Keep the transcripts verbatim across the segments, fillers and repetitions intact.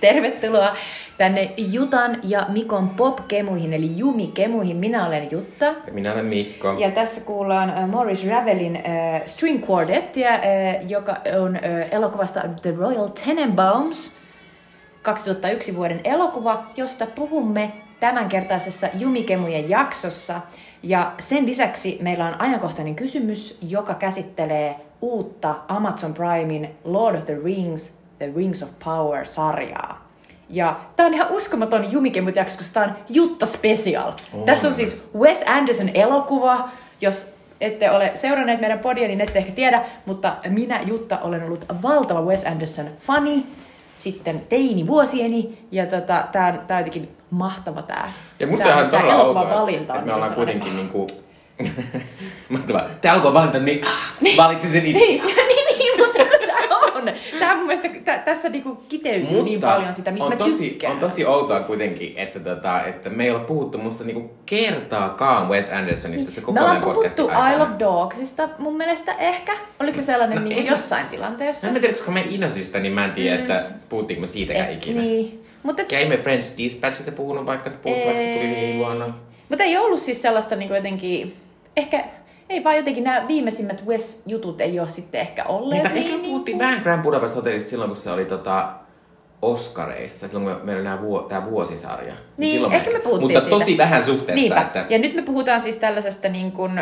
Tervetuloa tänne Jutan ja Mikon pop-kemuihin, eli Jumi-kemuihin. Minä olen Jutta. Ja minä olen Mikko. Ja tässä kuullaan Maurice Ravelin äh, String Quartettia, äh, joka on äh, elokuvasta The Royal Tenenbaums, kaksituhattayksi vuoden elokuva, josta puhumme tämänkertaisessa Jumikemujen jaksossa. Ja sen lisäksi meillä on ajankohtainen kysymys, joka käsittelee uutta Amazon Primein Lord of the Rings, The Rings of Power-sarjaa. Ja tää on ihan uskomaton Jumikemut jakso, koska tää on Jutta Special. Oh. Tässä on siis Wes Anderson elokuva. Jos ette ole seuranneet meidän podia, niin ette ehkä tiedä, mutta minä Jutta olen ollut valtava Wes Anderson fani sitten teini vuosieni, ja tota, tää on, tää on jotenkin mahtava tää. Ja musta ihan todella outoa, että me ollaan kuitenkin niinku... Mahtavaa. Tää alkoi valinta, niin valitsin sen itse. Niin, niin, niin, mutta kun tää on. Tää mun mielestä, tää, tässä niinku kiteytyy mutta niin paljon sitä, mistä mä tosi, tykkään. On tosi outoa kuitenkin, että, tota, että me ei ole puhuttu musta niinku kertaakaan Wes Andersonista niin. Se koko ajan podcastin aikana. Me ollaan puhuttu Isle of Dogsista mun mielestä ehkä. Oliko se sellainen no, niinku en, jossain tilanteessa? No, mä en tiedä, koska mä en innosin sitä, niin mä en tiedä, mm. että puhuttiinko me siitäkään Et, ikinä. Niin. Mutta käimme French Dispatchista puhunut, vaikka se puhuttu, vaikka se tuli niin vuonna. Mutta ei ollut siis sellaista niinku jotenkin... Ehkä, ei vaan jotenkin, nämä viimeisimmät Wes-jutut ei ole sitten ehkä olleet. Niitä niin, ehkä me puhuttiin vähän Grand Budapest Hotelista silloin, kun se oli tota Oscareissa, silloin kun meillä oli vuo, tämä vuosisarja. Niin, niin ehkä me, me puhuttiin mutta siitä. Mutta tosi vähän suhteessa. Niinpä. Että... Ja nyt me puhutaan siis tällaisesta niin kuin,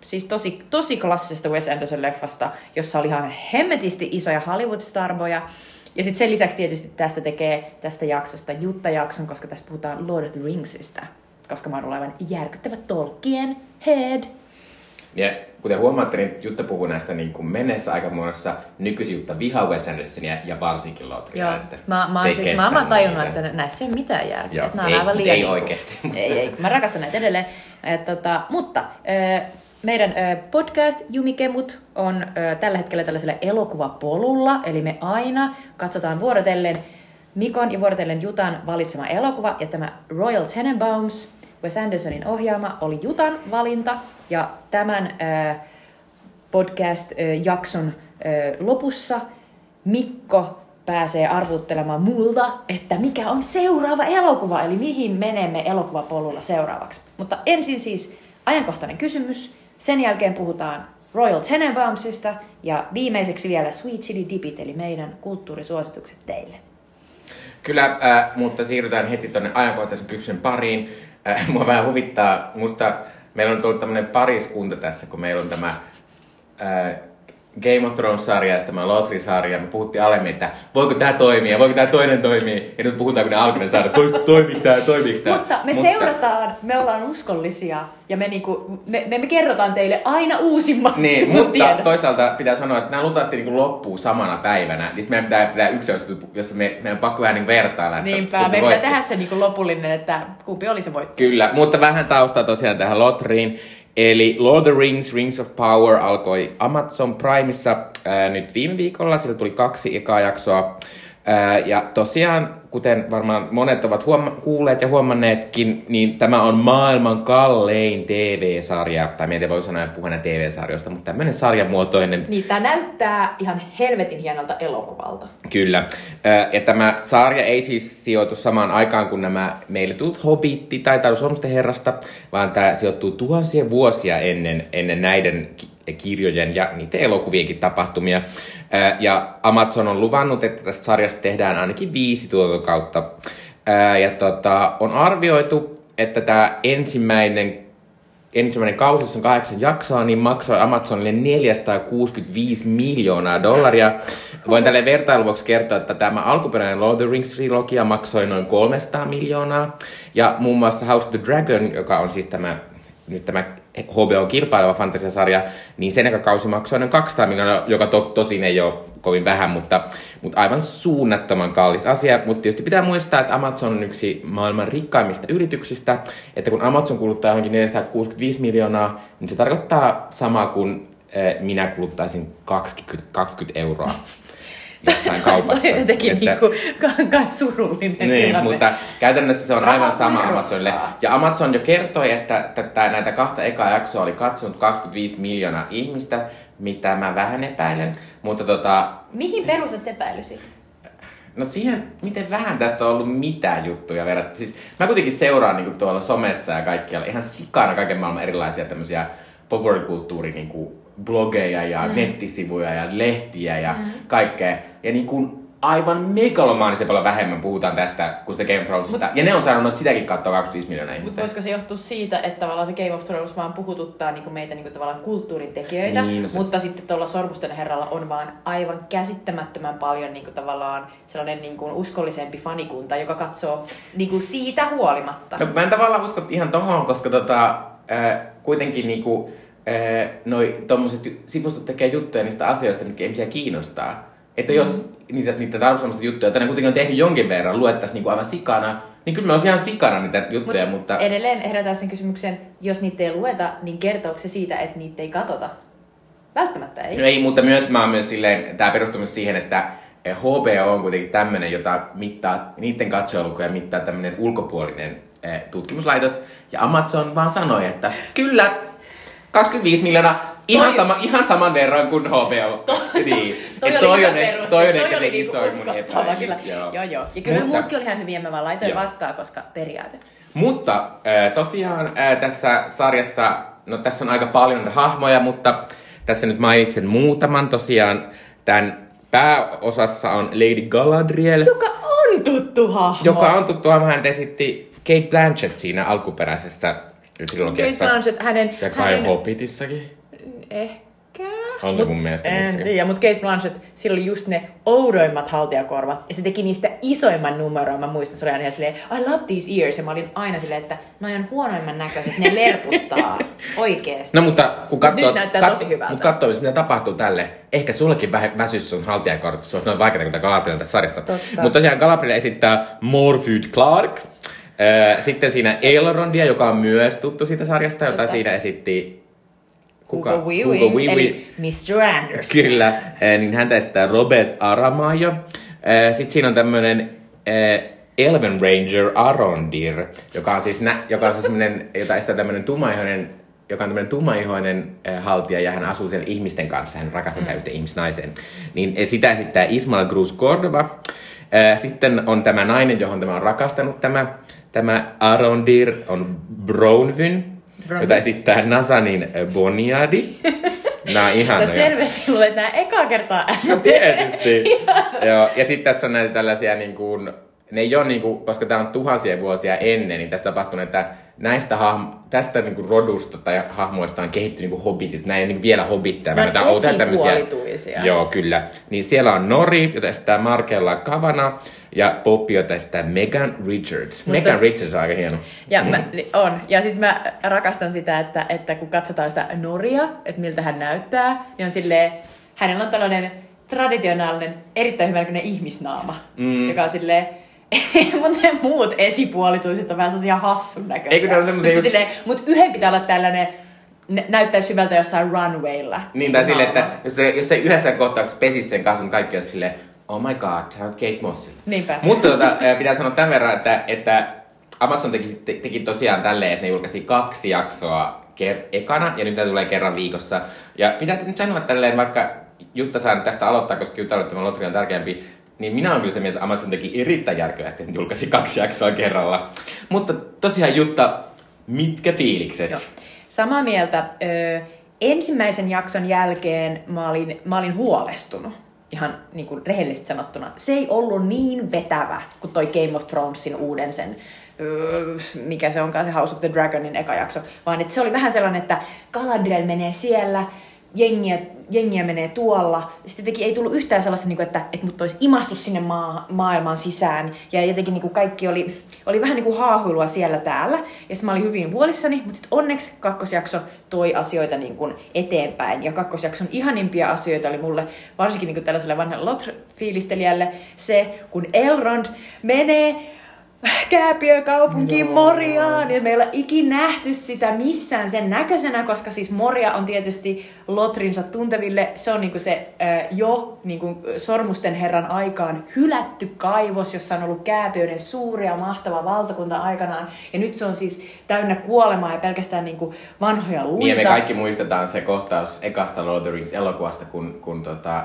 siis tosi, tosi klassisesta Wes Anderson-leffasta, jossa oli ihan hemmetisti isoja Hollywood-starboja. Ja sitten sen lisäksi tietysti tästä tekee tästä jaksosta Jutta-jakson, koska tässä puhutaan Lord of the Ringsista. Koska mä oon ollut aivan järkyttävä Tolkien head. Ja kuten huomaatte, niin Jutta puhuu näistä niin kuin mennessä aikamuodossa. Nykyisin Jutta vihaa Wes Andersonia ja varsinkin Lotria. Joo, mä, mä oon siis, tajunnut, että näissä ei ole mitään järkeä. Joo, ei, aivan liian ei niin oikeasti. Mutta... Ei, ei, mä rakastan näitä edelleen. Et, tota, mutta ö, meidän ö, podcast Jumikemut on ö, tällä hetkellä tällaisella elokuvapolulla. Eli me aina katsotaan vuorotellen Mikon ja vuorotellen Jutan valitsema elokuva. Ja tämä Royal Tenenbaums, Wes Andersonin ohjaama, oli Jutan valinta. Ja tämän äh, podcast-jakson äh, lopussa Mikko pääsee arvuuttelemaan multa, että mikä on seuraava elokuva, eli mihin menemme elokuvapolulla seuraavaksi. Mutta ensin siis ajankohtainen kysymys. Sen jälkeen puhutaan Royal Tenenbaumsista ja viimeiseksi vielä Sweet Chili Dipit, eli meidän kulttuurisuositukset teille. Kyllä, äh, mutta siirrytään heti tuonne ajankohtaisen kysymyksen pariin. Äh, mua vähän huvittaa. Musta meillä on tullut tämmönen pariskunta tässä, kun meillä on tämä äh, Game of Thrones-sarja ja tämä Lotri-sarja. Me puhuttiin alemmin, että voiko tää toimia, voiko tää toinen toimia. Ja nyt puhutaan, kun ne alkuinen sarja, toimiks tää, toimiks tää. Mutta me mutta... seurataan, me ollaan uskollisia ja me, niinku, me, me, me kerrotaan teille aina uusimmat. Niin, mutta tiedot. Toisaalta pitää sanoa, että nämä luultavasti niinku loppuu samana päivänä. Niistä meidän pitää pitää yksi osa, jossa me, meidän on pakko vähän niinku vertailla. Niinpä, me pitää tehdä se niinku lopullinen, että kumpi oli se voittu. Kyllä, mutta vähän taustaa tosiaan tähän Lotriin. Eli Lord of the Rings, Rings of Power alkoi Amazon Primeissa ää, nyt viime viikolla. Sillä tuli kaksi ekaa jaksoa. Ää, ja tosiaan, kuten varmaan monet ovat huoma- kuulleet ja huomanneetkin, niin tämä on maailman kallein T V-sarja. Tai meitä voi sanoa puhana T V-sarjoista, mutta tämmöinen sarjamuotoinen. Niin, tämä näyttää ihan helvetin hienolta elokuvalta. Kyllä. Ää, ja tämä sarja ei siis sijoitu samaan aikaan kuin nämä meille tullut Hobitti tai Taidus Holmusten herrasta, vaan tämä sijoittuu tuhansia vuosia ennen, ennen näiden kirjojen ja niiden elokuvienkin tapahtumia. Ää, ja Amazon on luvannut, että tästä sarjasta tehdään ainakin viisi tuotantokautta. Ää, ja tota, on arvioitu, että tämä ensimmäinen, ensimmäinen kausi, jossa on kahdeksan jaksoa, niin maksoi Amazonille neljäsataakuusikymmentäviisi miljoonaa dollaria. Voin tälle vertailuvuoksi kertoa, että tämä alkuperäinen Lord of the Rings-trilogia maksoi noin kolmesataa miljoonaa. Ja muun muassa House of the Dragon, joka on siis tämä, nyt tämä H B O:n kilpaileva fantasiasarja, niin sen kausi maksoi noin kaksisataa miljoonaa, joka to, tosin ei ole kovin vähän, mutta, mutta aivan suunnattoman kallis asia. Mutta tietysti pitää muistaa, että Amazon on yksi maailman rikkaimmista yrityksistä, että kun Amazon kuluttaa johonkin neljäsataakuusikymmentäviisi miljoonaa, niin se tarkoittaa samaa kuin äh, minä kuluttaisin kaksikymmentä euroa jossain kaupassa. Tämä on jotenkin että... niin kuin surullinen. Niin, mutta käytännössä se on aivan sama Amazonille. Ja Amazon jo kertoi, että, että näitä kahta ekaa jaksoa oli katsonut kaksikymmentäviisi miljoonaa ihmistä, mitä mä vähän epäilen. Mutta tota... Mihin perustat epäilysi? No siihen, miten vähän tästä on ollut mitään juttuja verrattuna. Siis mä kuitenkin seuraan niinku tuolla somessa ja kaikkialla ihan sikana kaiken maailman erilaisia tämmöisiä popkulttuuri niinku blogeja ja mm. nettisivuja ja lehtiä ja mm. kaikkea. Ja niinku aivan megalomaanisen paljon vähemmän puhutaan tästä kuin sitä Game of Thronesista. Mut, ja ne on sanonut, että sitäkin katsoo kaksikymmentäviisi miljoonaa ihmistä. Voisiko se johtua siitä, että tavallaan se Game of Thrones vaan puhututtaa niinku meitä niinku tavallaan kulttuurintekijöitä, niin, no se... mutta sitten tuolla Sormusten herralla on vaan aivan käsittämättömän paljon niinku tavallaan sellainen niinku uskollisempi fanikunta, joka katsoo niinku siitä huolimatta. No mä en tavallaan usko ihan tohon, koska tota, äh, kuitenkin niinku, äh, noi tommoset sivustot tekee juttuja niistä asioista, mitkä ihmisiä kiinnostaa. Että jos mm-hmm. niitä, niitä tarvitsemasta juttuja, joita ne kuitenkin on tehnyt jonkin verran, luettaisiin niinku aivan sikana, niin kyllä me olisi ihan sikana niitä juttuja, Mut mutta... Edelleen herätään sen kysymyksen, jos niitä ei lueta, niin kertooko se siitä, että niitä ei katota? Välttämättä ei. No ei, mutta myös mä oon myös silleen, tää perustuu myös siihen, että H B O on kuitenkin tämmönen, jota mittaa, niiden katsojalukuja mittaa tämmönen ulkopuolinen eh, tutkimuslaitos, ja Amazon vaan sanoi, että kyllä, kaksikymmentäviisi miljoonaa, Ihan, sama, ihan saman verran kuin H B O. Toi, niin. toi, toi on ehkä toi on toi se isoin mun epäilys. Joo. joo joo. Ja kyllä muutkin oli ihan hyviä, mä vaan laitoin joo. vastaan, koska periaate. Mutta äh, tosiaan äh, tässä sarjassa, no tässä on aika paljon hahmoja, mutta tässä nyt mainitsen muutaman. Tosiaan tämän pääosassa on Lady Galadriel. Joka on tuttu hahmo. Joka on tuttu hahmo. Hän esitti Cate Blanchett siinä alkuperäisessä trilogiassa. Cate Blanchett, hänen... Ja kai hänen... Hobbitissakin. Ehkä. Onko mun mielestä en tiedä, mutta Cate Blanchett, sillä oli just ne oudoimmat haltijakorvat. Ja se teki niistä isoimman numeroon. Mä muistan, se oli aina silleen, I love these ears. Ja mä olin aina silleen, että noi on huonoimman näköiset, ne lerputtaa oikeesti. No mutta kun katsoo, nyt näyttää kat- tosi hyvältä. Mut katsoo, mitä tapahtuu tälle. Ehkä sullekin väh- väsys sun haltijakorvat. Se olisi noin vaikeaa kuin Galadriel tässä sarjassa. Mutta tosiaan Galadriel esittää Morfydd Clark. Sitten siinä Elrondia, joka on myös tuttu siitä sarjasta, jota Totta. siinä esitti... Kuka? Hugo Weaving, Hugo Weaving, eli mister Anderson. Kyllä, niin häntä esittää Robert Aramayo. Sitten siinä on tämmöinen Elven Ranger Arondir, joka on siis nä, joka on semmoinen, jota esittää tämmöinen tummaihoinen, joka on tämmöinen tummaihoinen haltija, ja hän asuu siellä ihmisten kanssa, hän rakastaa mm. yhteen ihmisnaiseen. Niin sitä esittää Ismael Cruz Cordova. Sitten on tämä nainen, johon tämä on rakastanut, tämä, tämä Arondir on Bronwyn, jota esittää Nazanin Boniadi. Nää on ihanoja. Sä selvästi luulet nää ekaa kertaa ääneen. No tietysti. Joo. Ja sit tässä on näitä tällaisia niin kuin, ne ei oo niin kuin, koska tää on tuhansia vuosia ennen, niin tässä tapahtunut, että näistä hahmo, tästä niin kuin rodusta tai hahmoista on kehittynyt niin kuin hobbitit. Nää ei niin kuin vielä hobbitteja. Nää no, on esipuolituisia. Joo, kyllä. Niin siellä on Nori, jota esittää Markella Kavana, ja Poppy, jota esittää Megan Richards. Musta... Megan Richards on aika hieno. Ja mä, on. Ja sit mä rakastan sitä, että, että kun katsotaan sitä Noria, että miltä hän näyttää, niin on silleen, hänellä on tällainen traditionaalinen, erittäin hyvänäköinen ihmisnaama, mm. joka on silleen, mutta ne muut esipuolituiset on vähän sellaisia hassun näköisiä. Just... Mutta yhden pitää olla tällainen, näyttää syvältä jossain runwaylla. Niin, tai silleen, että jos se, jos se yhdessä kohtauksessa pesisi sen kanssa, niin kaikki on silleen, oh my god, sä oot Kate Mossilla. Niinpä. Mutta tota, pitää sanoa tämän verran, että, että Amazon teki, te, teki tosiaan tälleen, että ne julkaisi kaksi jaksoa ker- ekana, ja nyt tämä tulee kerran viikossa. Ja pitää nyt sanoa tälleen, vaikka Jutta saa tästä aloittaa, koska Jutta aloittaa, että on tärkeämpi, niin minä olen kyllä sitä mieltä, että Amazon teki erittäin järkevästi, että julkaisi kaksi jaksoa kerralla. Mutta tosiaan Jutta, mitkä fiilikset? Joo. Samaa mieltä. Ö, ensimmäisen jakson jälkeen mä olin, mä olin huolestunut. Ihan niin kuin rehellisesti sanottuna. Se ei ollut niin vetävä kuin toi Game of Thronesin uuden sen, öö, mikä se onkaan se House of the Dragonin eka jakso. Vaan että se oli vähän sellainen, että Galadriel menee siellä, jengiä, jengiä menee tuolla. Sitten jotenkin ei tullut yhtään sellaista, niin kuin, että, että mut olisi imastus sinne maa, maailman sisään. Ja jotenkin niin kuin kaikki oli, oli vähän niin kuin haahuilua siellä täällä. Ja sitten mä olin hyvin huolissani, mutta sitten onneksi kakkosjakso toi asioita niin kuin eteenpäin. Ja kakkosjakson ihanimpia asioita oli mulle, varsinkin niin kuin tällaiselle vanhan Loth-fiilistelijälle, se, kun Elrond menee Kääpiökaupunkiin Moriaan, ja me ei ole ikinä nähty sitä missään sen näköisenä, koska siis Moria on tietysti Lothrinsa tunteville, se on niinku se äh, jo niinku Sormusten herran aikaan hylätty kaivos, jossa on ollut Kääpiöiden suuri ja mahtava valtakunta aikanaan, ja nyt se on siis täynnä kuolemaa ja pelkästään niinku vanhoja luita. Niin, me kaikki muistetaan se kohtaus ekasta Lord of the Rings -elokuvasta, kun, kun tota...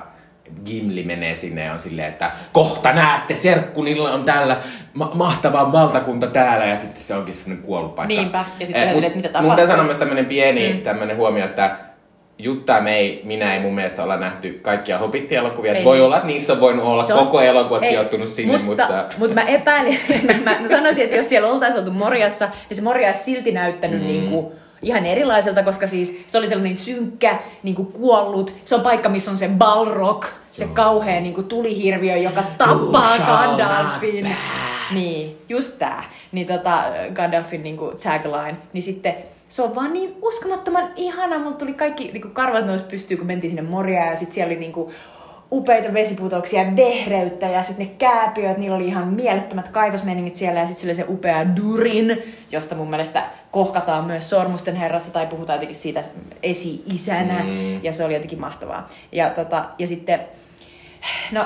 Gimli menee sinne ja on silleen, että kohta näette, serkkunilla on täällä ma- mahtava valtakunta täällä, ja sitten se onkin semmoinen kuollut paikka. Niinpä, ja sitten eh, yhä silleen, mitä tapahtuu. Mun pitää sanoa myös tämmönen pieni mm. tämmönen huomio, että Jutta, me ei, minä ei mun mielestä olla nähty kaikkia Hobbit-elokuvia. Voi olla, että niissä on voinut olla on... koko elokuvat ei. sijoittunut sinne, mutta... Mutta mut mä epäilin, mä, mä sanoisin, että jos siellä oltaisiin oltu Morjassa, niin se Morja olisi silti näyttänyt mm. niinku... ihan erilaiselta, koska siis se oli sellainen synkkä, niin kuin kuollut. Se on paikka, missä on se Balrog, se kauhea niin kuin tulihirviö, joka tappaa Gandalfin. Niin, just tää. Niin tota Gandalfin niin kuin tagline. Niin sitten se on vaan niin uskomattoman ihana. Mulla tuli kaikki niin kuin karvat nousi pystyyn, kun mentiin sinne Morjaan. Ja sit siellä oli niin kuin upeita vesiputoksia ja vehreyttä. Ja sit ne kääpiöt, niillä oli ihan mielettömät kaivosmeningit siellä. Ja sit se oli se upea Durin, josta mun mielestä kohkataan myös Sormusten herrassa. Tai puhutaan jotenkin siitä esi-isänä. Mm. Ja se oli jotenkin mahtavaa. Ja, tota, ja sitten, no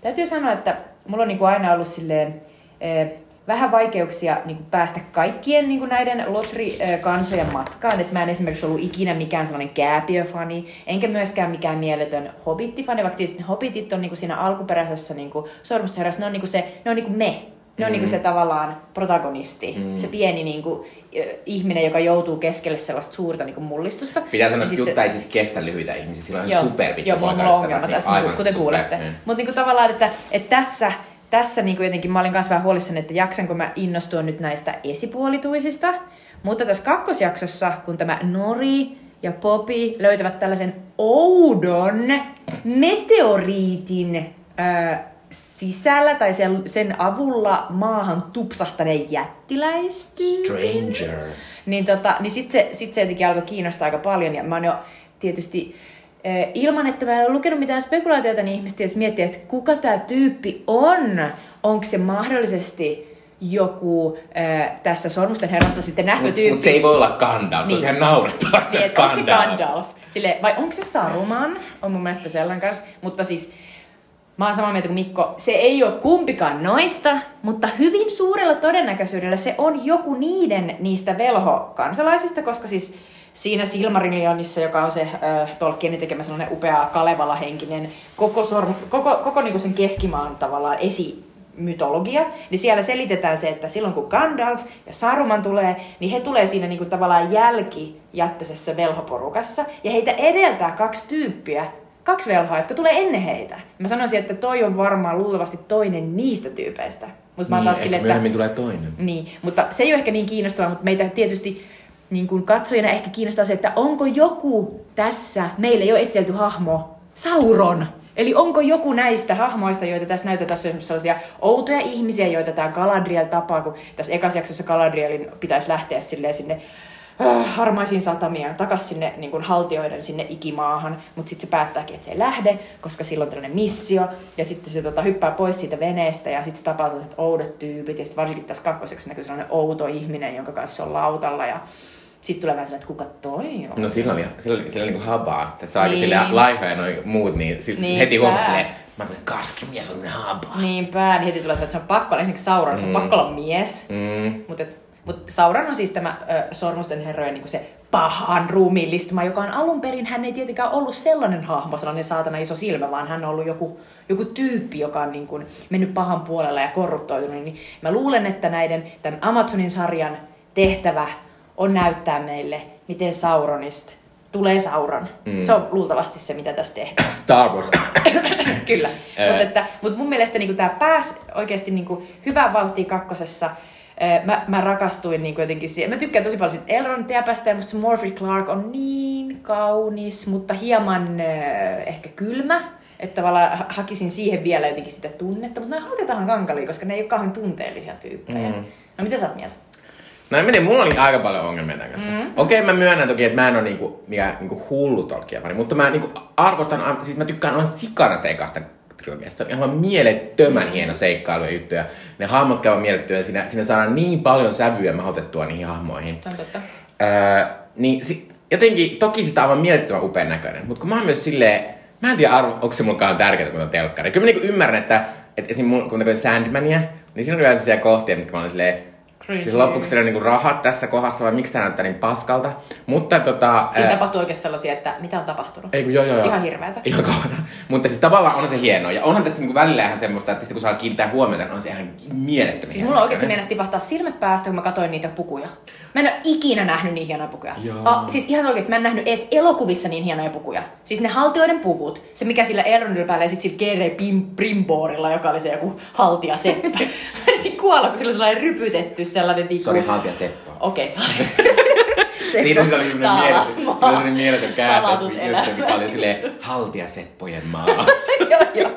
täytyy sanoa, että mulla on niinku aina ollut silleen... E- vähän vaikeuksia niin kuin päästä kaikkien niin kuin näiden Lotri-kansojen matkaan. Et mä en esimerkiksi ollut ikinä mikään sellainen kääpiöfani, enkä myöskään mikään mieletön hobittifani, vaikka tietysti hobbitit on niin kuin siinä alkuperäisessä niin kuin Sormusten herrassa, ne on, niin kuin se, ne on niin kuin me. Ne on mm. niin kuin se tavallaan protagonisti, mm. se pieni niin kuin, ihminen, joka joutuu keskelle sellaista suurta niin kuin mullistusta. Pitää sanoa, että Jutta ei siis kestä lyhyitä ihmisiä, sillä on superpitkä poikaista, niin aivan kuten kuulette. Mm. Mutta niin kuin tavallaan, että, että tässä... Tässä niin kuin jotenkin mä olin kanssa vähän huolissani, että jaksanko mä innostua nyt näistä esipuolituisista. Mutta tässä kakkosjaksossa, kun tämä Nori ja Poppy löytävät tällaisen oudon meteoriitin ö, sisällä tai sen, sen avulla maahan tupsahtaneen jättiläistyypin. Stranger. Niin, tota, niin sitten se, sit se jotenkin alkoi kiinnostaa aika paljon ja mä oon jo tietysti... Ilman, että mä en ole lukenut mitään spekulaatiota, niin ihmiset tietysti miettii, että kuka tämä tyyppi on. Onko se mahdollisesti joku äh, tässä Sormusten herrasta sitten nähty mut, tyyppi? Mutta se ei voi olla Gandalf, niin. Se on ihan naurattaa se niin, Gandalf. Onko se Gandalf? Silleen, vai onko se Saruman? On mun mielestä sellainen kanssa. Mutta siis, mä oon samaa mieltä kuin Mikko, se ei ole kumpikaan noista, mutta hyvin suurella todennäköisyydellä se on joku niiden niistä velho-kansalaisista, koska siis... Siinä Silmarillionissa, joka on se äh, Tolkienin tekemä sellainen upea Kalevala-henkinen, koko, sorm, koko, koko niin kuin sen keskimaan tavallaan esimytologia, niin siellä selitetään se, että silloin kun Gandalf ja Saruman tulee, niin he tulee siinä niin kuin tavallaan jälkijättöisessä velhoporukassa, ja heitä edeltää kaksi tyyppiä, kaksi velhoa, jotka tulee ennen heitä. Mä sanoisin, että toi on varmaan luultavasti toinen niistä tyypeistä. Mut mä niin, taas sille, että myöhemmin tulee toinen. Niin, mutta se ei ole ehkä niin kiinnostavaa, mutta meitä tietysti... Niin kun katsojana ehkä kiinnostaa se, että onko joku tässä, meille jo esitelty hahmo, Sauron. Eli onko joku näistä hahmoista, joita tässä näytetään, tässä on sellaisia outoja ihmisiä, joita tämä Galadriel tapaa, kun tässä ekassa jaksossa Galadrielin pitäisi lähteä sinne äh, harmaisiin satamiin, takaisin sinne niin kun haltioiden sinne ikimaahan, mutta sitten se päättääkin, että se ei lähde, koska sillä on tällainen missio, ja sitten se tota, hyppää pois siitä veneestä, ja sitten se tapaa sellaiset oudot tyypit, ja sitten varsinkin tässä kakkosjaksossa näkyy sellainen outo ihminen, jonka kanssa se on lautalla, ja sitten tulee vähän sellainen, että kuka toi on? No sillä oli, sillä oli, sillä oli niinku habaa. Tässä aika niin. Sillä laihoja ja noi muut, niin sillä, heti huomasi silleen, mä tulen kaskimies, on habaa. Niinpä, niin heti tulee sellainen, että se on pakko olla esimerkiksi Sauron, mm. se on pakko olla mies. Mm. Mutta mut Sauron on siis tämä ö, Sormusten herrojen niinku se pahan ruumiillistuma, joka on alun perin, hän ei tietenkään ollut sellainen hahmo, sellainen saatana iso silmä, vaan hän on ollut joku, joku tyyppi, joka on niinku mennyt pahan puolella ja korruptoitunut. Niin mä luulen, että näiden tämän Amazonin sarjan tehtävä on näyttää meille, miten Sauronista tulee Sauron. Mm. Se on luultavasti se, mitä tässä tehdään. Star Wars. Kyllä. Mutta mut mun mielestä niinku, tämä pääsi oikeasti niinku, hyvään vauhtiin kakkosessa. Mä, mä rakastuin niinku, jotenkin siihen. Mä tykkään tosi paljon Elrond-teapästä ja musta se Morfydd Clark on niin kaunis, mutta hieman äh, ehkä kylmä. Että tavallaan hakisin siihen vielä jotenkin sitä tunnetta. Mutta mä haltetaan kankalia, koska ne ei ole kauhean tunteellisia tyyppejä. Mm. No mitä sä oot mieltä? No en mä tiedä, mulla oli aika paljon ongelmia tämän kanssa. Mm. Okei, okay, mä myönnän toki, että mä en ole niinku, mikään niinku hullu Tolkien-fani, mutta mä niinku arvostan, siis mä tykkään aivan sikana sitä ekasta trilogiasta. Se on ihan mielettömän hieno seikkailu ja juttu, ja ne hahmot käyvät mielettömän, ja siinä, siinä saadaan niin paljon sävyä mahdotettua niihin hahmoihin. Se on totta. Öö, niin sit, jotenkin, toki sitä on aivan mielettömän upean näköinen, mutta kun mä oon myös silleen, mä en tiedä, arvo, onko se mulkaan tärkeää, kun on telkkari. Kyllä mä niinku ymmärrän, että, että esimerkiksi kun mä tekoin Sandmania, niin siinä oli vähän kohtia, mitkä mä olin silleen, Siis lopuksi teillä on niinku rahat tässä kohdassa, vai miksi tämä näyttää niin paskalta? Mutta tota... Siinä tapahtui oikein sellaisia, että mitä on tapahtunut? Ei, joo, joo, joo. Ihan hirveätä. Ihan kauheata. Mutta siis tavallaan on se hienoa. Ja onhan tässä niinku välillä ihan semmoista, että sitten kun saa kiinnittää huomiota, niin on se ihan mielettömiä. Siis mulla oikeasti meinasi tipahtaa silmät päästä, kun mä katsoin niitä pukuja. Mä en ole ikinä nähnyt niin hienoja pukuja. Oh, siis ihan oikeasti mä en nähnyt edes elokuvissa niin hienoja pukuja. Siis ne haltijoiden puvut. Se mikä sillä Elrondilla päällä ja sit sillä Gere Brimborilla, joka oli se joku haltia seppä. Kuolla, kun sillä oli sellainen rypytetty sellainen... Niinku... Se oli haltia seppo. Okei. Siinä se oli sellainen mieletön käätös, mikä oli silleen haltia seppojen maa. Joo, joo.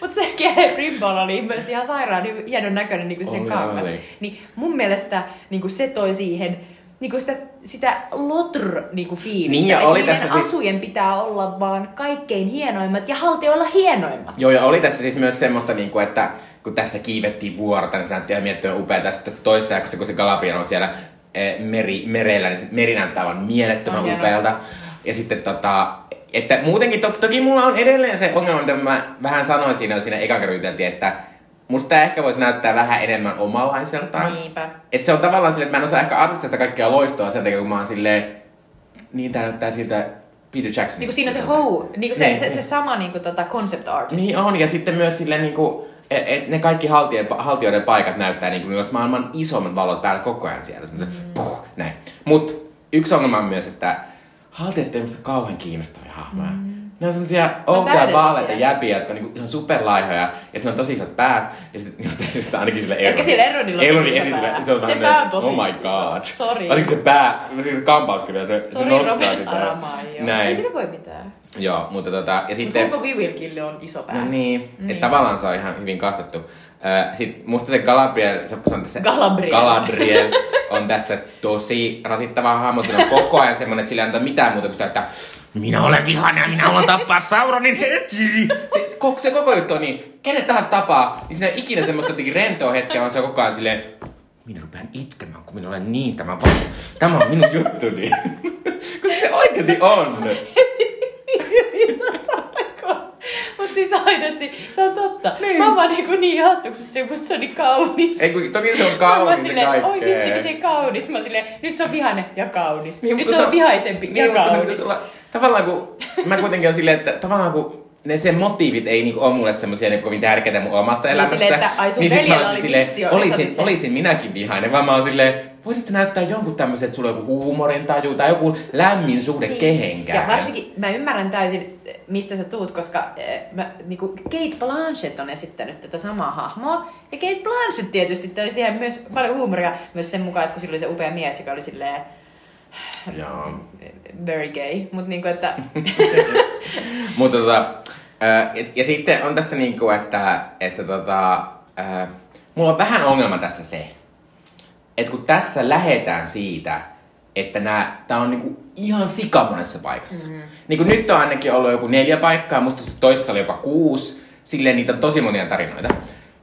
Mutta se Gere Brimbal oli myös ihan sairaan hienon näköinen niin sen kangas. Niin mun mielestä niin se toi siihen... Niinku sitä, sitä lotr-fiilistä, niin, että niiden siis... asujen pitää olla vaan kaikkein hienoimmat ja haltijoilla hienoimmat. Joo, ja oli tässä siis myös semmoista, niinku, että kun tässä kiivettiin vuorta, niin se näytti ihan miettöön upealta. Sitten toisessa jaksossa, kun se Galadriel on siellä eh, meri, merellä, niin se meri näyttää vaan mielettömän upealta. Ja sitten tota... Että muutenkin, to, toki mulla on edelleen se ongelma, mitä mä vähän sanoin siinä, siinä ekan kerryteltiin, että musta tää ehkä voisi näyttää vähän enemmän omanlaiseltaan. Niinpä. Et se on tavallaan silleen, että mä en osaa ehkä arvostaa sitä kaikkea loistoa sen takia, kun mä oon silleen... Niin tää näyttää siltä Peter Jackson. Niinku siinä on se ho... Niinku se, se, se sama niinku tota concept artist. Niin on, ja sitten myös silleen niinku... Et, et ne kaikki haltien, haltijoiden paikat näyttää niinku... Myös maailman isommat valot päällä koko ajan siellä. Semmoisen mm. puh, näin. Mut yksi ongelma on myös, että... Haltijat ei musta kauhean kiinnostavia hahmoja. Mm. Ne on semmosia outoja vaaleita jäpiä, jotka on niinku ihan superlaihoja. Ja sitten on tosi isot päät. Ja sitten jostain syystä ainakin sillä Elrondilla. Ehkä sillä Elrondilla on tosi isot. Se pää on tosi iso. Oh my god. Sori. Varsinko se pää, varsinko se kampauskin vielä, se nostaa sitä. Aramaio. Ei siinä voi mitään. Joo, mutta tota... Ja sitten... Mutta Hugo Weavingille on iso pää. No niin. niin. Että tavallaan se on ihan hyvin kastettu. Äh, sitten musta se Galadriel... Se on tässä... Galadriel. Galadriel on tässä tosi rasittava hahmo. Siinä on koko ajan semmonen, että sillä ei antaa mitään muuta kuin sitä, että... Minä olen vihana ja minä haluan tappaa Sauronin heti! Se, se, se koko juttu on niin, kenet tahansa tapaa, niin siinä on ikinä semmoista jotenkin rentoa hetkeä, vaan se on koko ajan silleen, minä rupean itkemään, kun minä olen niin tämä vaan. Tämä on minun juttuni. Koska se oikeasti on. Mutta siis aidosti, se on totta. Niin. Mä oon vaan niinku niin ihastuksessa, kun se on niin kaunis. Ei, kun toki se on kaunis se silleen, kaikkeen. Mä oon silleen, oi vitsi, miten kaunis. Mä oon silleen, nyt se on vihane ja kaunis. Niin, nyt se on, on vihaisempi niin, ja kaunis. Olla, tavallaan kun, mä kuitenkin oon silleen, että tavallaan kun ne sen motiivit ei niinku ole mulle semmosia niinku kovin tärkeitä mun omassa elämässä. Niin silleen, että ai sun niin veljellä oli silleen, vissio. Olisin, olisin minäkin vihainen, vaan mä oon silleen... Voisitko näyttää jonkun tämmöisen, että sulla on joku huumorintaju tai joku lämmin suhde niin. kehenkään? Ja varsinkin mä ymmärrän täysin, mistä sä tuut, koska äh, mä, niinku Cate Blanchett on esittänyt tätä samaa hahmoa. Ja Cate Blanchett tietysti toi siihen myös paljon huumoria myös sen mukaan, että kun sillä oli se upea mies, joka oli silleen... Joo. Very gay, mutta niinku että... Mutta tota... Äh, ja, ja sitten on tässä niinku, että... että tota, äh, mulla on vähän ongelma tässä se... Että kun tässä lähetään siitä, että nää, tää on niinku ihan sika monessa paikassa. Mm-hmm. Niinku nyt on ainakin ollut joku neljä paikkaa, musta toisessa oli jopa kuusi. Silleen niitä on tosi monia tarinoita.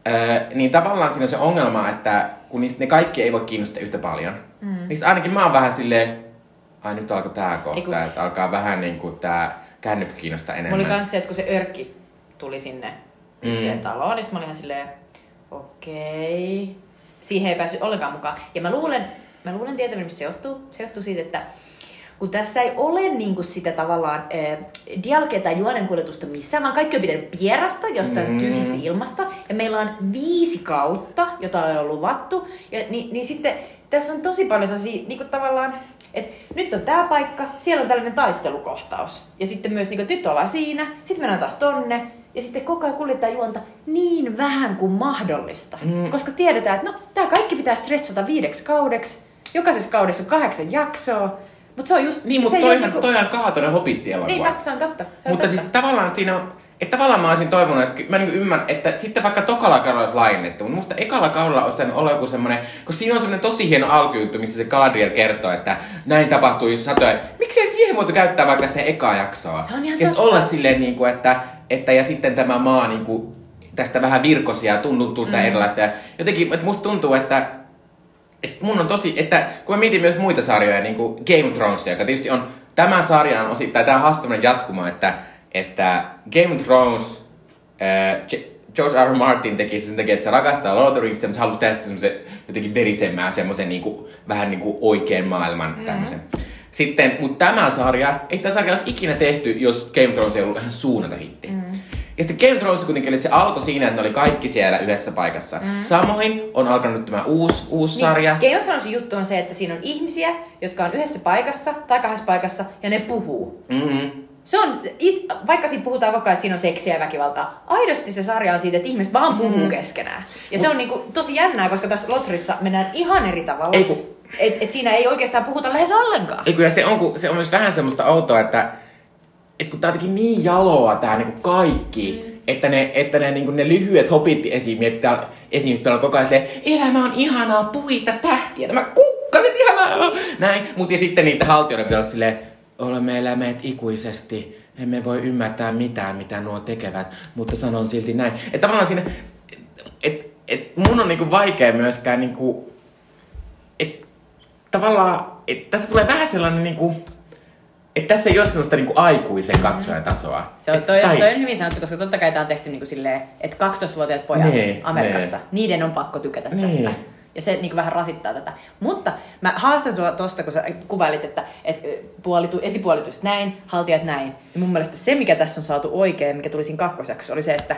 Öö, niin tavallaan siinä on se ongelma, että kun niistä, ne kaikki ei voi kiinnostaa yhtä paljon. Mm-hmm. Niin ainakin mä oon vähän silleen, ai nyt alkoi tää kohta, Eiku... että alkaa vähän niinku tää kännykkä kiinnostaa enemmän. Mä olin kans se, että kun se örkki tuli sinne mm. taloon, niin mä olin ihan silleen, okei... Okay. Siihen ei päässyt ollenkaan mukaan. Ja mä luulen, mä luulen tietäväni, mistä se johtuu. Se johtuu siitä, että kun tässä ei ole niinku sitä tavallaan eh, dialogia tai juonenkuljetusta missään, vaan kaikki on pitänyt pierasta jostain mm. tyhjästä ilmasta. Ja meillä on viisi kautta, jota on luvattu. Ja, niin, niin sitten tässä on tosi paljon sellaisia niinku tavallaan, että nyt on tää paikka, siellä on tällainen taistelukohtaus. Ja sitten myös, niinku, että nyt ollaan siinä, sitten mennään taas tonne. Ja sitten koko ajan kuljettaa juonta niin vähän kuin mahdollista. Mm. Koska tiedetään, että no, tää kaikki pitää stretchata viideksi kaudeksi. Jokaisessa kaudessa on kahdeksan jaksoa. Mutta se on just... Niin, mutta toihan, joku... toihan kaatoinen hobbit-elokuva. Niin, se on totta. Se on mutta totta. Siis tavallaan siinä on... Että tavallaan mä olisin toivonut, että mä niinku ymmärrän, että sitten vaikka tokalla kaudella olisi laajennettu, mutta musta ekalla kaudella olisi tainnut olla joku semmonen, kun siinä on semmonen tosi hieno alkujuttu, missä se Galadriel kertoo, että näin tapahtui satoja. Miksei siihen voitu käyttää vaikka sitä ekaa jaksoa? Se on ihan ja totta. Olla silleen niinku, että, että ja sitten tämä maa niinku tästä vähän virkosia ja tuntuu mm. erilaista. Ja jotenkin, että musta tuntuu, että että mun on tosi, että kun mä mietin myös muita sarjoja, niinku Game of Thrones, joka tietysti on tämän sarjan osittain, tää on haastavallinen jatkuma, että että Game of Thrones, äh, George R. Martin teki sen takia, että se rakastaa Lord of the Rings, mutta halusi tehdä semmoisen jotenkin verisemmään, semmoisen niinku, vähän niinku oikean maailman tämmöisen. Mm. Sitten, mutta tämä sarja, ei tämä sarja olisi ikinä tehty, jos Game of Thrones ei ollut ihan suunnata hitti. Mm. Ja sitten Game of Thrones kuitenkin, että se alkoi siinä, että ne oli kaikki siellä yhdessä paikassa. Mm. Samoin on alkanut tämä uusi, uusi niin, sarja. Game of Thronesin juttu on se, että siinä on ihmisiä, jotka on yhdessä paikassa tai kahdessa paikassa ja ne puhuu. Mm-hmm. Se on, it, vaikka siinä puhutaan koko ajan, että siinä on seksiä ja väkivaltaa, aidosti se sarja on siitä, että ihmiset vaan puhuu mm-hmm. keskenään. Ja Mut, se on niinku tosi jännää, koska tässä Lotrissa mennään ihan eri tavalla. Ei kun, et, et siinä ei oikeastaan puhuta lähes ollenkaan. Ei kun, ja se on, kun, se on myös vähän semmoista outoa, että et kun tää on jotenkin niin jaloa tää niinku kaikki, mm. että ne, että ne, niinku ne lyhyet hobbit-esimiehet pitää koko ajan silleen, elämä on ihanaa, puita, tähtiä, nämä kukkaset ihanaa, näin. Mut ja sitten niitä haltijoiden pitää olla silleen, olemme eläneet ikuisesti, emme voi ymmärtää mitään, mitä nuo tekevät, mutta sanon silti näin. Että tavallaan siinä, että et, et mun on niinku vaikea myöskään niinku, että tavallaan, että tässä tulee vähän sellainen niinku, että tässä ei ole semmoista niinku aikuisen katsojan tasoa. Se on, toi, tai... toi on hyvin sanottu, koska totta kai tää on tehty niinku silleen, että kaksitoistavuotiaat pojat nee, Amerikassa, nee. niiden on pakko tykätä nee. tästä. Ja se niinku vähän rasittaa tätä. Mutta mä haastan sua tosta, kun sä kuvailit, että et, puolitu, esipuolituiset näin, haltijat näin. Ja mun mielestä se, mikä tässä on saatu oikein, mikä tuli siinä kakkoseksi, oli se, että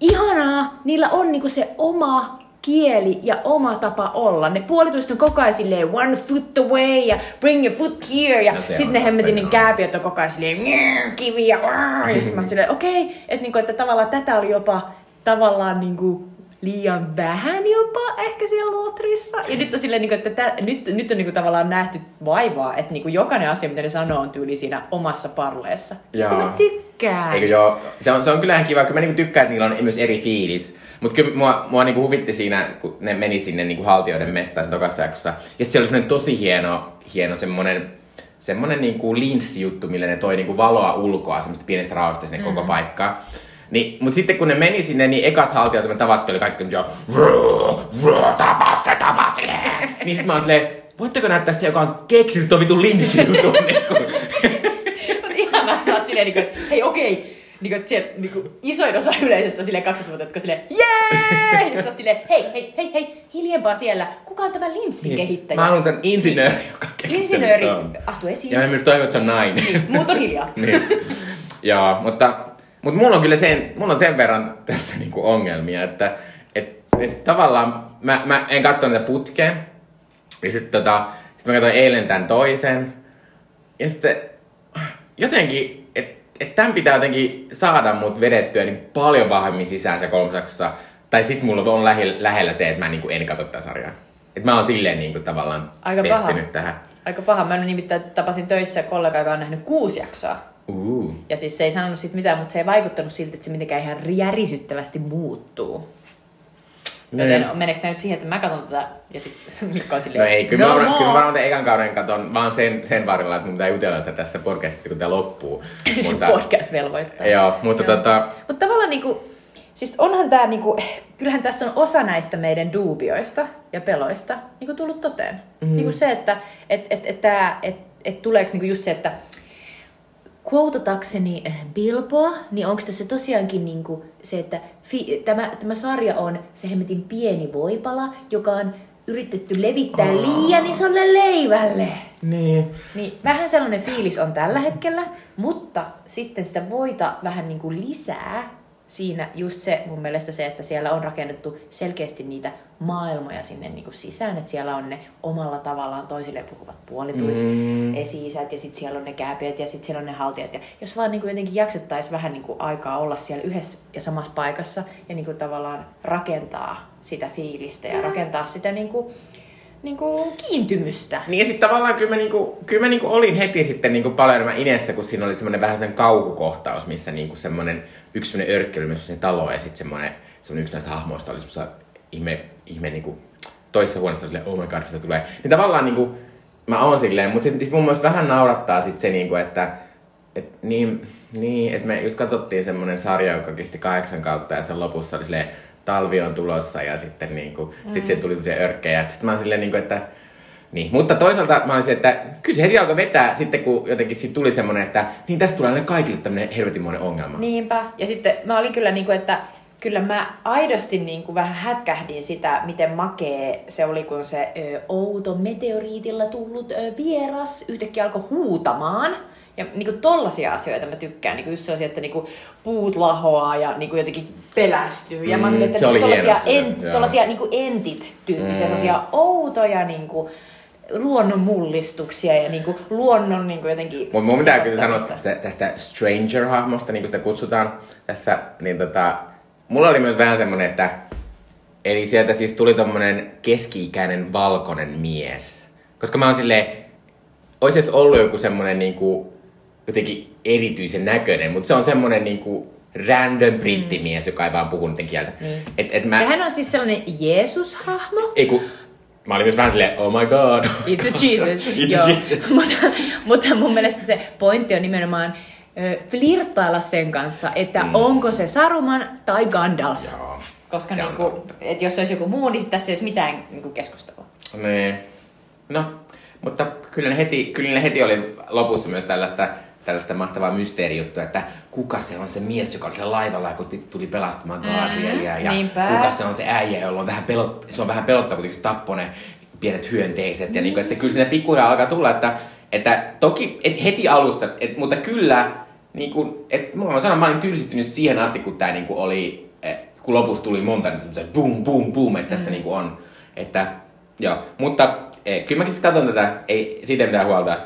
ihanaa, niillä on niinku se oma kieli ja oma tapa olla. Ne puolituiset on koko ajan silleen one foot away ja bring your foot here. Ja no sitten ne hemmetin niin kääpiöt on koko ajan silleen kivi ja rrrr. Ja sit mä silleen, okei, okay. Että niinku, että tavallaan tätä oli jopa tavallaan niinku liian vähän jopa ehkä siellä Lotrissa. Ja nyt on silleen, että tä, nyt, nyt on niin kuin tavallaan nähty vaivaa, että niin kuin jokainen asia, mitä ne sanoo, on tyyli siinä omassa parleessa. Mistä mä tykkään. Eikö joo. Se on, se on kyllähän kiva, kun mä niin kuin tykkään, että niillä on myös eri fiilis. Mut kyllä mua, mua niin kuin huvitti siinä, kun ne meni sinne niin kuin haltijoiden mestaan sen tokassa jaksossa. Ja siellä oli semmoinen tosi hieno, hieno semmoinen, semmoinen niin kuin linssijuttu, millä ne toi niin kuin valoa ulkoa, semmoista pienestä raosta sinne mm-hmm. koko paikkaa. Niin, mut sitten kun ne meni sinne, niin ekat haltijat, kun me tavattiin, oli kaikki semmosia tapaste, tapaste, niin sit mä oon silleen, voitteko näyttää se, joka on keksinyt tuon vitun linssijutun? On ihanaa, sä oot silleen, niin kuin, hei okei, niin kuin, niin kuin, isoin osa yleisöstä on silleen kaksikymmentä vuotta, jotka silleen, jee! Ja sä oot silleen, hei, hei, hei, hei, hiljempaa siellä, kuka on tämä linssin kehittäjä? Mä haluan tämän insinööri, joka on kehittänyt. Insinööri, astu esiin. Ja mä myös toivon, että se on nainen. Niin, muut on hiljaa. Niin. Joo, mutta... Mut mulla on kyllä sen, mulla on sen verran tässä niinku ongelmia, että et, et tavallaan mä, mä en katso niitä putkeen. Ja sit tota, sit mä katsoin eilen tän toisen. Ja sitten jotenkin, että et tän pitää jotenkin saada mut vedettyä niin paljon vahvemmin sisään se kolmosaksossa. Tai sit mulla on lähe, lähellä se, että mä niinku en katso tää sarjaa. Et mä oon silleen niinku tavallaan aika pettynyt paha. tähän. Aika paha. Mä nimittäin tapasin töissä kollega, joka on nähnyt kuusi jaksoa. Uh. Ja siis se ei sanonut siitä mitään, mutta se ei vaikuttanut siltä, että se mitenkään ihan järisyttävästi muuttuu. Mm. Joten meneekö tämä nyt siihen, että mä katson tätä ja sitten Mikko on silleen... No ei, kyllä, no mä, no. kyllä mä varmaan tämän ekan kauden katon vaan sen, sen varrella, että mun pitää jutella sitä tässä podcastissa, kun tämä loppuu. Mutta, podcast velvoittaa. Joo, mutta no. tota... Mutta tavallaan niinku... Siis onhan tää niinku... Kyllähän tässä on osa näistä meidän duubioista ja peloista niinku tullut toteen. Mm. Niinku se, että... Et, et, et, tää, et, et tuleeks niinku just se, että... Quotatakseni Bilboa, niin onko tässä tosiaankin niinku se, että fi- tämä, tämä sarja on se hemmetin pieni voipala, joka on yritetty levittää oh. liian isolle leivälle. Niin. Niin, vähän sellainen fiilis on tällä hetkellä, mutta sitten sitä voita vähän niinku lisää siinä just se mun mielestä se, että siellä on rakennettu selkeästi niitä maailmoja sinne niinku sisään, että siellä on ne omalla tavallaan toisille puhuvat puolituis mm. esi-isät ja sitten siellä on ne kääpiöt ja sitten siellä on ne haltijat. Ja jos vaan niinku jotenkin jaksettaisiin vähän niinku aikaa olla siellä yhdessä ja samassa paikassa ja niinku tavallaan rakentaa sitä fiilistä ja mm. rakentaa sitä niinku, niinku kiintymystä. Niin ja sitten tavallaan kyllä mä, niinku, kyllä mä niinku olin heti sitten niinku paljon enemmän inessä, kun siinä oli semmoinen vähän semmoinen kauhukohtaus, missä niinku semmoinen yksi semmoinen örkkely myös semmoinen talo ja sitten semmoinen yksi näistä hahmoista oli semmoista ihme, ihme niinku toisessa huoneessa oli silleen, oh my god, sitä tulee. Niin tavallaan niinku mä oon silleen, mutta sitten sit mun mielestä vähän naurattaa sit se niinku, että et niin, niin että me just katsottiin semmoinen sarja, joka kesti kahdeksan kautta ja sen lopussa oli silleen, talvi on tulossa ja sitten niinku, mm. sit se tuli se örkkejä. Sitten mä olin silleen niinku, että niin. Mutta toisaalta mä olin se, että kyllä se heti alkoi vetää sitten, kun jotenkin siitä tuli semmonen, että niin tästä tulee aina kaikille tämmönen helvetinmoinen ongelma. Niinpä. Ja sitten mä olin kyllä niinku, että Kyllä mä aidosti niin kuin vähän hätkähdin sitä, miten makee se oli, kun se ö, outo meteoriitilla tullut ö, vieras yhtäkkiä alkoi huutamaan. Ja niin kuin tollaisia asioita mä tykkään. Niin kuin just sellaisia, että niin kuin puut lahoaa ja niin kuin jotenkin pelästyy. Ja mm, mä sanoin, että niin tollaisia, en, tollaisia niin kuin entit-tyyppisiä, mm. sellaisia outoja niin kuin luonnon mullistuksia ja niinku luonnon niinku jotenkin. Mut mun pitää kyllä sanoa tästä Stranger-hahmosta, niinku sitä kutsutaan tässä, niin tota, mulla oli myös vähän semmonen, että eli sieltä siis tuli tommonen keski-ikäinen valkoinen mies. Koska mä oon silleen, ois edes ollut joku semmonen niinku jotenkin erityisen näköinen, mut se on semmonen niinku random brittimies, mm. joka ei vaan puhu niiden kieltä. Mm. Et, et mä... Sehän on siis sellainen Jeesus-hahmo. Ei ku... Mä olin myös vähän silleen, oh my god. It's a Jesus. It's a Jesus. mutta, mutta mun mielestä se pointti on nimenomaan ö, flirttailla sen kanssa, että mm. onko se Saruman tai Gandalf. Joo. Koska niinku, et jos olisi joku muu, niin tässä ei olisi mitään niinku keskustelua. Niin. No, mutta kyllä ne heti, kyllä ne heti oli lopussa myös tällaista, tällaista mahtavaa mysteerijuttua, että kuka se on se mies, joka oli siellä laivalla, kun tuli pelastamaan Galadrielia, ja niinpä. Kuka se on se äijä, jolla on vähän pelot, se on vähän pelottaa, kun tappoi ne pienet hyönteiset, ja niin. Niin, että kyllä siinä pikkuhiljaa alkaa tulla, että, että toki et heti alussa, et, mutta kyllä, niin kun, et, mä oon sanonut, mä olin tylsistynyt siihen asti, kun tää niin kun oli, kun lopussa tuli monta, niin semmoisen boom, boom, boom, että mm. tässä niin on, että joo, mutta eh, kyllä mä siis katson tätä, ei siitä mitään huolta.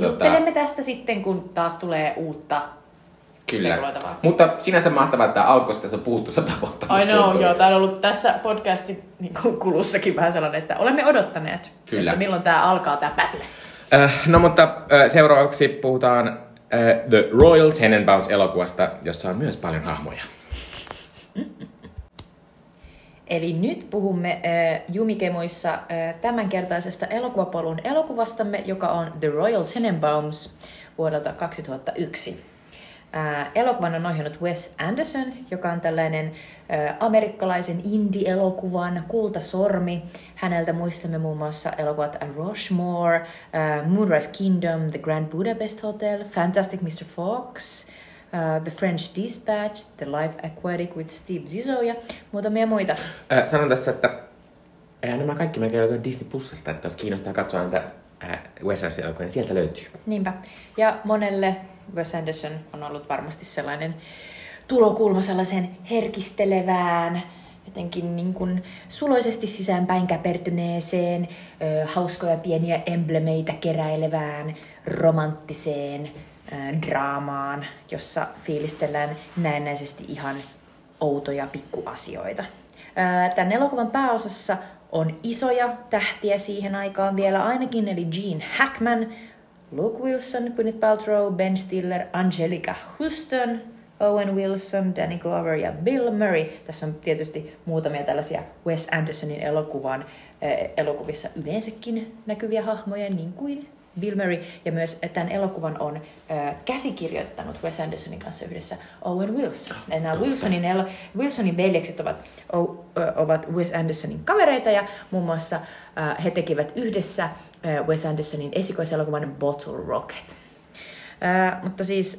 Juttelemme tota... tästä sitten, kun taas tulee uutta. Kyllä. Mutta sinänsä mahtavaa, että alkoista tässä on puhuttu sata vuotta. Ai no, joo, täällä on ollut tässä podcastin niin kulussakin vähän sellainen, että olemme odottaneet, kyllä. Että milloin tämä alkaa, tämä battle. Äh, no mutta äh, seuraavaksi puhutaan äh, The Royal Tenenbaums-elokuvasta, jossa on myös paljon hahmoja. Eli nyt puhumme äh, Jumikemuissa äh, tämänkertaisesta elokuvapolun elokuvastamme, joka on The Royal Tenenbaums vuodelta kaksituhattayksi. Äh, elokuvan on ohjannut Wes Anderson, joka on tällainen äh, amerikkalaisen indie-elokuvan kultasormi. Häneltä muistamme muun muassa elokuvat Rushmore, äh, Moonrise Kingdom, The Grand Budapest Hotel, Fantastic mister Fox... Uh, The French Dispatch, The Life Aquatic with Steve Zissou ja muutamia muita. Äh, sanon tässä, että äh, nämä kaikki melkein löytyy Disney-pussasta, että jos kiinnostaa katsoa näitä äh, Wes Anderson-elokuvia, niin sieltä löytyy. Niinpä. Ja monelle Wes Anderson on ollut varmasti sellainen tulokulma sellaisen herkistelevään, jotenkin niin kuin suloisesti sisäänpäin käpertyneeseen, ö, hauskoja pieniä emblemeitä keräilevään, romanttiseen draamaan, jossa fiilistellään näennäisesti ihan outoja pikkuasioita. Tämän elokuvan pääosassa on isoja tähtiä siihen aikaan vielä ainakin, eli Gene Hackman, Luke Wilson, Gwyneth Paltrow, Ben Stiller, Angelica Houston, Owen Wilson, Danny Glover ja Bill Murray. Tässä on tietysti muutamia tällaisia Wes Andersonin elokuvan, elokuvissa yleensäkin näkyviä hahmoja, niin kuin Bill Murray, ja myös tämän elokuvan on äh, käsikirjoittanut Wes Andersonin kanssa yhdessä Owen Wilson. Ja nämä Wilsonin, el- Wilsonin veljekset ovat, o- ö, ovat Wes Andersonin kavereita, ja muun muassa äh, he tekivät yhdessä äh, Wes Andersonin esikoiselokuvan Bottle Rocket. Äh, mutta siis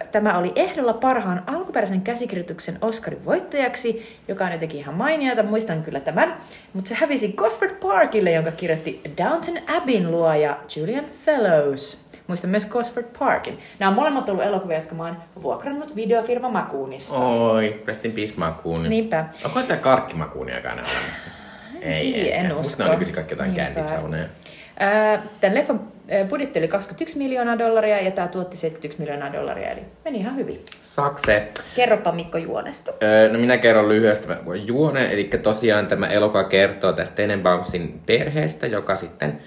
äh, tämä oli ehdolla parhaan alkuperäisen käsikirjoituksen Oscarin voittajaksi, joka on jotenkin ihan mainiota, muistan kyllä tämän, mutta se hävisi Gosford Parkille, jonka kirjoitti Downton Abbeyn luoja Julian Fellows. Muistan myös Gosford Parkin. Nämä on molemmat ollut elokuvia, jotka mä oon vuokrannut videofirma Makuunista. Oi, rest in peace Makuuni. Niinpä. Onko sitä karkkimakuuniakaan olemassa? Ei, ei, en usko. Musta ne on nykyisin kaikki jotain känditsauneja. Tämän leffan budjetti oli kaksikymmentäyksi miljoonaa dollaria ja tämä tuotti seitsemänkymmentäyksi miljoonaa dollaria, eli meni ihan hyvin. Sakse. Kerropa Mikko juonesta. Öö, no minä kerron lyhyesti juone, eli tosiaan tämä elokuva kertoo tästä Tenenbaumsin perheestä, joka sitten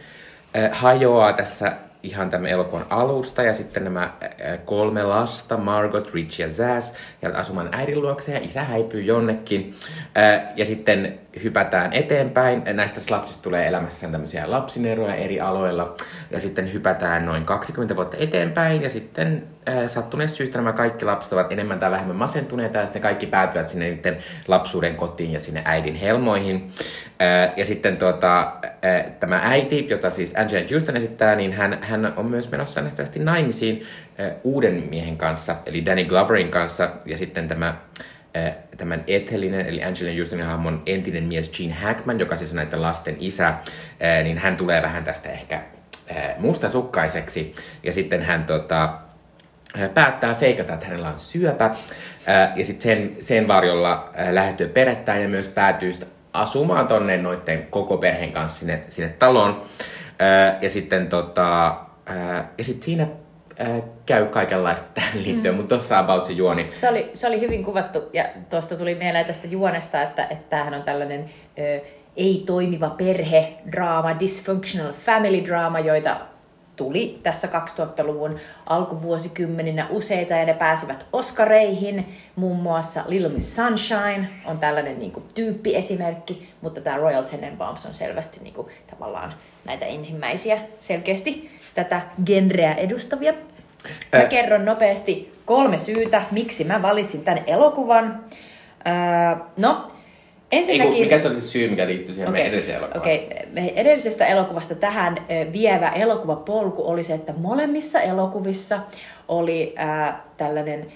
äh, hajoaa tässä ihan tämän elokuvan alusta, ja sitten nämä äh, kolme lasta, Margot, Rich ja Zaz, jäävät asumaan äidin luokse ja isä häipyy jonnekin. Äh, ja sitten hypätään eteenpäin. Näistä lapsista tulee elämässään tämmöisiä lapsineroja eri aloilla. Ja sitten hypätään noin kaksikymmentä vuotta eteenpäin. Ja sitten äh, sattuneesta syystä nämä kaikki lapset ovat enemmän tai vähemmän masentuneita. Ja sitten kaikki päätyvät sinne niiden lapsuuden kotiin ja sinne äidin helmoihin. Äh, ja sitten tuota, äh, tämä äiti, jota siis Angela Houston esittää, niin hän, hän on myös menossa nähtävästi naimisiin äh, uuden miehen kanssa. Eli Danny Gloverin kanssa. Ja sitten tämä tämän Ethelinen, eli Angelina Jolin hahmon entinen mies Gene Hackman, joka siis on näiden lasten isä, niin hän tulee vähän tästä ehkä mustasukkaiseksi, ja sitten hän tota, päättää feikata, että hänellä on syöpä, ja sitten sen, sen varjolla lähestyy perettäin ja myös päätyy asumaan tonne noitten koko perheen kanssa sinne, sinne taloon, ja sitten tota, ja sit siinä käy kaikenlaista tähän liittyen, mm. mutta tuossa about se juoni. Se oli, se oli hyvin kuvattu, ja tuosta tuli mieleen tästä juonesta, että, että tämähän on tällainen ö, ei-toimiva perhedraama, dysfunctional family drama, joita tuli tässä kaksituhattaluvun alkuvuosikymmeninä useita, ja ne pääsivät Oscareihin, muun muassa Little Miss Sunshine on tällainen niin kuin, tyyppiesimerkki, mutta tämä Royal Tenenbaums on selvästi niin kuin, tavallaan näitä ensimmäisiä selkeästi tätä genreä edustavia. Mä Ä- kerron nopeasti kolme syytä, miksi mä valitsin tämän elokuvan. Öö, no, ensinnäkin... Eiku, mikä se oli se syy, mikä liittyy siihen okay. meidän edelliseen elokuvaan? Okei, okay. Edellisestä elokuvasta tähän vievä elokuvapolku oli se, että molemmissa elokuvissa oli äh, tällainen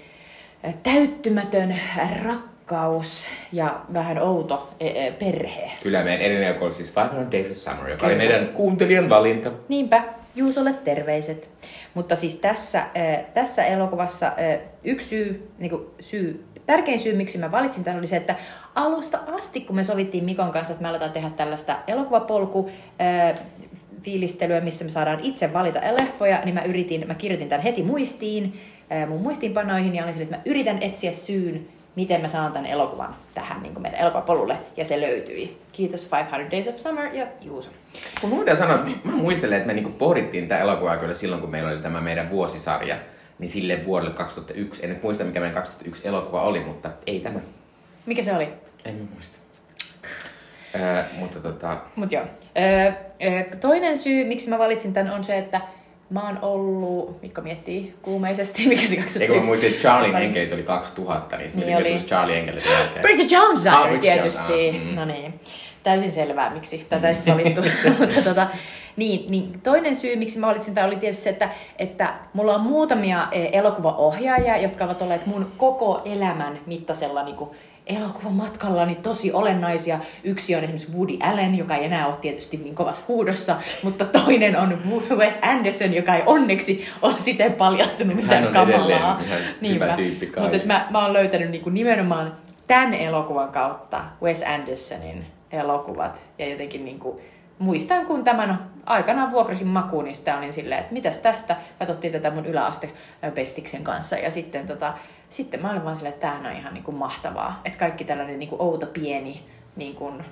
täyttymätön rakkaus ja vähän outo e- e- perhe. Kyllä, meidän edellinen elokuva oli siis five hundred Days of Summer, joka Kyllä. oli meidän kuuntelijan valinta. Niinpä. Juusolle terveiset. Mutta siis tässä, äh, tässä elokuvassa äh, yksi syy, niin kuin syy, tärkein syy, miksi mä valitsin tämän, oli se, että alusta asti, kun me sovittiin Mikon kanssa, että me aletaan tehdä tällaista elokuvapolku-fiilistelyä, äh, missä me saadaan itse valita leffoja, niin mä, yritin, mä kirjoitin tämän heti muistiin, äh, mun muistiinpanoihin, ja olin sille, että mä yritän etsiä syyn, miten mä saan tämän elokuvan tähän niin kuin meidän elokuvapolulle, ja se löytyi. Kiitos five hundred Days of Summer ja Juuso. Kun mun pitää sanoa, mä muistelen, että me niinku pohdittiin tämä elokuvaa kyllä silloin, kun meillä oli tämä meidän vuosisarja, niin sille vuodelle kaksituhattayksi. En nyt muista, mikä meidän kaksituhattayksi elokuva oli, mutta ei tämä. Mikä se oli? En mä muista. Öö, mutta tota... Mut joo. Öö, toinen syy, miksi mä valitsin tämän, on se, että mä oon ollut, Mikko miettii kuumeisesti, mikä se kaksituhattayksi. Eikö mä muistin, että Charlien enkelit oli kaksituhatta, niin sitten niin tuli Charlien enkelit jälkeen. Bridget Jones ah, tietysti. Jones. Mm-hmm. No niin, täysin selvää, miksi tätä ei sitten valittu. Mutta tota, niin, niin, toinen syy, miksi mä valitsin tämä, oli tietysti se, että, että mulla on muutamia elokuvaohjaajia, jotka ovat olleet mun koko elämän mittasella niin kuin elokuvamatkalla niin tosi olennaisia. Yksi on esimerkiksi Woody Allen, joka ei enää ole tietysti niin kovassa huudossa, mutta toinen on Wes Anderson, joka ei onneksi ole siten paljastunut mitään kamalaa. Niinpä. Mutta mä, mä oon löytänyt niin kuin nimenomaan tämän elokuvan kautta Wes Andersonin elokuvat. Ja jotenkin niin kuin, muistan, kun tämän aikanaan vuokrasin makuunista, olin silleen, että mitäs tästä? Katsottiin tätä mun yläastepestiksen kanssa ja sitten tota... Sitten mä olin vaan silleen, että tämähän on ihan niin kuin mahtavaa. Että kaikki tällainen niin kuin outo, pieni, niin kuin, äh,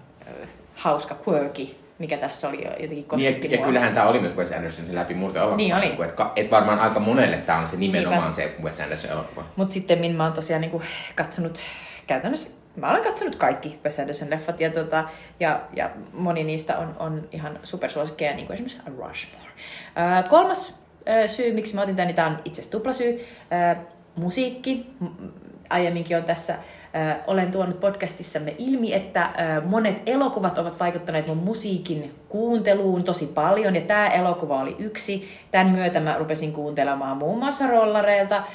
hauska, quirky, mikä tässä oli jotenkin kosketti mua. Ja kyllähän tämä oli myös Wes Andersonin läpimurto-elokuva. Niin oli. Että et varmaan aika monelle tämä on se nimenomaan Niinpä. se Wes Anderson-elokuva. Mutta sitten mä oon tosiaan niin kuin katsonut käytännössä... Mä olen katsonut kaikki Wes Anderson-leffat ja, tota, ja, ja moni niistä on, on ihan supersuosikkeja, niin kuin esimerkiksi Rushmore. Äh, kolmas äh, syy, miksi mä otin tämän, niin tämä on itse asiassa tuplasyy. Äh, Musiikki. Aiemminkin on tässä, äh, olen tuonut podcastissamme ilmi, että äh, monet elokuvat ovat vaikuttaneet mun musiikin kuunteluun tosi paljon, ja tämä elokuva oli yksi. Tämän myötä mä rupesin kuuntelemaan muun muassa Rollareilta, äh,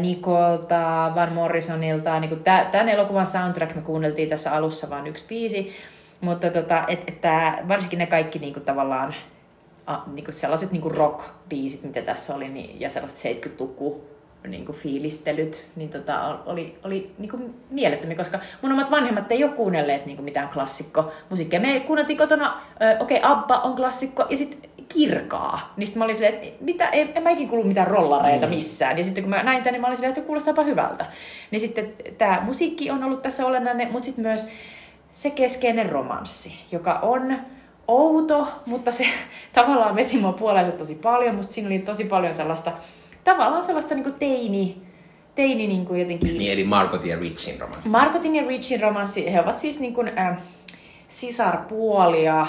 Nicolta, Van Morrisonilta. Niin tämän elokuvan soundtrack me kuunneltiin tässä alussa vain yksi biisi, mutta tota, et, et tää, varsinkin ne kaikki niinku, tavallaan a, niinku, sellaiset niinku rock-biisit, mitä tässä oli, niin, ja sellaiset seitsemänkymmentäluku niinku fiilistelyt, niin tota, oli, oli niinku mielettömiä, koska mun omat vanhemmat ei ole kuunnelleet niinku mitään klassikkomusiikkia. Me kuunneltiin kotona, okei, okay, Abba on klassikko, ja sitten Kirkaa. Niin sit mä olin silleen, että mitä, en, en mä ikin kuullut mitään rollareita missään. Ja sitten kun mä näin tämän, niin mä olin silleen, että kuulostaapa hyvältä. Niin sitten tää musiikki on ollut tässä olennainen, mutta sitten myös se keskeinen romanssi, joka on outo, mutta se tavallaan veti mua puoleensa tosi paljon. Musta siinä oli tosi paljon sellaista Tavallaan sellaista niinku teini, teini niinku jotenkin... Niin, eli Margotin ja Richin romanssi. Margotin ja Richin romanssi, he ovat siis niinku, äh, sisarpuolia.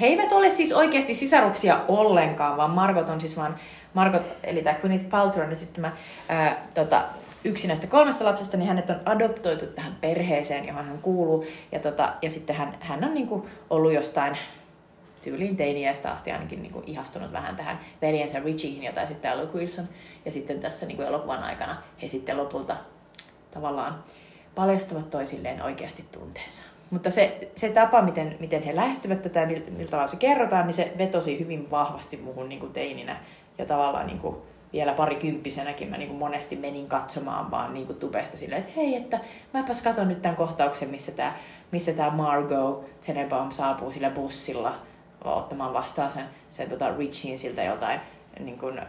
He eivät ole siis oikeasti sisaruksia ollenkaan, vaan Margot on siis vaan... Margot, eli tämä Gwyneth Paltrow, ja sitten mä, äh, tota, yksi näistä kolmesta lapsesta, niin hänet on adoptoitu tähän perheeseen, johon hän kuuluu. Ja, tota, ja sitten hän, hän on niinku ollut jostain... tyyliin teiniästä asti ainakin niin kuin ihastunut vähän tähän veljensä Richihin, jota sitten Alec Wilson. Ja sitten tässä niin kuin elokuvan aikana he sitten lopulta tavallaan paljastavat toisilleen oikeasti tunteensa. Mutta se, se tapa, miten, miten he lähestyvät tätä ja millä tavalla se kerrotaan, niin se vetosi hyvin vahvasti muuhun niin kuin teininä. Ja tavallaan niin kuin vielä parikymppisenäkin mä niin kuin monesti menin katsomaan vaan niin kuin tubesta silleen, että hei, että mäpäs katon nyt tämän kohtauksen, missä tämä missä tää Margot Tenenbaum saapuu sillä bussilla ottamaan vastaan sen, sen tota Richien siltä jotain niin kuin, äh,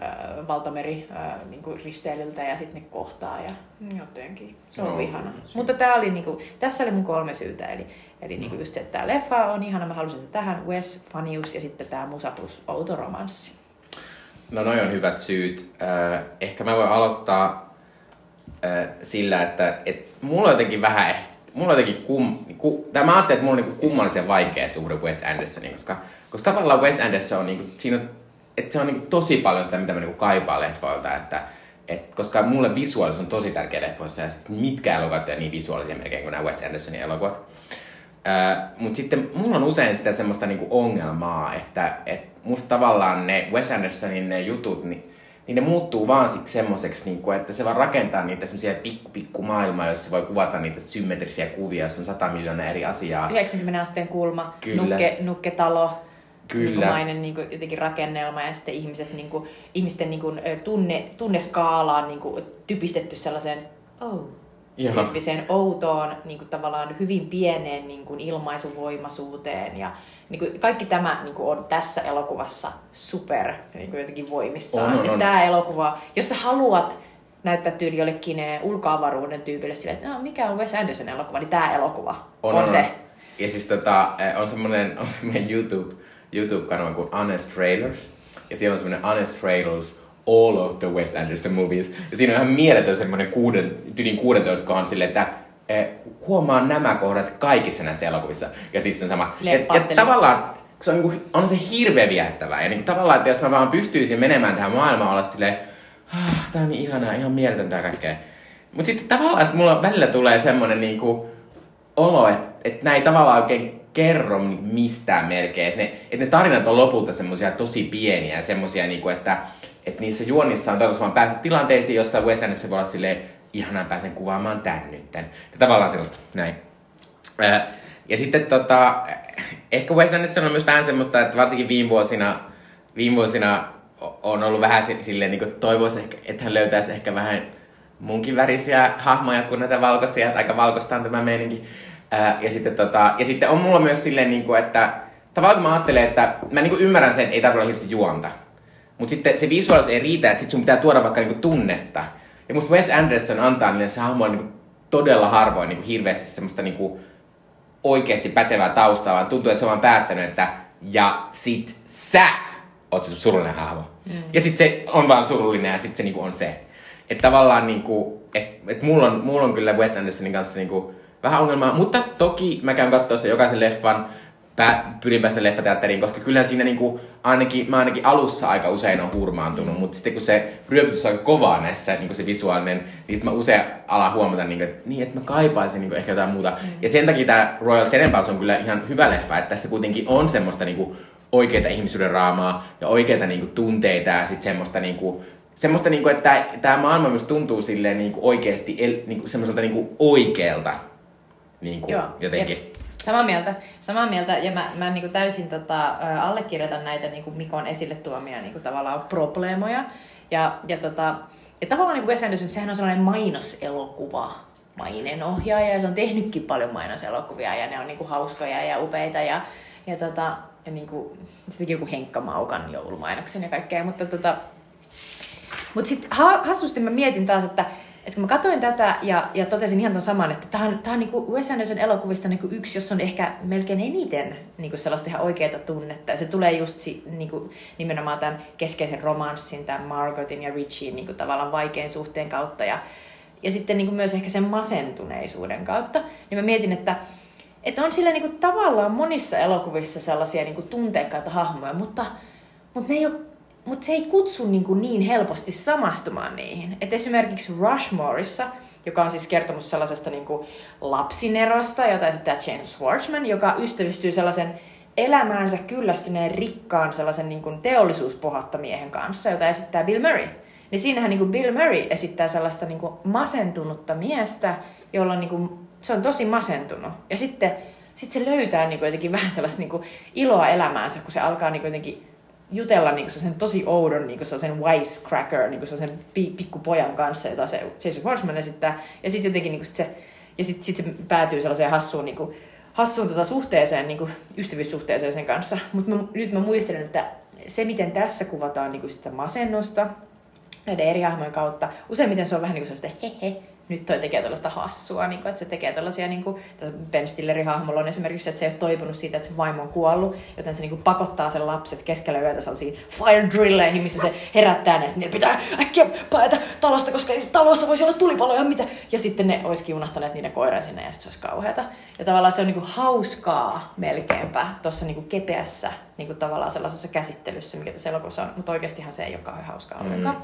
valtameri äh, niin kuin risteilyltä ja sitten ne kohtaa ja jotenkin. Se on no, ihana. Mutta tää oli, niin kuin, tässä oli mun kolme syytä. Eli, eli no. niin kuin just se, että tää leffa on ihana, mä halusin että tähän, Wes, fanius ja sitten tää musa plus outo romanssi. No noi on hyvät syyt. Äh, ehkä mä voin aloittaa äh, sillä, että et mulla on jotenkin vähän ehkä Mulla on jotenkin kum... Ku, tai mä ajattelin, että mulla on niinku kummallisen vaikea suhde Wes Andersoniin, koska, koska tavallaan Wes Anderson on niinku... Siinä on, että se on niinku tosi paljon sitä, mitä mä niinku kaipaan leffoilta, että... Et, koska mulle visuaalisuus on tosi tärkeä leffoissa, ja siis mitkä elokuvat ei ole niin visuaalisia melkein kuin nämä Wes Andersonin elokuvat. Äh, mut sitten mulla on usein sitä semmoista niinku ongelmaa, että et musta tavallaan ne Wes Andersonin ne jutut, niin... niin ne muuttuu vaan siksi semmoiseksi, että se vaan rakentaa niitä semmoisia pikku-pikku maailmaa, jossa voi kuvata niitä symmetrisiä kuvia, jossa on sata miljoonaa eri asiaa. yhdeksänkymmentä asteen kulma, nukke, nukketalo, mainen niin kuin jotenkin rakennelma ja sitten ihmiset, niin kuin, ihmisten niin kuin, tunne, tunneskaalaan niin kuin, typistetty sellaiseen oh, tyyppiseen outoon, niin kuin, tavallaan hyvin pieneen niin kuin, ilmaisuvoimaisuuteen ja niin kaikki tämä niin on tässä elokuvassa super niin jotenkin voimissaan. On, on, on. Tämä elokuva, jos sä haluat näyttää tyyli jollekin ulkoavaruuden tyypille silleen, että no, mikä on Wes Anderson elokuva, niin tämä elokuva on, on, on se. On. Ja siis tota, on semmoinen on semmoinen YouTube, YouTube-kanava kuin Honest Trailers. Ja siellä on semmoinen Honest Trailers All of the Wes Anderson Movies. Ja siinä on ihan mieletön semmoinen tyylin kuudentoista kohan silleen, että Eh, huomaa nämä kohdat kaikissa näissä elokuvissa. Ja niissä on sama. Ja, ja tavallaan se on, niin kuin, on se hirveä viettävää. Ja niin kuin, tavallaan, että jos mä vaan pystyisin menemään tähän maailmaan olla silleen, ah, tää on niin ihanaa, ihan mieletöntä ja kaikkea. Mut sitten tavallaan sit mulla välillä tulee semmonen niin kuin olo, että et nää ei tavallaan oikein kerro mistään melkein. Että ne, et ne tarinat on lopulta semmosia tosi pieniä ja semmosia, niin kuin, että et niissä juonissa on tarkoitus vaan päästä tilanteisiin, jossa Wes Anderson voi olla silleen, ihanaa, pääsen kuvaamaan tän nytten. Ja tavallaan sellaista, näin. Ää, ja sitten tota, ehkä Wes Anderson on myös vähän semmoista, että varsinkin viime vuosina, viime vuosina on ollut vähän silleen, niin kuin toivoisi, ehkä, että hän löytäisi ehkä vähän munkin värisiä hahmoja kuin näitä valkoisia, että aika valkoista on tämä meininki. Ää, ja, sitten, tota, ja sitten on mulla myös silleen, niin kuin, että tavallaan kun mä ajattelen, että mä niin kuin ymmärrän sen, että ei tarvitse olla hirveästi juonta. Mutta sitten se visuaalisuus ei riitä, että sit sun pitää tuoda vaikka niin kuin tunnetta. Ja musta Wes Anderson antaa niille se hahmo niinku todella harvoin niinku hirveästi semmoista niinku oikeasti pätevää taustaa, vaan tuntuu, että se on vaan päättänyt, että ja sit sä oot se surullinen hahmo. Mm. Ja sit se on vaan surullinen ja sit se niinku on se. Että tavallaan niinku, että et mulla on, mulla on kyllä Wes Andersonin kanssa niinku vähän ongelmaa, mutta toki mä käyn kattoo se jokaisen leffan, Pää, pyrin päästä leffateatteriin, koska kyllähän siinä niinku, ainakin, mä ainakin alussa aika usein on hurmaantunut, mutta sitten kun se ryöpytys on aika kovaa näissä, niinku se visuaalinen, niin mä usein alan huomata, niinku, että niin, et mä kaipaisin niinku, ehkä jotain muuta. Mm. Ja sen takia tämä Royal Tenenbaums on kyllä ihan hyvä leffa, että tässä kuitenkin on semmoista niinku, oikeita ihmisyyden raamaa ja oikeita niinku, tunteita ja sitten semmoista, niinku, semmoista niinku, että tämä maailma myös tuntuu silleen, niinku, oikeasti el, niinku, semmoiselta niinku, oikealta niinku, jotenkin. Jep. Samaa mieltä, samaa mieltä ja mä, mä niinku täysin tota, allekirjoitan näitä niinku Mikon esille tuomia niinku tavallaan probleemoja. Ja, ja, tota, ja tavallaan niinku Wes Anderson, sehän on sellainen mainoselokuvamainen ohjaaja ja se on tehnytkin paljon mainoselokuvia ja ne on niinku hauskoja ja upeita ja, ja, tota, ja niinku, joku Henkka Maukan joulumainoksen ja kaikkea. Mutta tota, mut sit hassusti mä mietin taas, että Et kun mä katsoin tätä ja, ja totesin ihan ton saman, että tää on, tää on niinku Wes Anderson elokuvista niinku yksi, jossa on ehkä melkein eniten niinku sellaista ihan oikeata tunnetta. Ja se tulee just si, niinku, nimenomaan tämän keskeisen romanssin, tämän Margotin ja Richien niinku tavallaan vaikean suhteen kautta. Ja, ja sitten niinku myös ehkä sen masentuneisuuden kautta. Niin mä mietin, että et on sillä niinku tavallaan monissa elokuvissa sellaisia niinku tunteikkaita hahmoja, mutta, mutta ne ei ole... Mutta se ei kutsu niin, kuin niin helposti samastumaan niihin. Et esimerkiksi Rushmoreissa, joka on siis kertomus sellaisesta niin kuin lapsinerosta, jota esittää Jane Schwartzman, joka ystävystyy sellaisen elämäänsä kyllästyneen rikkaan sellaisen niin kuin teollisuuspohjattamiehen kanssa, jota esittää Bill Murray. Niin siinähän niin kuin Bill Murray esittää sellaista niin kuin masentunutta miestä, jolloin niin kuin, se on tosi masentunut. Ja sitten sit se löytää niin kuin, jotenkin vähän sellaista niin kuin, iloa elämäänsä, kun se alkaa niin kuin, jotenkin jutella niin kuin, sen tosi oudon, niin kuin, sellaisen wisecracker, niin kuin, sen pi- pikkupojan kanssa, jota se Jason Horseman esittää. Ja sitten jotenkin niin kuin, sit se, ja sit, sit se päätyy sellaiseen hassuun, niin kuin, hassuun tota, suhteeseen, niin kuin, ystävyyssuhteeseen sen kanssa. Mutta nyt mä muistelen, että se, miten tässä kuvataan niin kuin, sitä masennusta näiden eri hahmojen kautta, useimmiten se on vähän niin kuin sellaista hehe. Nyt toi tekee tällaista hassua, niin kun, että se tekee tällaisia, niin kun, Ben Stillerin hahmolla on esimerkiksi, että se ei ole toipunut siitä, että se vaimo on kuollut, joten se niin kun, pakottaa sen lapset keskellä yötä sellaisiin fire drilleihin, missä se herättää näistä, niiden pitää äkkiä paeta talosta, koska talossa voisi olla tulipaloja, mitä. Ja sitten ne olisi kiunahtaneet niiden koiran sinne, ja se olisi kauheata. Ja tavallaan se on niin kun, hauskaa melkeinpä tuossa niin kun, kepeässä niin kun, tavallaan sellaisessa käsittelyssä, mikä tässä elokuvassa on, mutta oikeastihan se ei ole kauhean hauskaa ollenkaan. Mm.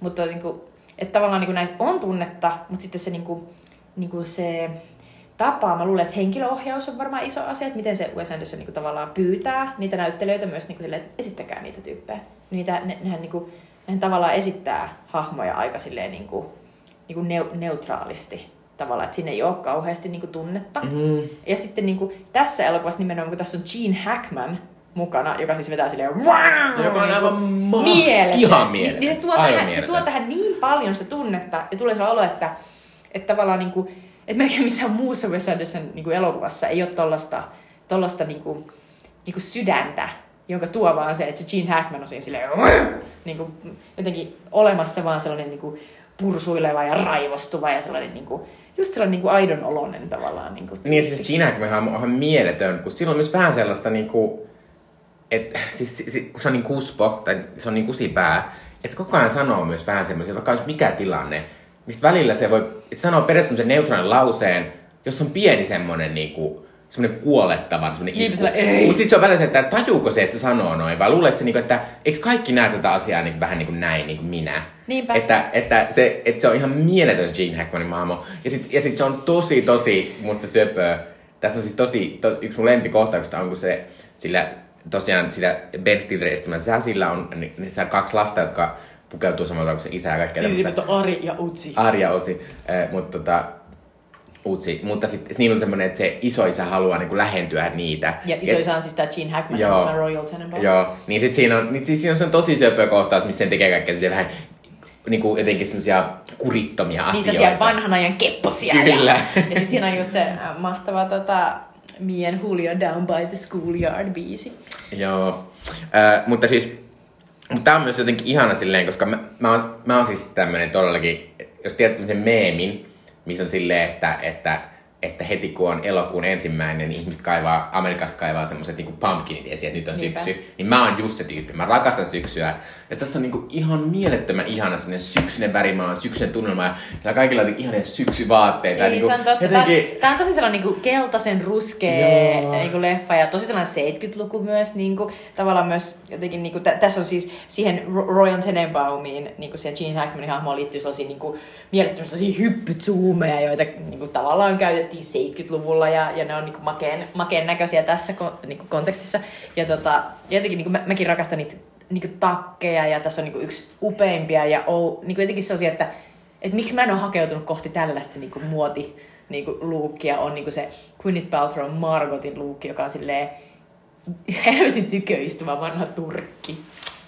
Mutta niin kun, että tavallaan niin kuin näissä on tunnetta, mutta sitten se, niin kuin, niin kuin se tapa, mä luulen, että henkilöohjaus on varmaan iso asia, että miten se Wes Anderson niin kuin tavallaan pyytää niitä näyttelijöitä myös, niin kuin silleen, että esittäkää niitä tyyppejä. Niitä, ne, nehän, niin kuin, nehän tavallaan esittää hahmoja aika silleen, niin kuin, niin kuin neu, neutraalisti tavallaan, että siinä ei ole kauheasti niin kuin tunnetta. Mm. Ja sitten niin kuin, tässä elokuvassa nimenomaan, kun tässä on Gene Hackman mukana, joka siis vetää silleen wow, joka on niin aivan ma- mieletön. Ihan mieletön. Niin, se, tuo tähän, se tuo tähän niin paljon se tunnetta, ja tulee se olo, että, että tavallaan niin kuin, että melkein missään muussa Wes Anderson niin kuin elokuvassa ei ole tollaista, tollaista niin kuin, niin kuin sydäntä, jonka tuo vaan se, että se Gene Hackman on siinä silleen niin kuin, jotenkin olemassa vaan sellainen niin kuin pursuileva ja raivostuva ja sellainen niin kuin, just sellainen niin kuin aidon oloinen tavallaan. Niin, kuin, niin siis Gene Hackman on ihan mieletön, kun sillä on myös vähän sellaista niin kuin et, siis, siis, kun se on niin kuspo, tai se on niin kusipää, että koko ajan sanoo myös vähän semmoisia, vaikka olisi mikä tilanne, niin välillä se voi sanoa periaatteessa semmoisen neutraalin lauseen, jos on pieni semmoinen niinku, semmoinen kuolettavan semmoinen isku. Niin, mutta sitten se on välillä se, että tajuuko se, että se sanoo noin, vai luuleeko se, että eikö kaikki näe tätä asiaa niin kuin, vähän niin kuin näin, niin kuin minä. Niinpä. Että, että, se, että se on ihan mieletön Gene Hackmanin maamo. Ja sitten sit se on tosi, tosi musta söpöä. Tässä on siis tosi, tos, yksi mun lempikohtauksista on, kun se sillä tosiaan sillä Ben Stiller esittämällä säsillä on ne kaksi lasta, jotka pukeutuu samalla kuin se isä ja kaikkea tämmöistä. Niin, mutta Ari ja Utsi. Ari ja Utsi, eh, mutta tota, Utsi. Mutta sitten niillä on semmoinen, että se isoisä haluaa niinku lähentyä niitä. Ja isoisä on et, siis tää Gene Hackman, joo, Royal Tenenbaum. Joo, niin sitten siinä on, niin sit siinä on se on tosi söpö kohtaus, missä sen tekee kaikkea vähän niinku jotenkin semmoisia kurittomia asioita. Niin semmoisia vanhan ajan kepposia. Kyllä. Ja, ja sitten siinä on just se mahtava tota Me and Julio Down by the Schoolyard-biisi. Joo, äh, mutta siis, mutta tää on myös jotenkin ihana silleen, koska mä, mä, oon, mä oon siis tämmönen todellakin, jos tiedät tämmösen meemin, missä on silleen, että, että, että heti kun on elokuun ensimmäinen, niin ihmiset kaivaa, Amerikasta kaivaa semmoset niinku pumpkinit esiin, että nyt on syksy. Niinpä. Niin mä oon just se tyyppi, mä rakastan syksyä. Ja tässä on niinku ihan mielettömän ihana semmonen syksyinen värimaailma, syksyinen tunnelma ja näillä kaikilla on ihania syksyvaatteita. Ei, niinku, se on totta. Jotenkin tää on tosi sellainen niinku keltaisen ruskea niinku leffa ja tosi sellainen seitsemänkymmentäluku myös. Niinku, tavallaan myös jotenkin, niinku, t- tässä on siis siihen Royal Tenenbaumiin, niinku siihen Gene Hackmanin hahmoon liittyy sellaisia niinku, mielettömiä sellaisia hyppyzoomeja, joita niinku, tavallaan käytettiin seitsemänkymmentäluvulla ja, ja ne on niinku makeen, makeen näköisiä tässä ko- niinku kontekstissa. Ja tota, jotenkin niinku mä, mäkin rakastan niitä niinku takkeja ja tässä on niinku yksi upeimpia ja ou, niinku jotenkin sellaisia, että et miksi mä en ole hakeutunut kohti tällaista niinku muoti niinku luukkia. On niinku se Gwyneth Paltrow Margotin luukki, joka on silleen helvetin tyköistuva vanha turkki.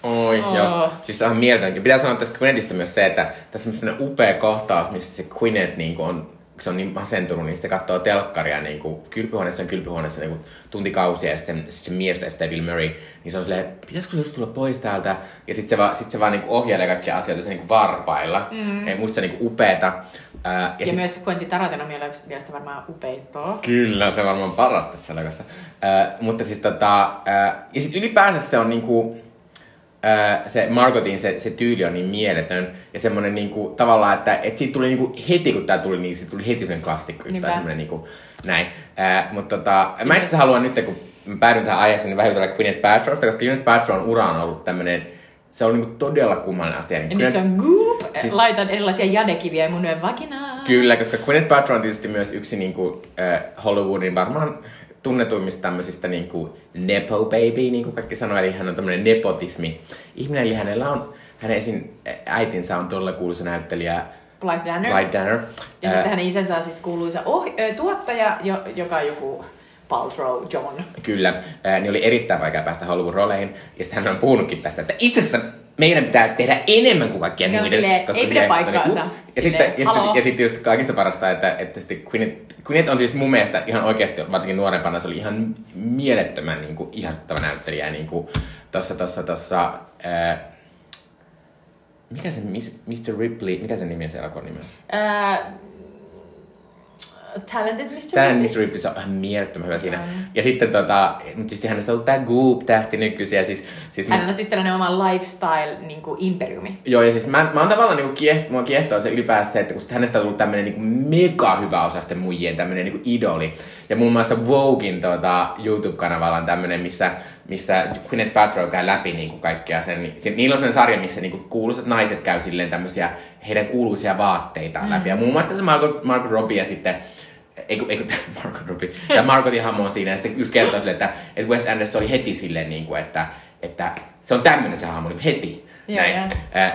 Oi, oh, joo. Siis on mieletönkin. Pitää sanoa tässä Gwynethistä myös se, että tässä on sellainen upea kohtaus, missä se Gwyneth niinku on se on niin masentunut, niin sitten katsoo telkkaria niin kuin kylpyhuoneessa on kylpyhuoneessa niin kuin tuntikausia ja sitten se mies ja sitten Bill Murray, niin se on silleen, pitäisikö se just tulla pois täältä? Ja sitten se vaan, sit se vaan niin kuin ohjailee kaikkia asioita se niin kuin varpailla. Mm-hmm. Ja musta se on niin kuin upeeta. Ää, ja ja sit myös Quentin Tarantino mielestä varmaan upeita. Kyllä, se varmaan paras tässä elokuvassa. Mutta siis tota, ää, ja sitten ylipäänsä se on niin kuin, se Margotin se, se tyyli on niin mieletön ja semmonen niinku tavallaan, että et siitä tuli niinku heti kun tää tuli, niin siitä tuli heti semmonen klassikko tai semmonen niinku näin. Äh, mutta tota, mä itse asiassa haluan nyt, kun mä päädyin tähän aiheeseen, niin vähintään Gwyneth Paltrowsta, koska Gwyneth Paltrown ura on ollut tämmönen, se on niinku todella kummallinen asia. Niin Gwyneth, se on goop, siis, laitan erilaisia jadekiviä mun yön vakinaan. Kyllä, koska Gwyneth Paltrow on tietysti myös yksi niinku äh, Hollywoodin varmaan tunnetuimmista tämmöisistä niinku nepo baby, niin kuin kaikki sanoo, eli hän on tämmöinen nepotismi ihminen, eli hänellä on, hänen esiin äitinsä on todella kuuluisa näyttelijä Blythe Danner. Blythe Danner. Ja sitten hänen isänsä on siis kuuluisa oh, tuottaja, joka on joku Paltrow John. Kyllä. Ää, niin oli erittäin vaikea päästä Hollywood-roleihin. Ja sitten hän on puhunutkin tästä, että itse asiassa meidän pitää tehdä enemmän kuin kaikkien muiden. Silleen, koska ei pidä paikkaansa. Uh, ja sitten ja sit just kaikista parasta, että, että Gwyneth, Gwyneth on siis mun mielestä ihan oikeasti, varsinkin nuorempana, se oli ihan mielettömän niin kuin, ihastuttava näyttelijä. Niin kuin tossa, tossa, tossa... Ää, mikä se mister Ripley, mikä se nimi siellä on nimi? Uh... Talented mister Talented mister Ripley, se on ihan mielettömän hyvä siinä. Mm. Ja sitten tota, mutta siis hänestä on ollut tää Goop-tähti nykyisiä. Siis, siis hän on siis tällainen oma lifestyle-imperiumi. Niin joo, ja siis mä, mä oon tavallaan, niin kieht, mua kiehtoo se ylipäänsä se, että kun hänestä on tullut tämmönen niin mega hyvä osasten muijien, tämmönen niin idoli. Ja muun muassa Voguein tota, YouTube-kanavalla on tämmönen, missä missä Gwyneth Paltrow käy läpi niinku kaikkea sen. Niillä on sellainen sarja, missä niinku kuuluisat naiset käy silleen tämmöisiä heidän kuuluisia vaatteitaan mm. läpi. Ja muun muassa tässä Margot, Margot Robbie ja sitten, ei kun, ei kun Margot Robbie, ja Margotin hamo on siinä. Ja sitten just kertoo silleen, että, että Wes Anderson oli heti silleen, niinku, että, että se on tämmöinen se hamo, niinku heti. Yeah, yeah.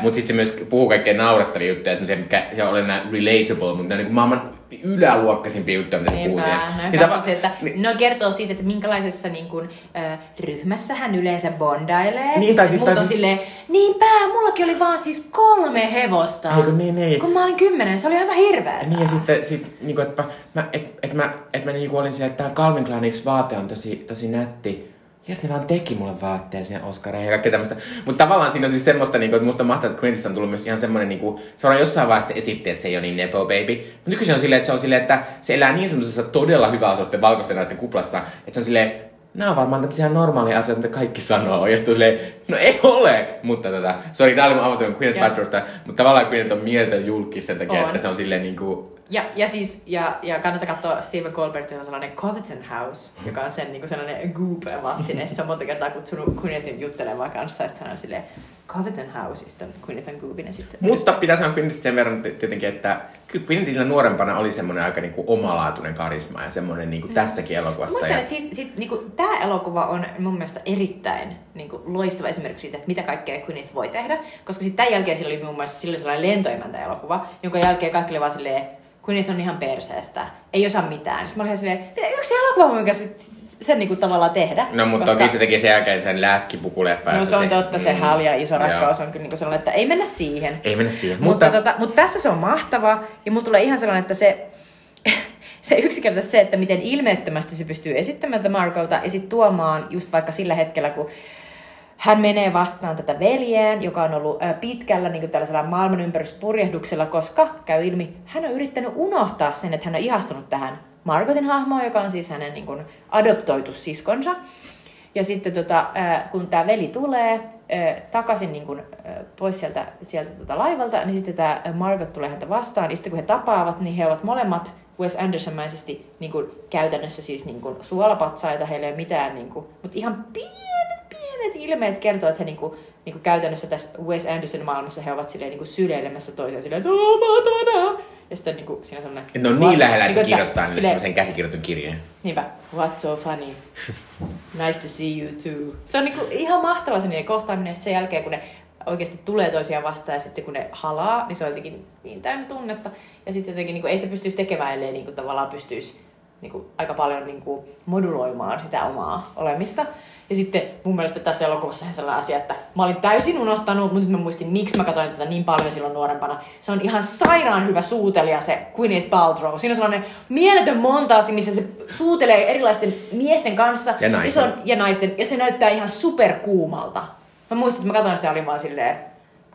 Mutta sitten se myös puhuu kaikkein naurettavia juttuja, semmoisia, mitkä se on enää relatable, mutta ne on niinku maailman yläluokkaisimpia juttuja, mitä se puhuu siihen. Niin, no kertoo siitä, että minkälaisessa niin kun, äh, ryhmässä hän yleensä bondailee. Niin, tai siis... Mutta siis... silleen, niinpä, mullakin oli vaan siis kolme hevosta, Eiku, niin, niin. kun mä olin kymmenen, se oli aivan hirveetä. Niin, ja sitten, sit, niinku, että mä, et, et mä, et mä niinku olin siellä, että tämä Calvin Klein yksi vaate on tosi, tosi nätti. Jes, ne vaan teki mulle vaatteen siihen Oscareihin ja kaikkea tämmöistä. Mutta tavallaan siinä on siis semmoista, niinku, että musta on mahtavaa, että Gwynethistä on tullut myös ihan semmoinen, niinku, se on jossain vaiheessa esitti, että se ei ole niin nepo baby. Mutta nykyisin on silleen, että se on silleen, että se elää niin semmoisessa todella hyväosaisten valkoisten naisten kuplassa, että se on silleen, nämä on varmaan tämmöisiä normaalia asioita, mitä kaikki sanoo. Ja sitten silleen, no ei ole, mutta tota, sori, tää oli mun avatunut Gwyneth Paltrowsta, mutta tavallaan Gwyneth on mieletön julkis sen takia, on. Että se on silleen niinku... Ja, ja siis, ja, ja kannattaa katsoa Stephen Colbertin on sellainen Covington House, joka on sen niinku sellainen goop-vastine. Se on monta kertaa kutsunut Gwynethin juttelemaan kanssa, ja sitten hän on silleen Covington Houseista, Gwyneth on goopinen sitten. Mutta pitää sanoa Gwynethistä sen verran tietenkin, että kyllä Gwynethillä nuorempana oli semmoinen aika niinku omalaatuinen karisma, ja semmoinen niinku mm. tässäkin elokuvassa. Muistan, ja... että sit, sit, niinku, tämä elokuva on mun mielestä erittäin niinku, loistava esimerkiksi siitä, että mitä kaikkea Gwyneth voi tehdä, koska sitten tämän jälkeen sillä oli mun mielestä sillä oli sellainen lentoimäntä-elokuva, jonka jälkeen kaikki oli vaan silleen, kun niitä on ihan perseestä. Ei osaa mitään. Sitten mä olin silleen, yksi elokuva, minkä sen niinku tavallaan tehdä. No, mutta koska... toki se teki sen jälkeen sen läskipukuleffan. No, se on totta. Se, se halja iso rakkaus joo. On kyllä niinku sellainen, että ei mennä siihen. Ei mennä siihen. Mutta, mutta... Tota, mutta tässä se on mahtavaa. Ja mulla tulee ihan sellainen, että se... Se yksinkertaisesti se, että miten ilmeettömästi se pystyy esittämään tätä Margota ja sitten tuomaan just vaikka sillä hetkellä, kun... Hän menee vastaan tätä veljeen, joka on ollut pitkällä niin kuin tällaisella maailmanympäristörpurjehduksella, koska käy ilmi, hän on yrittänyt unohtaa sen, että hän on ihastunut tähän Margotin hahmoon, joka on siis hänen niin kuin, adoptoitu siskonsa. Ja sitten tota, kun tämä veli tulee takaisin niin kuin, pois sieltä, sieltä tota laivalta, niin sitten tämä Margot tulee häntä vastaan. Ja sitten kun he tapaavat, niin he ovat molemmat Wes Anderson-mäisesti niin kuin, käytännössä siis niin kuin, suolapatsaita, heillä ei ole mitään, niin kuin, mutta ihan pieni. Pienet ilmeet kertoo, että he niinku, niinku käytännössä tässä Wes Anderson-maailmassa he ovat silleen niinku syleilemässä toisiaan silleen, että ooo, matana! Ja sitten niinku siinä on sellainen... Että ne on niin lähellä, että kirjoittaa niille semmoisen käsikirjoitun kirjeen. Niinpä. What's so funny? Nice to see you too. Se on niinku ihan mahtava se niiden kohtaaminen. Sen jälkeen, kun ne oikeasti tulee toisiaan vastaan ja sitten kun ne halaa, niin se on jotenkin niin täynnä tunnetta. Ja sitten jotenkin niinku, ei sitä pystyisi tekemään, ellei niinku, tavallaan pystyisi niinku, aika paljon niinku, moduloimaan sitä omaa olemista. Ja sitten mun mielestä tässä elokuvassa on sellainen asia, että mä olin täysin unohtanut, mutta mä muistin, miksi mä katsoin tätä niin paljon silloin nuorempana. Se on ihan sairaan hyvä suutelija se Gwyneth Paltrow. Siinä on sellainen mieletön montaasi, missä se suutelee erilaisten miesten kanssa ja naisten. Ison, ja, naisten, ja se näyttää ihan superkuumalta. Mä muistin, että mä katsoin sitä ja olin vaan silleen,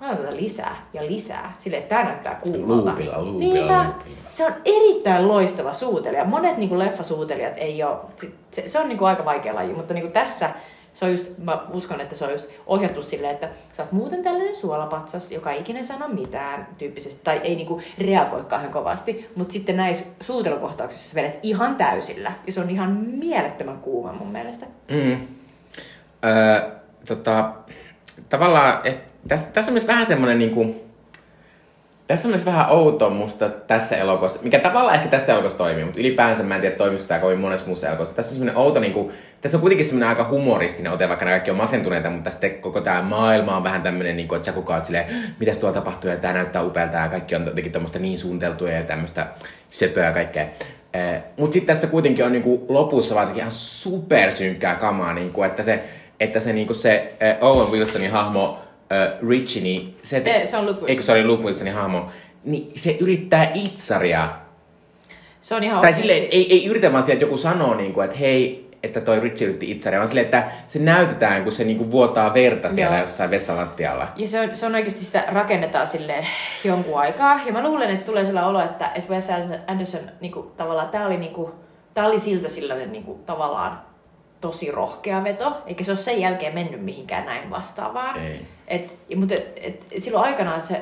mä otan tätä lisää ja lisää. Silleen, että tää näyttää kuumalta. Luupilla, luupilla, niinpä, luupilla. Se on erittäin loistava suutelija. Monet niin kuin leffasuutelijat ei ole, se, se on niin kuin aika vaikea laji, mutta niin kuin tässä se on just, mä uskon, että se on just ohjattu silleen, että sä oot muuten tällainen suolapatsas, joka ei ikinä sano mitään tyyppisesti, tai ei niinku reagoi kauhean kovasti, mutta sitten näissä suutelukohtauksissa sä vedet ihan täysillä, ja se on ihan mielettömän kuuma mun mielestä. Mm. Öö, tota, tavallaan, et, tässä, tässä on myös vähän semmoinen niinku... Tässä on myös vähän outoa musta tässä elokuvassa, mikä tavallaan ehkä tässä elokuvassa toimii, mutta ylipäänsä mä en tiedä toimisiko tämä kovin monessa muussa elokuvassa. Tässä on semmoinen outo, niin kuin, tässä on kuitenkin semmoinen aika humoristinen ote, vaikka nämä kaikki on masentuneita, mutta sitten koko tämä maailma on vähän tämmöinen, niin kuin, että sä kukaan oot silleen, mitäs tuolla tapahtuu ja tämä näyttää upealta ja kaikki on jotenkin tommoista niin suunniteltua ja tämmöistä söpöä ja kaikkea. Eh, mutta sitten tässä kuitenkin on niin kuin, lopussa varsinkin ihan supersynkkää kamaa, niin kuin, että se, että se, niin kuin se eh, Owen Wilsonin hahmo, Uh, Richie, niin se, te- se on Luke Wilson. Eikö se oli Luke Wilsonin hahmo, niin se yrittää itsaria. Se on ihan tai okay. Silleen, ei, ei yritä vaan silleen, että joku sanoo, niin kuin, että hei, että toi Richie yritti itsaria, vaan silleen, että se näytetään, kun se niin kuin vuotaa verta siellä joo. Jossain vessalattialla. Ja se on, se on oikeasti sitä rakennetaan silleen jonkun aikaa. Ja mä luulen, että tulee sellainen olo, että, että Wes Anderson niin kuin, tavallaan, tää oli, niin kuin, tää oli siltä sellainen niin kuin, tavallaan tosi rohkea veto, eikä se ole sen jälkeen mennyt mihinkään näin vastaavaan. Et, mutta et, et, silloin aikanaan se,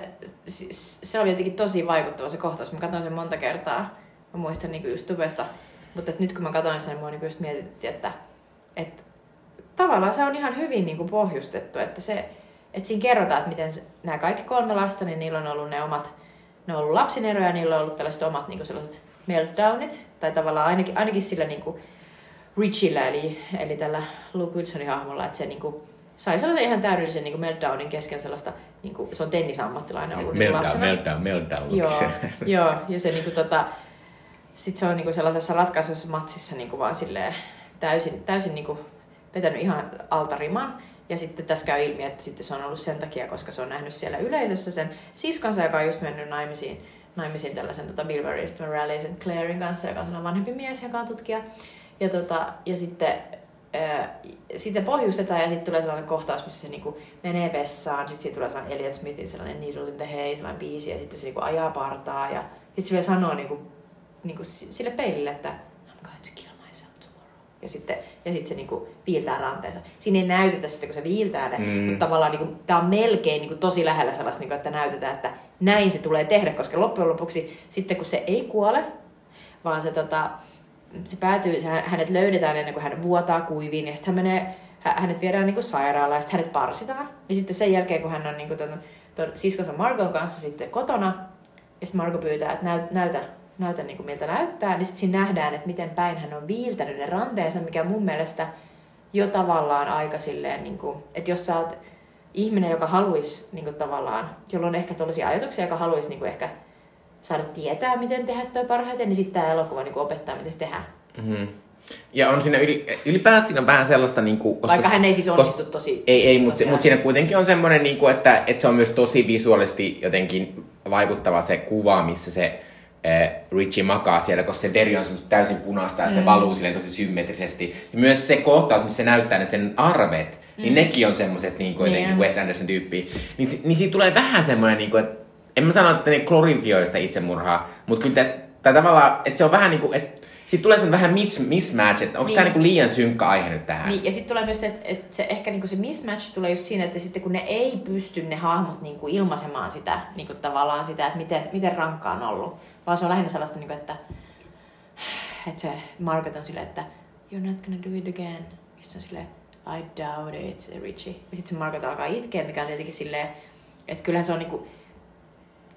se oli jotenkin tosi vaikuttava se kohtaus. Mä katsoin sen monta kertaa. Mä muistan niinku just tubesta. Mutta nyt kun mä katsoin sen, mua niinku just mietitettiin, että et, tavallaan se on ihan hyvin niinku pohjustettu. Että se, et siinä kerrotaan, että miten nämä kaikki kolme lasta, niin niillä on ollut ne omat, ne on ollut lapsineroja, niillä on ollut tällaiset omat niinku sellaiset meltdownit. Tai tavallaan ainakin, ainakin sillä niinku Richillä, eli, eli tällä Luke Wilsonin hahmolla, että se niinku sai sellaisen ihan täydellisen niinku meltdownin kesken sellaista, niinku, se on tennisammattilainen ollut meltdown, niin lapsena. Meltdown, meltdown, joo, joo, ja se, niinku, tota, sit se on niinku, sellaisessa ratkaisussa matsissa niinku, vaan silleen, täysin, täysin niinku, vetänyt ihan alta riman. Ja sitten tässä käy ilmi, että sitten se on ollut sen takia, koska se on nähnyt siellä yleisössä sen siskonsa, joka on just mennyt naimisiin, naimisiin tällaisen tota, Bilberry Raleigh sen Clairen kanssa, joka on vanhempi mies, joka on tutkija. Ja, tota, ja sitten, ää, sitten pohjustetaan ja sitten tulee sellainen kohtaus, missä se niinku menee vessaan. Sitten tulee sellainen Elliot Smithin sellainen Needle in the Hay, sellainen biisi. Ja sitten se niinku ajaa partaa ja sitten se vielä sanoo niinku, niinku sille peilille, että I'm going to kill myself tomorrow. Ja sitten, ja sitten se niinku viiltää ranteensa. Siinä ei näytetä sitä, kun se viiltää ne. Mm. Mutta tavallaan niinku, tämä on melkein niinku tosi lähellä sellaista, niinku, että näytetään, että näin se tulee tehdä. Koska loppujen lopuksi sitten kun se ei kuole, vaan se tota... Se päätyy, hänet löydetään ennen kuin hän vuotaa kuiviin ja sitten hän menee, hänet viedään niin kuin sairaalaan ja sitten hänet parsitaan. Ja sitten sen jälkeen, kun hän on niin kuin ton, ton siskonsa Margon kanssa sitten kotona ja sitten Margo pyytää, että näytä, näytä, näytä niin kuin miltä näyttää, niin sitten siinä nähdään, että miten päin hän on viiltänyt ne ranteensa, mikä mun mielestä jo tavallaan aika silleen, niin kuin, että jos sä oot ihminen, joka haluaisi niin kuin tavallaan, jolla on ehkä tollaisia ajatuksia, joka haluaisi niin kuin ehkä saada tietää, miten tehdä toi parhaiten, niin sitten tämä elokuva niin opettaa, miten se tehdään. Mm-hmm. Ja on siinä yli, ylipäänsä siinä on vähän sellaista... Niin kuin, koska, vaikka hän ei siis onnistu koska, tosi... Ei, ei mutta mut siinä kuitenkin on semmoinen, niin kuin, että, että se on myös tosi visuaalisesti jotenkin vaikuttava se kuva, missä se äh, Richie makaa siellä, koska se veri on semmoista täysin punaista ja se mm. valuu silleen tosi symmetrisesti. Ja myös se kohtaus, missä se näyttää ne sen arvet, mm. niin nekin on semmoiset niin kuin jotenkin yeah. Wes Anderson tyyppiä. Niin, niin siitä tulee vähän semmoinen, niin kuin, että en mä sano, että ne glorifioi sitä itsemurhaa, mutta kyllä tää, tää tavallaan, että se on vähän niinku, että siitä tulee semmoinen vähän mismatch, että onko niin. Tää niinku liian synkkä aihe nyt tähän. Niin, ja sitten tulee myös se, että et se ehkä niinku se mismatch tulee just siinä, että sitten kun ne ei pysty ne hahmot niinku ilmaisemaan sitä, niinku tavallaan sitä, että miten, miten rankkaa on ollut, vaan se on lähinnä sellaista, niinku, että, että se Margaret on silleen, että you're not gonna do it again, mistä on silleen, I doubt it, se Richie. Ja sitten se Margaret alkaa itkeä, mikä on tietenkin silleen, että kyllähän se on niinku...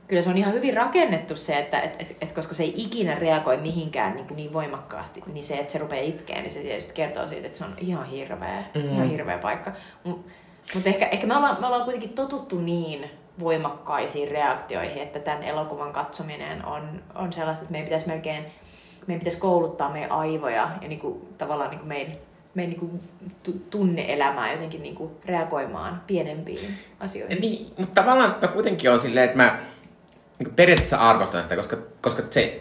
Kyllä se on ihan hyvin rakennettu se, että et, et, et, koska se ei ikinä reagoi mihinkään niin, niin voimakkaasti, niin se, että se rupeaa itkeä, niin se tietysti kertoo siitä, että se on ihan hirveä, mm. ihan hirveä paikka. Mutta mut ehkä, ehkä me, ollaan, me ollaan kuitenkin totuttu niin voimakkaisiin reaktioihin, että tämän elokuvan katsominen on, on sellaista, että meidän pitäisi melkein meidän pitäisi kouluttaa meidän aivoja ja niinku, tavallaan niinku meidän... meidän niin tunne-elämää jotenkin niin reagoimaan pienempiin asioihin. Niin, mutta tavallaan sitten kuitenkin on silleen, että mä niin periaatteessa arvostan sitä, koska, koska se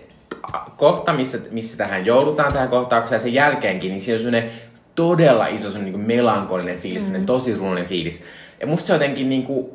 kohta, missä, missä tähän joudutaan tähän kohtaukseen ja sen jälkeenkin, niin siinä on sellainen todella iso sellainen niin melankolinen fiilis, mm-hmm. tosi runollinen fiilis. Ja musta se jotenkin, niin kuin,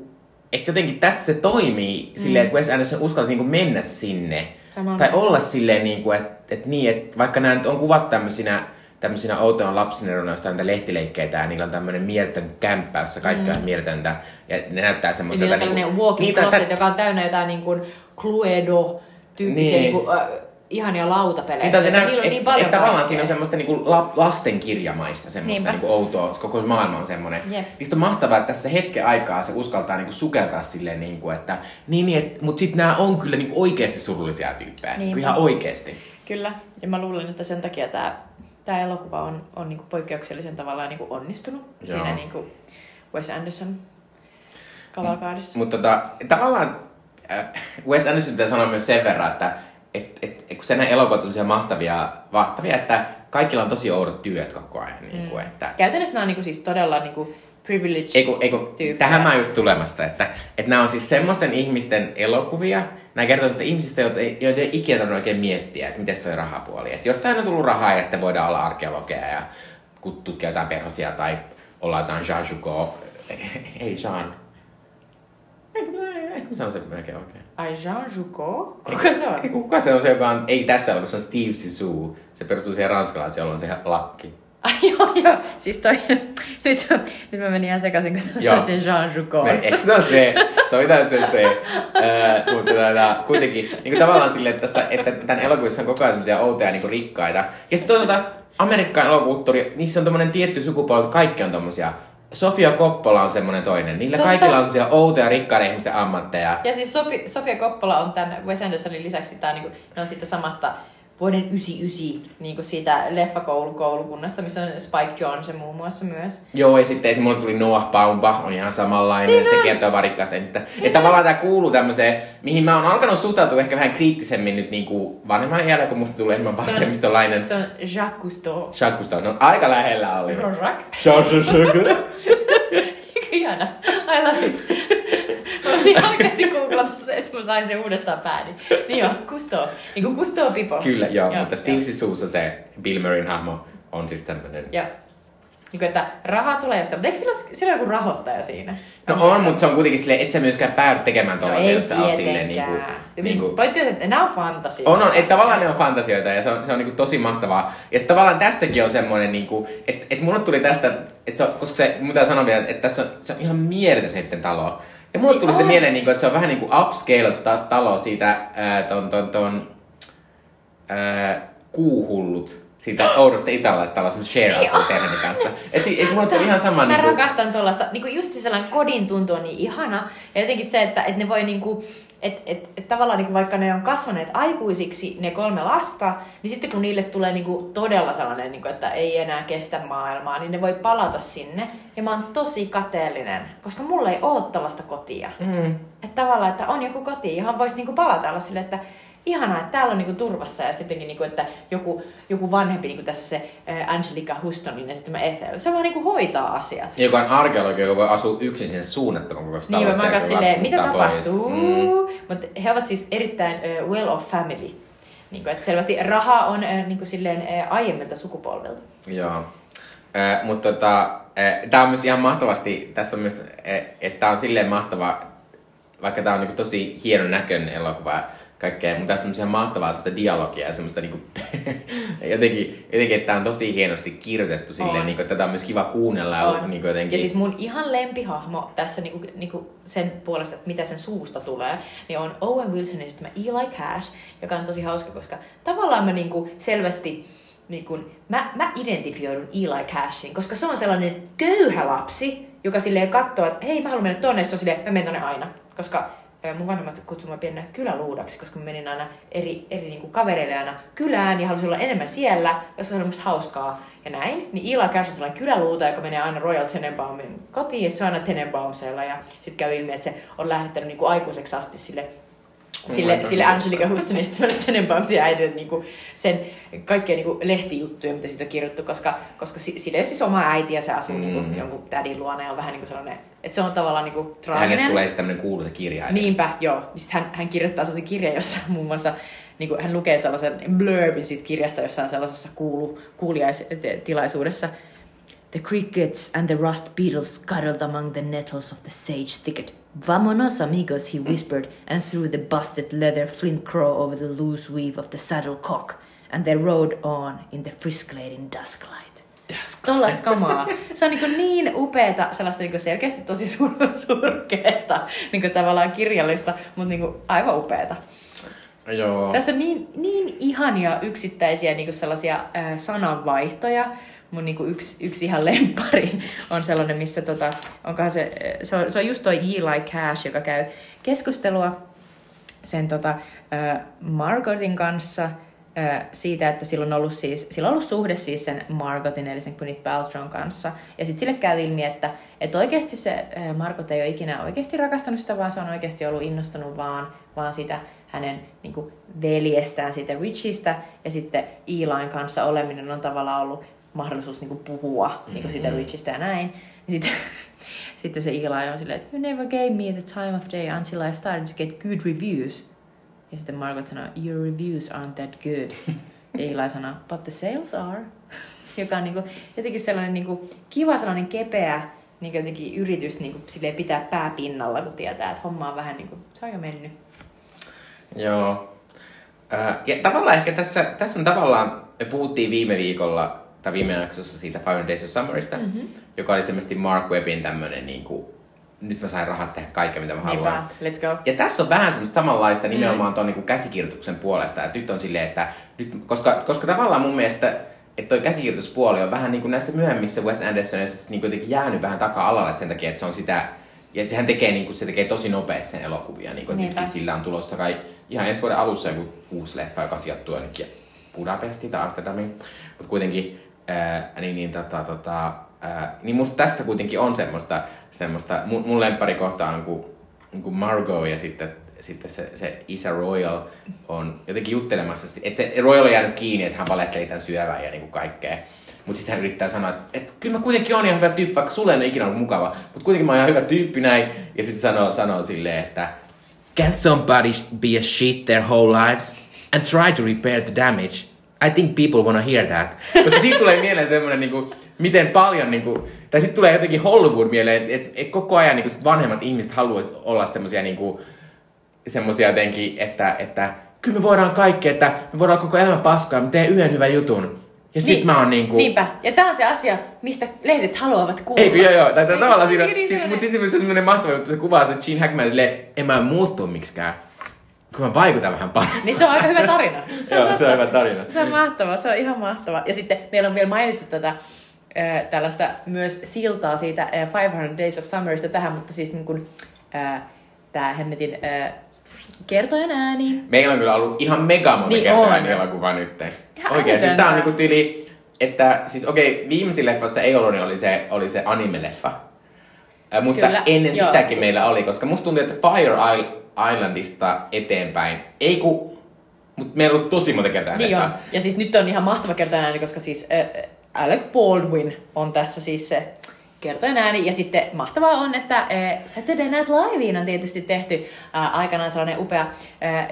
että jotenkin tässä se toimii mm-hmm. silleen, että Wes Anderson uskalsi niin mennä sinne. Samaan tai olla silleen, niin kuin, että, että, niin, että vaikka nämä nyt on kuvat tämmöisinä tämmöisinä outoon lapsinerona, joista on niitä lehtileikkeitä ja niillä on tämmöinen mieletön kämppä, jossa kaikki on mm. mieletöntä. Ja ne näyttää semmoiselta... Niin on tällainen walking closet, joka on täynnä jotain niin kuin Cluedo-tyyppisiä niin. niin kuin, äh, ihania lautapelejä. Niin, näy- niillä on niin paljon et, tavallaan siinä on semmoista niinku la- lastenkirjamaista, semmoista niinku outoa, koko maailma on semmoinen. Yep. Niistä on mahtavaa, että tässä hetken aikaa se uskaltaa niinku sukeltaa silleen, niinku, että niin, niin, et, mutta sitten nämä on kyllä niinku oikeasti surullisia tyyppejä, niin, ihan oikeasti. Kyllä, ja mä luulen, että sen takia tämä, tämä elokuva on, on niinku poikkeuksellisen tavallaan niinku onnistunut. Joo. Siinä niinku Wes Anderson kavalkaadissa. Mutta tota, tavallaan äh, Wes Anderson pitää sanoa myös sen verran, että Et, et, et, kun se nämä elokuvat on mahtavia, mahtavia, että kaikilla on tosi oudot työt koko ajan. Mm. Niin kuin, että... Käytännössä nämä on niin kuin, siis todella niin kuin privileged eiku, eiku, tyyppejä. Tähän mä oon just tulemassa, että, että nämä on siis semmoisten ihmisten elokuvia. Nämä kertovat ihmisistä, joita ei, joita ei ikinä tarvitse oikein miettiä, että miten se toi rahapuoli. Että jostain on tullut rahaa ja sitten voidaan olla arkeologeja ja tutkia jotain perhosia tai olla jotain Jean Jugo. Ei Jean. Ei kun sano se melkein oikein. Ai Jean Jugo? Kuka se on? Ei, kuka se on se, joka on, ei tässä ole, kun se on Steve Zissou. Se perustuu siihen ranskalaiseen, jolloin se lakki. Ai joo, joo. Siis toi, nyt, nyt mä menin ihan sekaisin, kun sä sanoit sen Jean Jugo. Eikö se ole se? Se on mitään nyt se. Äh, mutta täällä, kuitenkin, niin tavallaan silleen, että, tässä, että tämän elokuvissa on koko ajan semmoisia outoja niin rikkaita. Ja sitten toisaalta Amerikkaan elokulttuuri, niissä on tommonen tietty sukupolvi, kaikki on tommosia. Sofia Coppola on semmoinen toinen. Niillä Totta. Kaikilla on semmoisia outoja, rikkaiden ihmisten ammatteja. Ja siis Sofi, Sofia Coppola on tämän Wes Andersonin lisäksi, tää, niin kuin, ne on siitä samasta vuoden yhdeksänkymmentäyhdeksän niin siitä leffakoulukunnasta, missä on Spike Jonze muun muassa myös. Joo, ja sitten mulle tuli Noah Baumbach, on ihan samanlainen, niin se on. Kertoo vaan rikkaasta ihmistä. Niin että tavallaan tää kuuluu tämmöiseen, mihin mä oon alkanut suhtautua ehkä vähän kriittisemmin nyt niin kuin vanhemman jälkeen, kun musta tulee enemmän vasemmistolainen. Se on Jacques Cousteau. Jacques Cousteau, no aika lähellä oli. Jean-Jacques. Jean-Jacques. Ihana, I love it. Mä olin oikeasti googlata se, että mä sain sen uudestaan pääni. Niin joo, Cousteau. Niin kuin Cousteau Pipo. Kyllä, joo, joo mutta Steve Zissoussa se Bill Murrayn hahmo on siis tämmönen. Joo. Niin kuin, että rahaa tulee jostain, mutta eikö sillä ole joku rahoittaja siinä? No on, on mutta se on kuitenkin silleen, et sä myöskään päädy tekemään tuollaisia, no, jos sä oot silleen niinku... Niin pointti on, että nämä on fantasioita. On, on, että tavallaan ne on fantasioita ja se on, se on niinku tosi mahtavaa. Ja sitten tavallaan tässäkin on semmoinen niinku, että et mulle tuli tästä, et se on, koska se, mun tää sanon vielä, että tässä on, se on ihan mieletön sitten talo. Ja mulle tuli sitten mieleen, että se on vähän niinku upscale talo siitä ää, ton, ton, ton ää, kuuhullut. Siitä oudosta italaista talosta, semmoista share-asua perheen kanssa. Että et mulla on ihan sama... Mä niinku... rakastan tuollaista. Niinku just se sellainen kodin tuntu on niin ihana. Ja jotenkin se, että et ne voi niinku... Että et, et tavallaan niinku vaikka ne on kasvaneet aikuisiksi, ne kolme lasta, niin sitten kun niille tulee niinku todella sellainen, niinku, että ei enää kestä maailmaa, niin ne voi palata sinne. Ja mä oon tosi kateellinen, koska mulla ei oo tällaista kotia. Mm. Että tavallaan, että on joku koti, johon vois niinku palata olla silleen, että... Ihanaa, että täällä on niinku turvassa ja sittenkin niinku, että joku, joku vanhempi, niinku tässä se Angelica Houstonin ja sitten Ethel, se vaan niinku hoitaa asiat. Joka on arkeologi, joka voi asua yksin sen suunnattoman kokoista talossa. Niin, mä oon silleen, mitä tapahtuu? Mm. Mutta he ovat siis erittäin uh, well off family. Niinku, että selvästi rahaa on uh, niinku silleen uh, aiemmilta sukupolvelta. Joo, uh, mutta tota, uh, tää on myös ihan mahtavasti, tässä on myös, uh, että tää on silleen mahtava, vaikka tää on niinku tosi hienon näköinen elokuva, kaikkea, mutta tässä on semmoisia mahtavaa semmoista dialogia ja semmoista niinku, jotenkin, jotenkin, että tää on tosi hienosti kirjoitettu silleen, niinku, että tätä on myös kiva kuunnella. Niinku, jotenkin. Ja siis mun ihan lempihahmo tässä niinku, niinku sen puolesta, että mitä sen suusta tulee, niin on Owen Wilson ja sitten mä Eli Cash, joka on tosi hauska, koska tavallaan mä niinku selvästi niinku, mä, mä identifioidun Eli Cashin, koska se on sellainen köyhä lapsi, joka silleen katsoo, että hei mä haluan mennä tonne, ja sitten on silleen, mä menen tonne aina, koska mun vanhemmat kutsuivat pienenä kyläluudaksi, koska mä menin aina eri, eri niinku kavereille aina kylään ja halusin olla enemmän siellä, koska se oli musta hauskaa ja näin. Niin Eli Cash on sellainen kyläluuta, joka menee aina Royal Tenenbaumin kotiin ja se on aina Tenenbaumseilla. Ja sit käy ilmi, että se on lähettänyt niinku aikuiseksi asti sille, mm, sille, sille Angelica Houstonista Tenenbaumsia äidille niinku sen kaikkia niinku lehtijuttuja, mitä siitä on kirjoittu, koska, koska sille ei ole siis oma äiti ja se asuu mm. niinku jonkun tädin luona ja on vähän niinku sellainen... Että se on tavallaan niinku traaginen. Hänestä tulee sitten tämmöinen kuuluisa kirjailija. Niinpä, joo. Sitten hän, hän kirjoittaa sellaisen kirjan, jossa muun muassa niinku, hän lukee sellaisen blurbin siitä kirjasta jossain sellaisessa kuulu, kuulijaistilaisuudessa. The crickets and the rust beetles scuttled among the nettles of the sage thicket. Vamonos amigos, he whispered, and threw the busted leather flint crow over the loose weave of the saddle cock. And they rode on in the friskelating dusk light. Tollaista kamaa. Se on niin, niin upeeta, sellaista niin selkeästi tosi sur- surkeeta niin tavallaan kirjallista, mutta niin aivan upeeta. Joo. Tässä on niin, niin ihania yksittäisiä niin kuin sellaisia äh, sananvaihtoja. Mun niin kuin yksi, yksi ihan lemppari on sellainen, missä tota, onkohan se, se, on, se on just toi Eli Cash, joka käy keskustelua sen tota, äh, Margotin kanssa äh, siitä, että sillä on, ollut siis, sillä on ollut suhde siis sen Margotin eli sen Gwyneth Paltrown kanssa. Ja sitten sille käy ilmi, että et oikeasti se äh, Margot ei ole ikinä oikeasti rakastanut sitä, vaan se on oikeasti ollut innostunut vaan, vaan sitä hänen niin kuin veljestään, siitä Richistä. Ja sitten Elin kanssa oleminen on tavallaan ollut mahdollisuus niin kuin puhua mm-hmm. niin kuin siitä Richistä ja näin. Ja sitten, sitten se Eli on silleen, että you never gave me the time of day until I started to get good reviews. Ja sitten Margot sanoo, your reviews aren't that good. Ja Eli sanoo, but the sales are. Joka on niin kuin, jotenkin sellainen niin kuin, kiva sellainen kepeä niin kuin jotenkin yritys niin kuin, silleen pitää pää pinnalla, kun tietää, että homma on vähän niin kuin, se on jo mennyt. Joo. Äh, ja tavallaan ehkä tässä, tässä on tavallaan, me puhuttiin viime viikolla, tai viime jaksossa siitä Five Days of Summerista, mm-hmm. joka oli semmoisesti Mark Webbin tämmönen niinku, nyt mä sain rahat tehdä kaiken mitä mä haluan. Let's go. Ja tässä on vähän semmoista samanlaista nimenomaan mm. ton niinku käsikirjoituksen puolesta, että nyt on silleen, että nyt, koska, koska tavallaan mun mielestä, että toi käsikirjoituspuoli on vähän niinku näissä myöhemmissä Wes Andersonissa niinku jotenkin jäänyt vähän taka-alalle sen takia, että se on sitä, ja sehän tekee niinku, se tekee tosi nopeasti sen elokuvia, niinku nytkin sillä on tulossa kai ihan ensi vuoden alussa joku kuusi leffa, joka sijoittuu jonnekin Budapestiin tai Amsterdamiin, mut kuitenkin Ää, niin, niin, tota, tota, ää, niin musta tässä kuitenkin on semmoista, semmoista mun, mun lempparikohta on kun, kun Margot ja sitten, sitten se, se isä Royal on jotenkin juttelemassa, että Royal on jäänyt kiinni, että hän valehteli tämän syövän ja niin kuin kaikkea. Mut sitten hän yrittää sanoa, että, että kyllä mä kuitenkin on ihan hyvä tyyppi, vaikka sulle on ikinä ollut mukava, mut kuitenkin mä oon ihan hyvä tyyppi näin. Ja sitten sanoo, sanoo silleen, että can somebody be a shit their whole lives and try to repair the damage? I think people wanna hear that. Koska siitä tulee mieleen semmoinen, niin kuin, miten paljon, niin kuin, tai sitten tulee jotenkin Hollywood mieleen, että et koko ajan niin kuin, vanhemmat ihmiset haluaisi olla semmoisia niin semmoisia jotenkin, että, että kyllä me voidaan kaikki, että me voidaan koko elämän paskaa, me teemme yhden hyvän jutun. Ja sit niin, mä oon niinku... Niinpä. Ja tää on se asia, mistä lehdet haluavat kuulla. Eikö, joo, joo. Tää on tavallaan siinä... Mutta sitten se on semmoinen mahtava juttu, se kuvaa sitä Gene Hackman silleen, en mä muuttu miksikään. Kun mä vaikutan vähän paremmin. Niin se on aika hyvä tarina. Se on, joo, se on hyvä tarina. Se on mahtavaa, se on ihan mahtavaa. Ja sitten meillä on vielä mainittu tätä, äh, tällaista myös siltaa siitä äh, five hundred Days of Summerista tähän, mutta siis niin kuin äh, tää hemmetin äh, kertojan ääni. Meillä on kyllä ollut ihan mega moni niin kertojan elokuva nytten. Oikeesti, tää on niinku tyyli, että siis okei, okay, viimeisin leffassa ei ollut, niin oli se, oli se anime-leffa. Äh, mutta kyllä, ennen joo. sitäkin meillä oli, koska musta tuntuu, että Fire Isle Islandista eteenpäin. Ei ku... Mut meillä on ollut tosi monta kertaa niin on. Ja siis nyt on ihan mahtava kertojen ääni, koska siis äh, Alec Baldwin on tässä siis se kertojen ääni. Ja sitten mahtavaa on, että äh, Saturday Night Liveen on tietysti tehty äh, aikanaan sellainen upea äh, äh,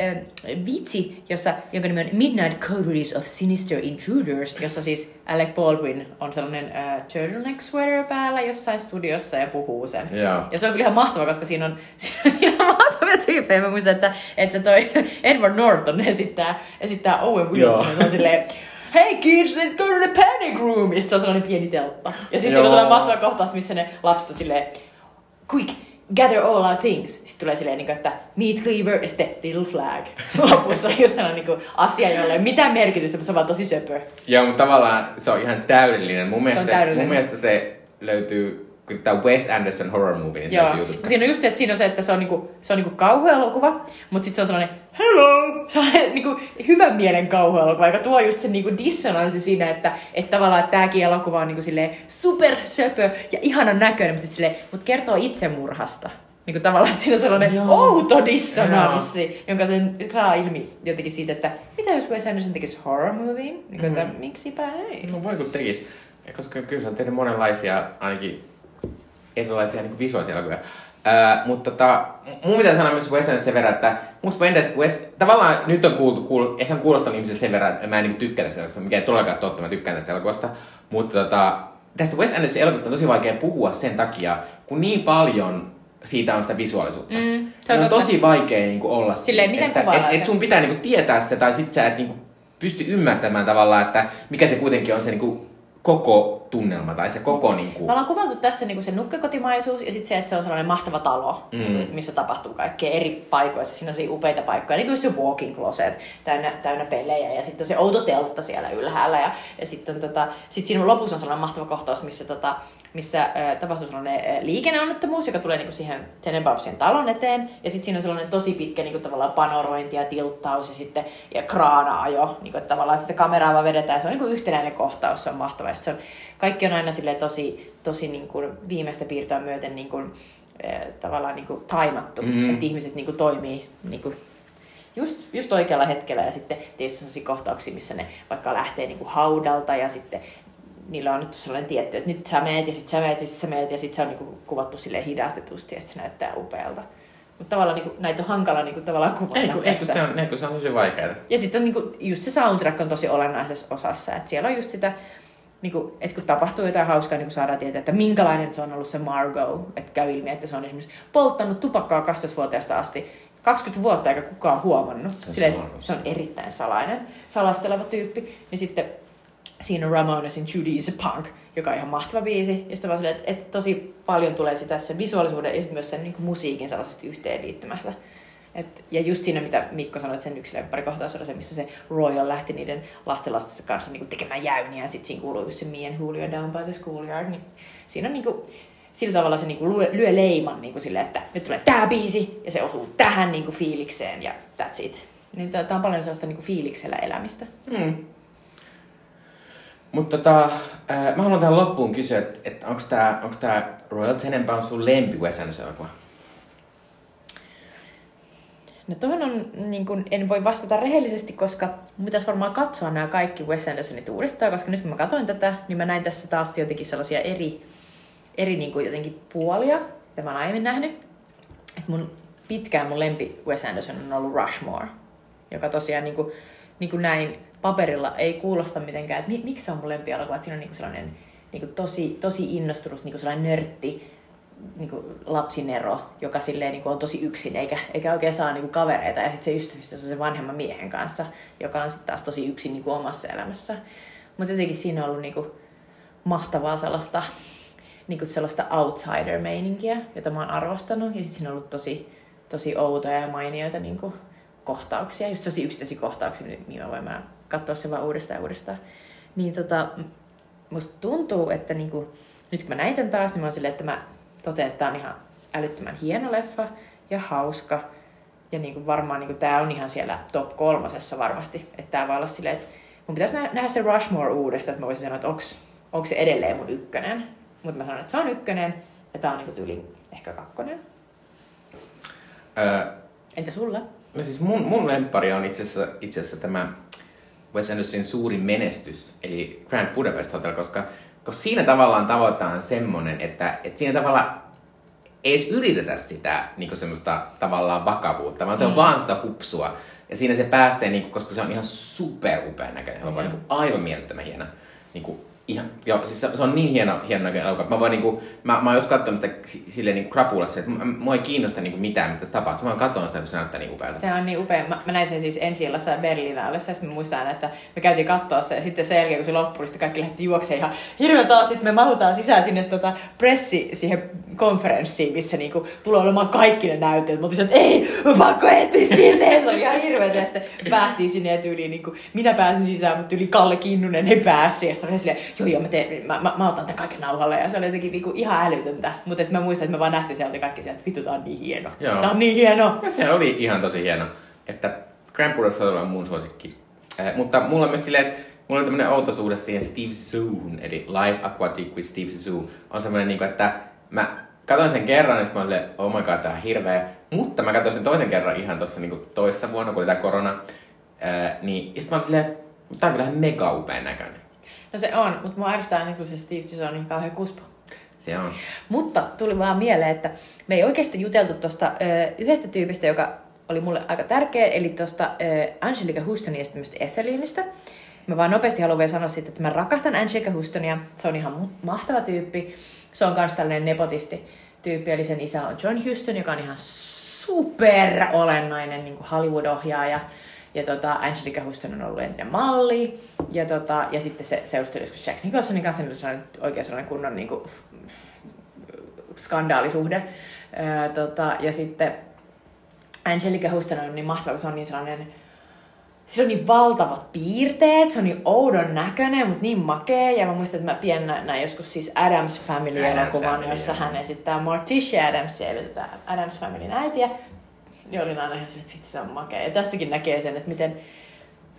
vitsi, jossa, jonka nimi on Midnight Coteries of Sinister Intruders, jossa siis Alec Baldwin on sellainen äh, turtleneck sweater päällä jossain studiossa ja puhuu sen. Yeah. Ja se on kyllä ihan mahtava, koska siinä on, siinä on mahtavia tyyppejä. Mä muistan, että, että toi Edward Norton esittää, esittää Owen Wilson. Se on silleen, hey kids, let's go to the panic room! Ja se on sellainen pieni teltta. Ja sitten siinä on sellainen mahtava kohtaus, missä ne lapset on silleen, quick, gather all our things. Sitten tulee silleen, että meat cleaver ja sitten little flag. Lopussa on jossain niin asia, jolle ei ole mitään merkitystä, mutta se on vaan tosi söpö. Joo, mutta tavallaan se on ihan täydellinen. Mun mielestä se, täydellinen. Mun mielestä se löytyy... Tämä Wes Anderson horror movie, niin joo. Jutut. Siinä on just se, että siinä on se, että se on, niinku, se on niinku kauhuelokuva, mutta sitten se on sellainen hello, sellainen niinku hyvän mielen kauhuelokuva, joka tuo just sen niinku dissonanssi siinä, että et tavallaan tämäkin elokuva on niinku silleen super söpö ja ihanan näköinen, mutta silleen, mut kertoo itsemurhasta. Niinku tavallaan, että siinä on sellainen joo. outo dissonanssi, joo. jonka sen saa ilmi jotenkin siitä, että mitä jos Wes Anderson tekisi horror movie? Niinku, mm. että miksipä ei? No voi kun tekisi, koska kyllä se on tehnyt monenlaisia ainakin erilaisia niin visuaalisia elokuvia. Öö, mutta tota, mun pitää sanoa myös Wes Anderson sen verran, että musta Wes, tavallaan nyt on kuultu, kuul, ehkä on kuulostanut ihmisen sen verran, että mä en niin tykkää tästä elokuvasta, mikä ei todellakaan totta, mä tykkään tästä elokuvasta, mutta tota, tästä Wes Anderson elokuvasta on tosi vaikea puhua sen takia, kun niin paljon siitä on sitä visuaalisuutta. Mm, se on, on tosi vaikea niin kuin olla silleen, siinä, että et, et sun pitää niin kuin tietää se, tai sit sä et niin kuin pysty ymmärtämään tavallaan, että mikä se kuitenkin on se niin kuin koko tunnelma tai se koko... Niin kuin... Me ollaan kuvattu tässä niin kuin se nukkekotimaisuus ja sitten se, että se on sellainen mahtava talo, mm. missä tapahtuu kaikkea eri paikoissa. Siinä on siinä upeita paikkoja, niin kuin se walking closet, täynnä, täynnä pelejä ja sitten on se outo teltta siellä ylhäällä. Ja, ja sitten tota, sit siinä lopussa on sellainen mahtava kohtaus, missä... Tota, missä äh, tapahtuu sellainen äh, liikenneonnettomuus, joka tulee niinku siihen Tenenbaumsien talon eteen. Ja sitten siinä on sellainen tosi pitkä niinku, tavallaan panorointi ja tilttaus ja sitten ja kraana-ajo. Niinku, että tavallaan että sitä kameraa vaan vedetään. Se on niinku, yhtenäinen kohtaus, se on mahtava. Se on, kaikki on aina silleen, tosi, tosi niinku, viimeistä piirtoa myöten niinku, äh, tavallaan niinku, taimattu. Mm-hmm. Että ihmiset niinku, toimii niinku, just, just oikealla hetkellä. Ja sitten tietysti sellaisia kohtauksia, missä ne vaikka lähtee niinku, haudalta ja sitten... Niillä on annettu sellainen tietty, että nyt sä meet ja sit sä meet ja sit sä meet ja sit se on niinku kuvattu silleen hidastetusti ja se näyttää upealta. Mutta tavallaan niinku, näitä on hankala niinku tavallaan kuvata. Ei kun, ei kun se on, ei kun se on tosi vaikeaa. Ja sit on niinku, just se soundtrack on tosi olennaisessa osassa, että siellä on just sitä, niinku, että kun tapahtuu jotain hauskaa, niin kun saadaan tietää, että minkälainen se on ollut se Margot. Että käy ilmi, että se on esimerkiksi polttanut tupakkaa kaksikymmentävuotiaasta asti. kaksikymmentä vuotta eikä kukaan huomannut. Silleen, se on erittäin salainen, salasteleva tyyppi. Ja sitten... Siinä on Ramonesin Judy's a Punk, joka on ihan mahtava biisi. Ja sitten vaan silleen, että, että tosi paljon tulee sitä sen visuaalisuuden ja sitten myös sen niin kuin musiikin sellaisesta yhteenliittymästä. Et, ja just siinä, mitä Mikko sanoi, että sen yksilön pari kohtaus on se, missä se Royal lähti niiden lastenlastensa kanssa niin kuin tekemään jäyniä. Ja sitten siinä kuuluu just se Me and Julio Down by the Schoolyard. Niin siinä on niin kuin, sillä tavalla se niin kuin lyö, lyö leiman niin kuin silleen, että nyt tulee tää biisi ja se osuu tähän niin kuin fiilikseen ja that's it. Niin tää on paljon sellaista niin kuin fiiliksellä elämistä. Mm. Mutta tota, äh, mä haluan tähän loppuun kysyä, että et onko tää, tää Royal Tenenbaum sun lempi Wes Anderson-elokuva? No tohon on, niin kun, en voi vastata rehellisesti, koska mun pitäisi varmaan katsoa nämä kaikki Wes Andersonit uudestaan, koska nyt kun mä katsoin tätä, niin mä näin tässä taas jotenkin sellaisia eri, eri niin kun jotenkin puolia, mitä mä oon aiemmin nähnyt. Et mun, pitkään mun lempi Wes Anderson on ollut Rushmore, joka tosiaan niin kun, niin kun näin, paperilla ei kuulosta mitenkään, että miksi se on mun lempielokuva, että siinä on niinku sellainen niinku tosi, tosi innostunut niinku sellainen nörtti niinku lapsinero, joka silleen niinku on tosi yksin eikä, eikä oikein saa niinku kavereita ja sitten se ystävystyssä se vanhemman miehen kanssa, joka on sitten taas tosi yksin niinku omassa elämässä. Mutta jotenkin siinä on ollut niinku mahtavaa sellaista, niinku sellaista outsider-meininkiä, jota mä oon arvostanut ja sitten siinä on ollut tosi, tosi outoja ja mainioita niinku kohtauksia, just tosi yksittäisiä kohtauksia, niin mä voin mä katsoa sen vaan uudestaan ja uudestaan. Niin tota, musta tuntuu, että niinku, nyt kun mä näin tän taas, niin mä oon silleen, että mä totean, että tää on ihan älyttömän hieno leffa ja hauska. Ja niinku varmaan niinku tää on ihan siellä top kolmosessa varmasti. Että tää voi olla silleen, että mun pitäisi nä- nähdä se Rushmore uudestaan, että mä voisin sanoa, että onks, onks se edelleen mun ykkönen. Mutta mä sanon, että se on ykkönen ja tää on niinku tyyliin ehkä kakkonen. Ää... Entä sulla? No siis mun, mun lemppari on itse asiassa, itse asiassa tämä Wes Andersonin suurin menestys, eli Grand Budapest Hotel, koska, koska siinä tavallaan tavoitetaan semmoinen, että, että siinä tavallaan ei edes yritetä sitä niin semmoista tavallaan vakavuutta, vaan se on mm. vaan sitä hupsua. Ja siinä se pääsee, niin kuin, koska se on ihan superupean näköinen, mm. niin aivan mielettömän hieno. Niin kuin, ihan, joo, siis se, se on niin hieno, hieno näköinen elokuva. Mä voin niinku, mä, mä oon joskus katsonut sitä silleen niinku krapulassa, että mua ei kiinnosta niinku mitään, mitä tässä tapahtuu. Mä oon katsonut sitä, kun se näyttää niin upealta. Se on niin upea. Mä, mä näin sen siis ensi illassa Berliinaalissa, ja sitten mä muistan aina, että me käytiin katsoa se, ja sitten sen jälkeen, kun se loppui, sitten kaikki lähti juokseen ihan hirveä tahti, että me mahutaan sisään sinne tota pressi siihen konferenssiin, missä niinku tulee olemaan kaikki ne näytteet. Mä oltiin että ei, mä pakko ehtiä sinne, se on ihan hirveä, ja sitten päästiin sinne, että yli niinku, minä pääsin sisään, mutta yli Kalle Kinnunen ei päässyt, ja sitten silleen, joo joo, mä, teen, mä, mä, mä otan tämän kaiken nauhalle ja se oli jotenkin niinku ihan älytöntä. Mutta mä muistan, että mä vaan nähtiin sieltä kaikki sieltä, että vittu, tää on niin hieno. Joo. Tää on niin hieno. Ja se oli ihan tosi hieno. Että Grand Budapest Hotel on mun suosikki. Eh, mutta mulla on myös silleen, että mulla on tämmönen outo suhde siihen Steve Zissouun, eli Live Aquatic with Steve Zissou. On semmonen niinku, että mä katoin sen kerran ja sit mä olin silleen, oh my god, tää on hirveä. Mutta mä katoin sen toisen kerran ihan tossa niinku toissa vuonna, kun oli tää korona. Eh, niin, ja sit mä olin silleen, tää on kyllähän mega upea näköinen. No se on, mutta mä arvostan aina, kun se Steve Zissou on niin kauhean kuspa. Se on. Mutta tuli vaan mieleen, että me ei oikeasti juteltu tuosta yhdestä tyypistä, joka oli mulle aika tärkeä, eli tuosta Angelica Houstonin ja Ethelinestä. Mä vaan nopeasti haluan sanoa siitä, että mä rakastan Angelica Houstonia. Se on ihan mahtava tyyppi. Se on kans tällainen nepotisti tyyppi, eli sen isä on John Huston, joka on ihan super olennainen niin kuin Hollywood-ohjaaja. Ja tota, Angelica Houston on ollut entinen malli. Ja, tota, ja sitten se seurusteli Jack Nicholsonin kanssa, sellainen, oikein sellainen kunnon niin kuin, skandaalisuhde. Ää, tota, ja sitten Angelica Houston on niin mahtava, se on niin sellainen... Sillä on niin valtavat piirteet, se on niin oudon näköinen, mutta niin makea. Ja mä muistan, että mä pienenä näin joskus siis Addams Family-elokuvan, jossa hän esittää Morticia Addamsia, eli tätä Addams Familyn äitiä. Ja olin aina ihan sille, että vitsi, se on makea. Ja tässäkin näkee sen, että miten,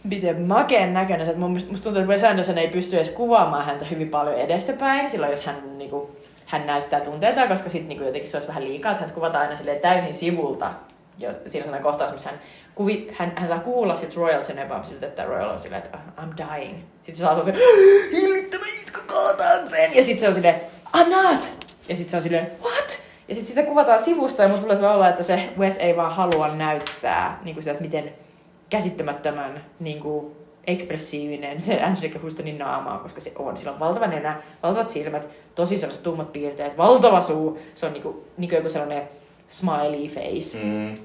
miten makeen näköinen. Että mun, musta tuntuu, että Wes Anderson ei pysty edes kuvaamaan häntä hyvin paljon edestäpäin, silloin jos hän, niin kuin, hän näyttää tunteita, koska sitten niin jotenkin se olisi vähän liikaa, että hän kuvataan aina täysin sivulta. Ja siinä on sellainen kohtaus, missä hän, kuvi, hän, hän saa kuulla sit Royaltyn epämisiltä, että Royal on silleen, että I'm dying. Sitten se saa silleen, hillittävä itku, kaataan sen! Ja sitten se on silleen, I'm not! Ja sitten se on silleen, what? Ja sitten sitä kuvataan sivusta, ja musta tulee sellainen olla, että se Wes ei vaan halua näyttää niin kuin sitä, että miten käsittämättömän niin kuin ekspressiivinen se Angelica Houstonin naama on, koska se on. Sillä on valtava nenä, valtavat silmät, tosi sellaiset tummat piirteet, valtava suu. Se on niin kuin, niin kuin joku sellainen smiley face. Mm.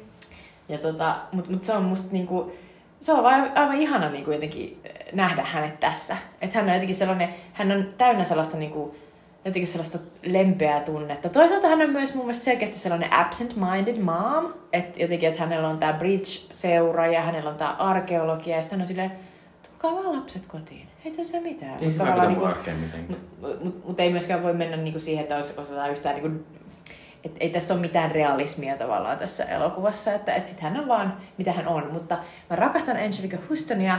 Ja tota, mut, mut se on musta niinku, se on aivan, aivan ihana niinku jotenkin nähdä hänet tässä. Että hän on jotenkin sellainen, hän on täynnä sellaista niinku, jotenkin sellaista lempeää tunnetta. Toisaalta hän on myös mun mielestä selkeästi sellainen absent-minded mom. Että jotenkin, että hänellä on tää bridge-seura ja hänellä on tää arkeologia ja sitten hän on silleen, tulkaa vaan lapset kotiin. Ei tässä mitään. Ei se vaikuta mun arkeen mitenkään. Mut, mut, mut ei myöskään voi mennä niinku siihen, että olisi osataan yhtään niinku... Että ei tässä ole mitään realismia tavallaan tässä elokuvassa, että et sit hän on vaan mitä hän on. Mutta mä rakastan Angelica Houstonia.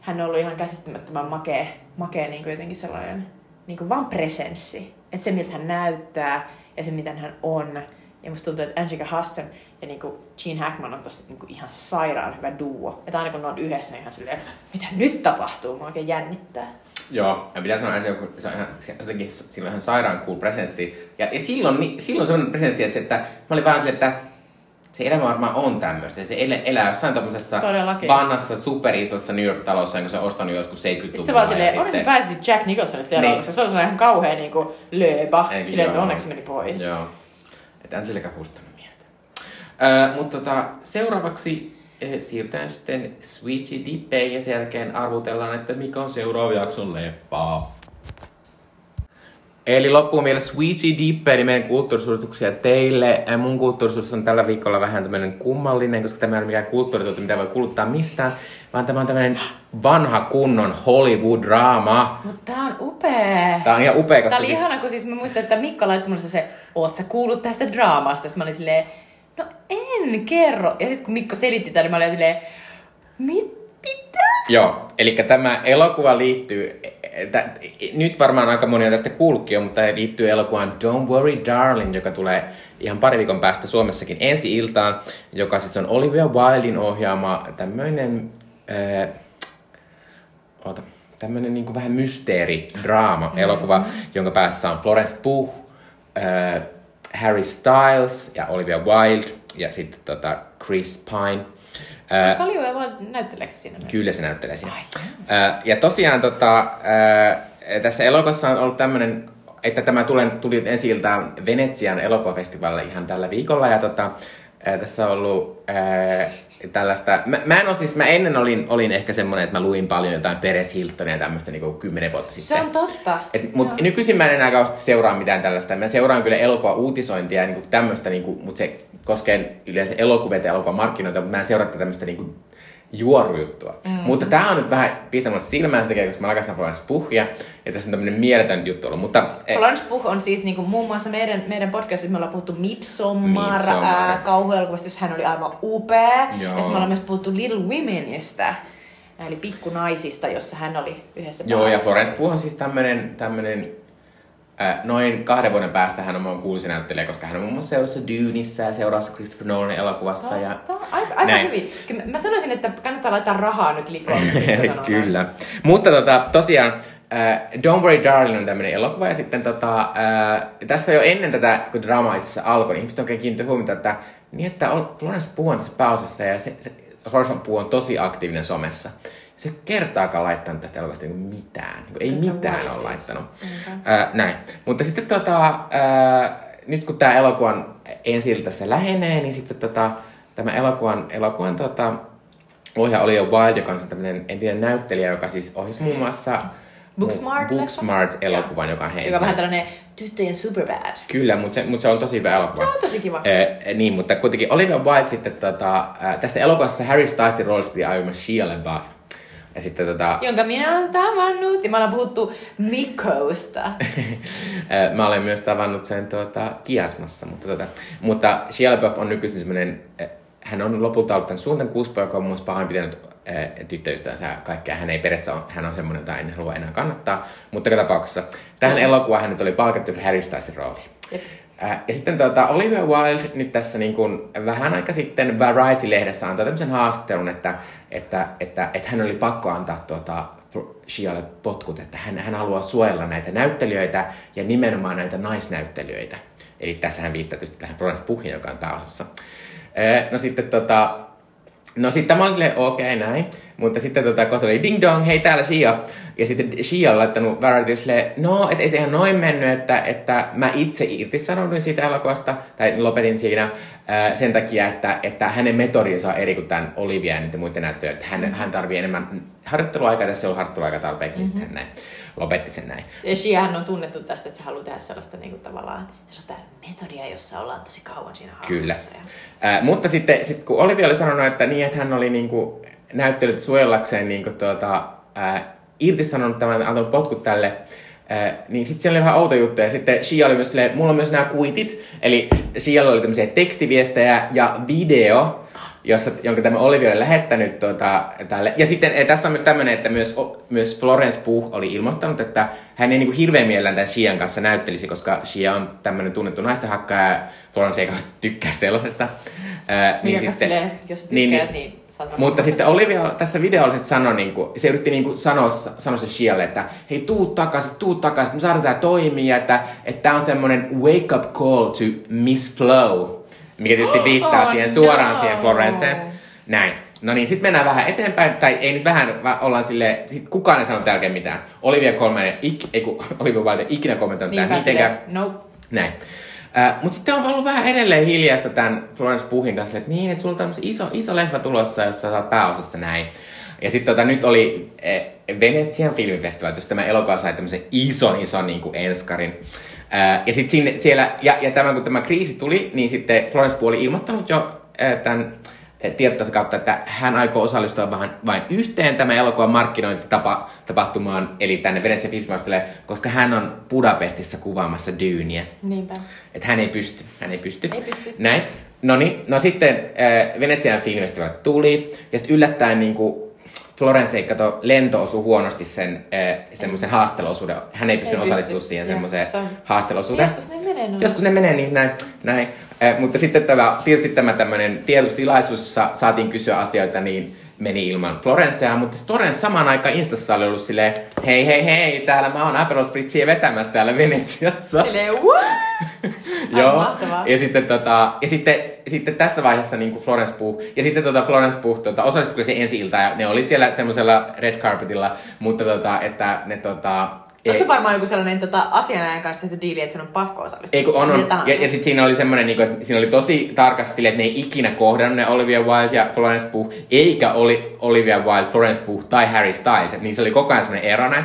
Hän on ollut ihan käsittämättömän makea, makea niin kuin jotenkin sellainen niin kuin vaan presenssi. Että se miltä hän näyttää ja se mitä hän on. Ja musta tuntuu, että Angelica Huston ja niin kuin Gene Hackman on tossa niin kuin ihan sairaan hyvä duo. Että aina kun ne on yhdessä, niin ihan silleen, mitä nyt tapahtuu? Mä oikein jännittää. Joo, ja pitää sanoa, että se on ihan, jotenkin silloin ihan sairaan cool presenssi. Ja, ja silloin, silloin semmoinen presenssi, että, että mä olin vähän silleen, että se elämä varmaan on tämmöistä. Ja se elä, elää jossain tommosessa vanhassa, superisossa New York-talossa, jonka se on ostanut joskus seitsemänkymmentäluvulla. Sitten vaan silleen, onneksi sitten... pääsisit Jack Nicholsonista niin. Elokuvassa. Se on sellainen ihan kauhea niin kuin lööpä, Enkin silleen, joo. Että onneksi meni pois. Joo, että Angelica Huston on mieltä. Öö, mutta tota, seuraavaksi... siirrytään sitten Switchy Dippeen ja sen jälkeen arvutellaan, että mikä on seuraava jakson leffaa. Eli loppuun vielä Switchy Dippeen, niin meidän kulttuurisuosituksia teille. Mun kulttuurisuus on tällä viikolla vähän tämmönen kummallinen, koska tämä ei ole mikään kulttuurisuus, mitä voi kuluttaa mistään, vaan tämä on tämmönen vanha kunnon Hollywood-draama. Mutta tää on upea. Tää on ihan upea, koska tää oli siis... ihana, kun siis mä muistan, että Mikko laittoi mulle se, oot sä kuullut tästä draamasta? Sitten mä olin silleen... No en kerro. Ja sitten kun Mikko selitti tämän, niin mä olin silleen, mit, mitä? Joo, eli tämä elokuva liittyy, t- nyt varmaan aika moni on tästä kuullutkin jo, mutta liittyy elokuvaan Don't Worry Darling, joka tulee ihan pari viikon päästä Suomessakin ensi iltaan, joka siis on Olivia Wildin ohjaama tämmöinen, äh, oota, tämmöinen niin kuin vähän mysteeridraama elokuva, mm-hmm. jonka päässä on Florence Pugh, äh, Harry Styles ja Olivia Wilde ja sitten tota Chris Pine. Ää, se Olivia Wilde näytteleekö siinä? Kyllä se näyttelee siinä. Ää, ja tosiaan tota, ää, tässä elokuvassa on ollut tämmöinen, että tämä tuli, tuli ensi iltaan Venetsian elokuvafestivaalille ihan tällä viikolla ja tota, ää, tässä on ollut ää, tällaista, mä, mä en ole siis, mä ennen olin, olin ehkä semmoinen, että mä luin paljon jotain Perez Hiltonia ja tämmöistä niin kuin kymmenen vuotta sitten. Se on totta. Mutta nykyisin mä en enää kauheasti seuraa mitään tällaista. Mä seuraan kyllä elokuva uutisointia ja niin kuin tämmöistä, niin kuin, mutta se koskee yleensä elokuvia ja elokuvamarkkinoita, mutta mä en seuraa tämmöistä niin kuin juorujuttua. Mm-hmm. Mutta tää on nyt vähän pistämällä silmään sitä, koska mä lakastan Florence Pughia ja tässä on tämmöinen mieletön juttu ollut. Mutta, eh... Florence Pugh on siis niinku, muun muassa meidän, meidän podcastissa, me ollaan puhuttu Midsommar, Midsommar. Äh, kauhuelokuvasta, jossa hän oli aivan upea. Joo. Ja me ollaan myös puhuttu Little Womenista, eli pikkunaisista, jossa hän oli yhdessä. Joo, ja Florence Pugh on siis tämmönen, tämmönen äh, noin kahden vuoden päästä hän on mun kuusinäyttelijä, koska hän on muun muassa seurassa Duneissa ja seurassa Christopher Nolanin elokuvassa. Ja... Aika, aika hyvin. Mä, mä sanoisin, että kannattaa laittaa rahaa nyt likoon. Kyllä. Näin. Mutta tota, tosiaan, Uh, Don't Worry Darling on tämmönen elokuva ja sitten tota, uh, tässä jo ennen tätä, kun drama itse asiassa alkoi, niin ihmiset on oikein kiinnittänyt huomiota, että, niin että Florence Pugh on tässä pääosassa ja se, se, Florence Pugh on tosi aktiivinen somessa. Se ei kertaakaan laittanut tästä elokuvasta niin mitään, niin ei tätä mitään ole laittanut. Uh, näin. Mutta sitten tota, uh, nyt kun tää elokuvan ensi ilta tässä lähenee, niin sitten tota, tämä elokuvan, elokuvan tota, ohjaaja oli jo Wilde, joka on tämmöinen entinen näyttelijä, joka siis ohjasi muun muassa Booksmart-elokuvan, joka on heistä. Joka on vähän tällainen tyttöjen Superbad. Kyllä, mutta se, mut se on tosi hyvä elokuva. Se on tosi kiva. Eh, niin, mutta kuitenkin Olivia Wilde sitten tota, äh, tässä elokuvassa Harry Stylesin roolissa piti aiemmin Shia LaBeouf. Ja sitten tota... jonka minä olen tavannut, ja me ollaan puhuttu Mikkosta. Mä olen myös tavannut sen tuota, Kiasmassa, mutta tota... Mutta Shia LaBeouf on nykyisin semmoinen... Hän on lopulta ollut tämän suuntaan kuuspo, joka on muun muassa pahoin pitänyt tyttöystävänsä kaikkea. Hän ei periaatteessa ole, hän on semmoinen, jota en halua enää kannattaa. Mutta joka tapauksessa, tähän mm. elokuvaan hänet oli palkattu Harry Stylesin rooliin. Yep. Ja sitten tuota, Olivia Wilde nyt tässä niin kuin vähän aika sitten Variety-lehdessä antoi tämmöisen haastattelun, että, että, että, että hän oli pakko antaa tuota Shialle potkut, että hän, hän haluaa suojella näitä näyttelijöitä ja nimenomaan näitä naisnäyttelijöitä. Eli tässä hän viittaa tietysti tähän Florence Pughiin, joka on tausassa. No sitten tota... No sitten mä olin silleen, okei, okay, näin. Mutta sitten tota, kohta oli ding dong, hei täällä Shia. Ja sitten Shia on laittanut Variety silleen, no, et ei se ihan noin mennyt, että, että mä itse irtisanouduin siitä elokuvasta, tai lopetin siinä äh, sen takia, että, että hänen metodinsa on eri kuin tämän Olivia ja niiden muiden näyttelijöiden. Hän, hän tarvii enemmän harjoitteluaikaa, tässä ei ollut harjoitteluaikaa tarpeeksi, mm-hmm. niin sitten hän näin. Lopetti sen näin. Ja Shiahan on tunnettu tästä, että se haluaa tehdä sellaista, niin kuin, tavallaan, sellaista metodia, jossa ollaan tosi kauan siinä haamussa. Kyllä. Ja... Äh, mutta sitten sit, kun Olivia oli sanonut, että, niin, että hän oli niin kuin, näyttelyt suojellakseen niin kuin, tuota, äh, irtisanonut tämän, antanut potkut tälle, äh, niin sitten siellä oli vähän outo juttu. Ja sitten Shia oli myös silleen, mulla on myös nämä kuitit, eli Shialla oli tämmöisiä tekstiviestejä ja video, jossa, jonka tämä Olivia oli lähettänyt tuota, tälle. Ja sitten e, tässä on myös tämmöinen, että myös, o, myös Florence Pugh oli ilmoittanut, että hän ei niin kuin hirveän mielellään tämän Shian kanssa näyttelisi, koska Shia on tämmöinen tunnettu naistenhakkaaja ja Florence ei kauheasti tykkää sellaisesta. Äh, niin sitten, silleen, jos tykkäät, niin... niin, niin mutta sitten Olivia tässä videolla sit sanoi, niinku, se yritti niinku sanoa, sanoa se Shialle, että hei tuu takaisin, tuu takaisin, me saadaan tää toimia, että tää on semmonen wake up call to Miss Flow. Mikä tietysti viittaa oh, siihen suoraan no. siihen Florenceen. Näin. No niin, sit mennään vähän eteenpäin, tai ei nyt vähän, vaan ollaan silleen, sit kukaan ei sanonut tälkeen mitään. Olivia Colman, ik, ei kun Olivia Wilde ikinä kommentoinut tämän mitenkään. Nope. Näin. Uh, Mutta sitten on ollut vähän edelleen hiljaista tämän Florence Pughin kanssa, että niin, että sulla on tämmöis iso, iso leffa tulossa, jossa sä oot pääosassa näin. Ja sitten tota, nyt oli eh, Venetsian filmifestivaali, jossa tämä elokuva sai tämmöisen ison, ison niin kuin enskarin. Uh, ja sitten sinne siellä, ja, ja tämän, kun tämä kriisi tuli, niin sitten Florence Pugh oli ilmoittanut jo uh, tämän tietoisen kautta, että hän aikoo osallistua vain, vain yhteen tämän elokuvan markkinointitapahtumaan, eli tänne Venetsian filmifestivaalille, koska hän on Budapestissa kuvaamassa Dyyniä. Niinpä. Että hän ei pysty, hän ei pysty. Ei pysty. Näin. Noniin, no sitten uh, Venetsian filmifestivaali tuli, ja sitten yllättäen niinku... Florence ei kato, lento osui huonosti sen eh, semmoisen haasteluosuuden. Hän ei pystynyt osallistumaan siihen semmoiseen haasteluosuuteen. Joskus ne menee noin. Joskus ne menee niin, näin. näin. Eh, mutta sitten tämä, tietysti tämä tämmöinen tiedotustilaisuus, jossa saatiin kysyä asioita, niin meni ilman Florencea. Mutta Florence samaan aikaan Instassa oli ollut silleen, hei hei hei, täällä mä oon Aperol Spritziä vetämässä täällä Venetsiassa. Silleen, what? Joo. Mahtavaa. Ja sitten tota, ja sitten... Sitten tässä vaiheessa niin kuin Florence Pugh, ja sitten tuota Florence Pugh tuota, osallistui kyllä siihen ensi-iltaan, ja ne oli siellä semmoisella red carpetilla, mutta tuota, että ne tuota... Tuossa on varmaan joku sellainen tota, asianajan kanssa tehty diili, että sun on pakko osallistua. Ei kun on, on. Ja, ja sitten siinä oli semmoinen, niin kuin, että siinä oli tosi tarkasti silleen, että ne ei ikinä kohdannut ne Olivia Wilde ja Florence Pugh, eikä oli Olivia Wilde, Florence Pugh tai Harry Styles, niin se oli koko ajan semmoinen ero näin.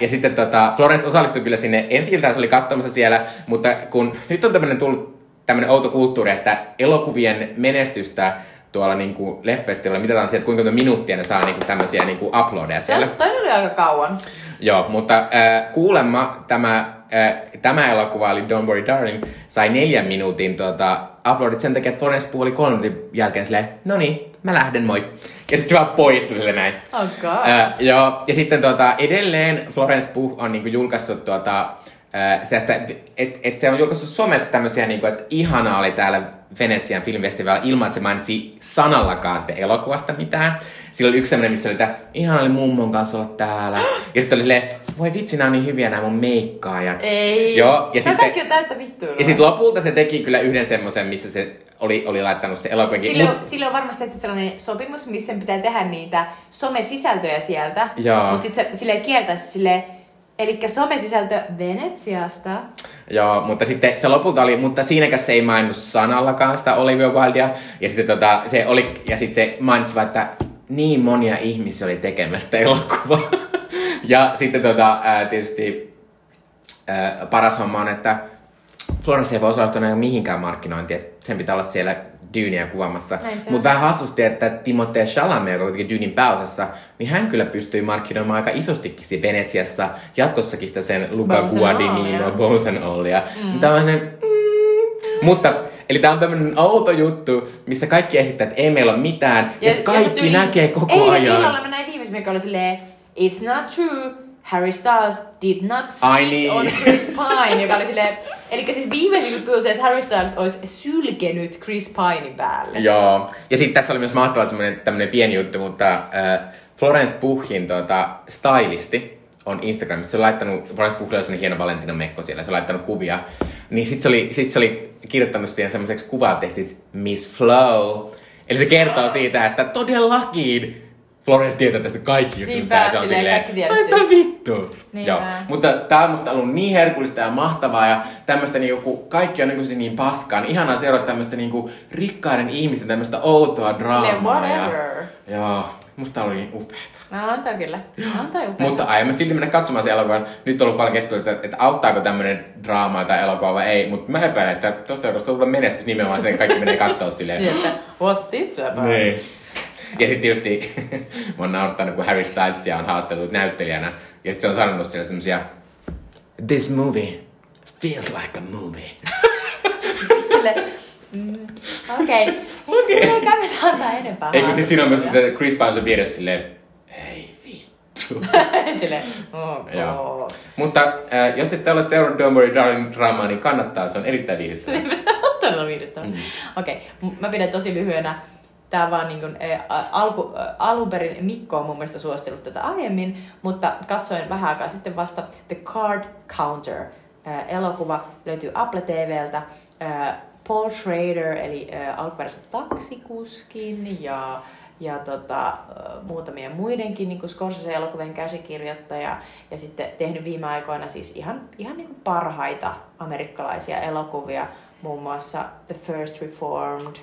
Ja sitten tota, Florence osallistui kyllä sinne ensi-iltaan, se oli katsomassa siellä, mutta kun nyt on tämmöinen tullut tämmöinen outo kulttuuri, että elokuvien menestystä tuolla niinku leffestillä mitataan sieltä, kuinka minuuttia ne saa niinku tämmöisiä niinku uploadeja siellä. Tämä oli aika kauan. Joo, mutta äh, kuulemma tämä, äh, tämä elokuva, eli Don't Worry Darling, sai neljän minuutin tuota, uploadit sen takia, että Florence Pugh oli kolmen minuutin jälkeen silleen, no niin, mä lähden, moi. Ja sitten se vaan poistui sille näin. Oh god. Äh, joo, ja sitten tuota, edelleen Florence Pugh on niinku julkaissut tuota... Sitä, että et, et se on julkaissut Suomessa tämmöisiä, niin kuin, että ihanaa oli täällä Venetsian filmifestivaalilla ilman, että se mainitsi sanallakaan sitä elokuvasta mitään. Sillä oli yksi semmoinen, missä oli, että ihana oli mummon kanssa olla täällä. Ja sitten oli silleen, voi vitsi, nämä on niin hyviä nämä mun meikkaajat. Ei, joo, ja sitten, kaikki on täyttä vittuilua. Ja sitten lopulta se teki kyllä yhden semmoisen, missä se oli, oli laittanut se elokuvankin. Sillä on, mut... on varmasti tehty sellainen sopimus, missä pitää tehdä niitä some-sisältöjä sieltä. Mutta sitten sille kiertäisi silleen, Elikkä some-sisältö Venetsiasta. Joo, mutta sitten se lopulta oli, mutta siinäkäs se ei maininnut sanallakaan sitä Olivia Wildea. Ja sitten tota, se oli, ja sitten se mainitsi vaan, että niin monia ihmisiä oli tekemästä elokuvaa. Ja sitten tota, ää, tietysti ää, paras homma on, että Florence ei voi osallistua mihinkään markkinointiin, että sen pitää olla siellä Dynea kuvaamassa. Mutta vähän hassusti, että Timothée Chalamet, joka on kuitenkin Dynen pääosassa, niin hän kyllä pystyi markkinoimaan aika isostikin Venetsiassa jatkossakin sitä sen Luca Guadagnino, Bones and Allia. Mm. Tämä on hänen... Mm. Mutta, eli tämä on tämmöinen outo juttu, missä kaikki esittää, että ei meillä ole mitään, ja, ja kaikki Dynin... näkee koko ei, ajan. Ei, illalla mä näin viimeisen, mikä oli silleen, it's not true, Harry Styles did not sing niin. on Chris Pine, joka oli silleen... Elikkä siis viimeisin juttu on se, että Harry Styles olisi sylkenyt Chris Pinein päälle. Joo. Ja sitten tässä oli myös mahtava semmoinen tämmönen pieni juttu, mutta äh, Florence Pughin tuota, stylisti on Instagramissa. Se on laittanut, Florence Pughilla on semmoinen hieno Valentino-mekko siellä, se on laittanut kuvia. Niin sit se oli, sit se oli kirjoittanut siihen semmoiseksi kuvatekstiksi Miss Flow. Eli se kertoo siitä, että todellakin Florence tietää tästä kaikki juttu, mistä se on silleen, aita vittu. Joo. Mutta tää on musta ollut niin herkullista ja mahtavaa ja tämmöstä niin joku, kaikki on niin, niin paskaan. Ihanaa seurata tämmöstä niin kuin rikkaiden ihmisten tämmöstä outoa draamaa. Ja, ja musta oli niin upeeta. No, on tää kyllä. On tää upeeta. Mutta aiemmin mä silti mennä katsomaan sen elokuvan. Nyt on ollut paljon keskustelua, että, että auttaako tämmönen draamaa tai elokuva vai ei. Mutta mä epäilen, että tosta elokuvasta tulee menestys nimenomaan sen, kaikki menee kattoo silleen. Niin, että what's this about? Niin. Ja sitten tietysti mä oon naurattanut, kun Harry Stylesia on haastateltu näyttelijänä. Ja sitten se on sanonut siellä semmosia This movie feels like a movie. Sille, mm, okei. Okay. Eikö se ei kannata antaa enempää? Eikö sit siinä on myös se Chris Pine vieressä silleen, ei vittu. Silleen, ok. Mutta äh, jos ette ole seurannut Don't Worry Darling -draamaa, niin kannattaa. Se on erittäin viihdyttävää. Mä se on todella viihdyttävää. Mm. Okei, okay. Mä pidän tosi lyhyenä. Tää vaan niin kuin, ä, alku, ä, alun perin Mikko on mun mielestä suositellut tätä aiemmin, mutta katsoin vähän aikaa sitten vasta The Card Counter. Ä, elokuva löytyy Apple T V:ltä. Ä, Paul Schrader, eli ä, alkuperäisen taksikuskin ja, ja tota, ä, muutamia muidenkin niin kuin Scorsese-elokuvien käsikirjoittaja. Ja sitten tehnyt viime aikoina siis ihan, ihan niin kuin parhaita amerikkalaisia elokuvia, muun muassa The First Reformed,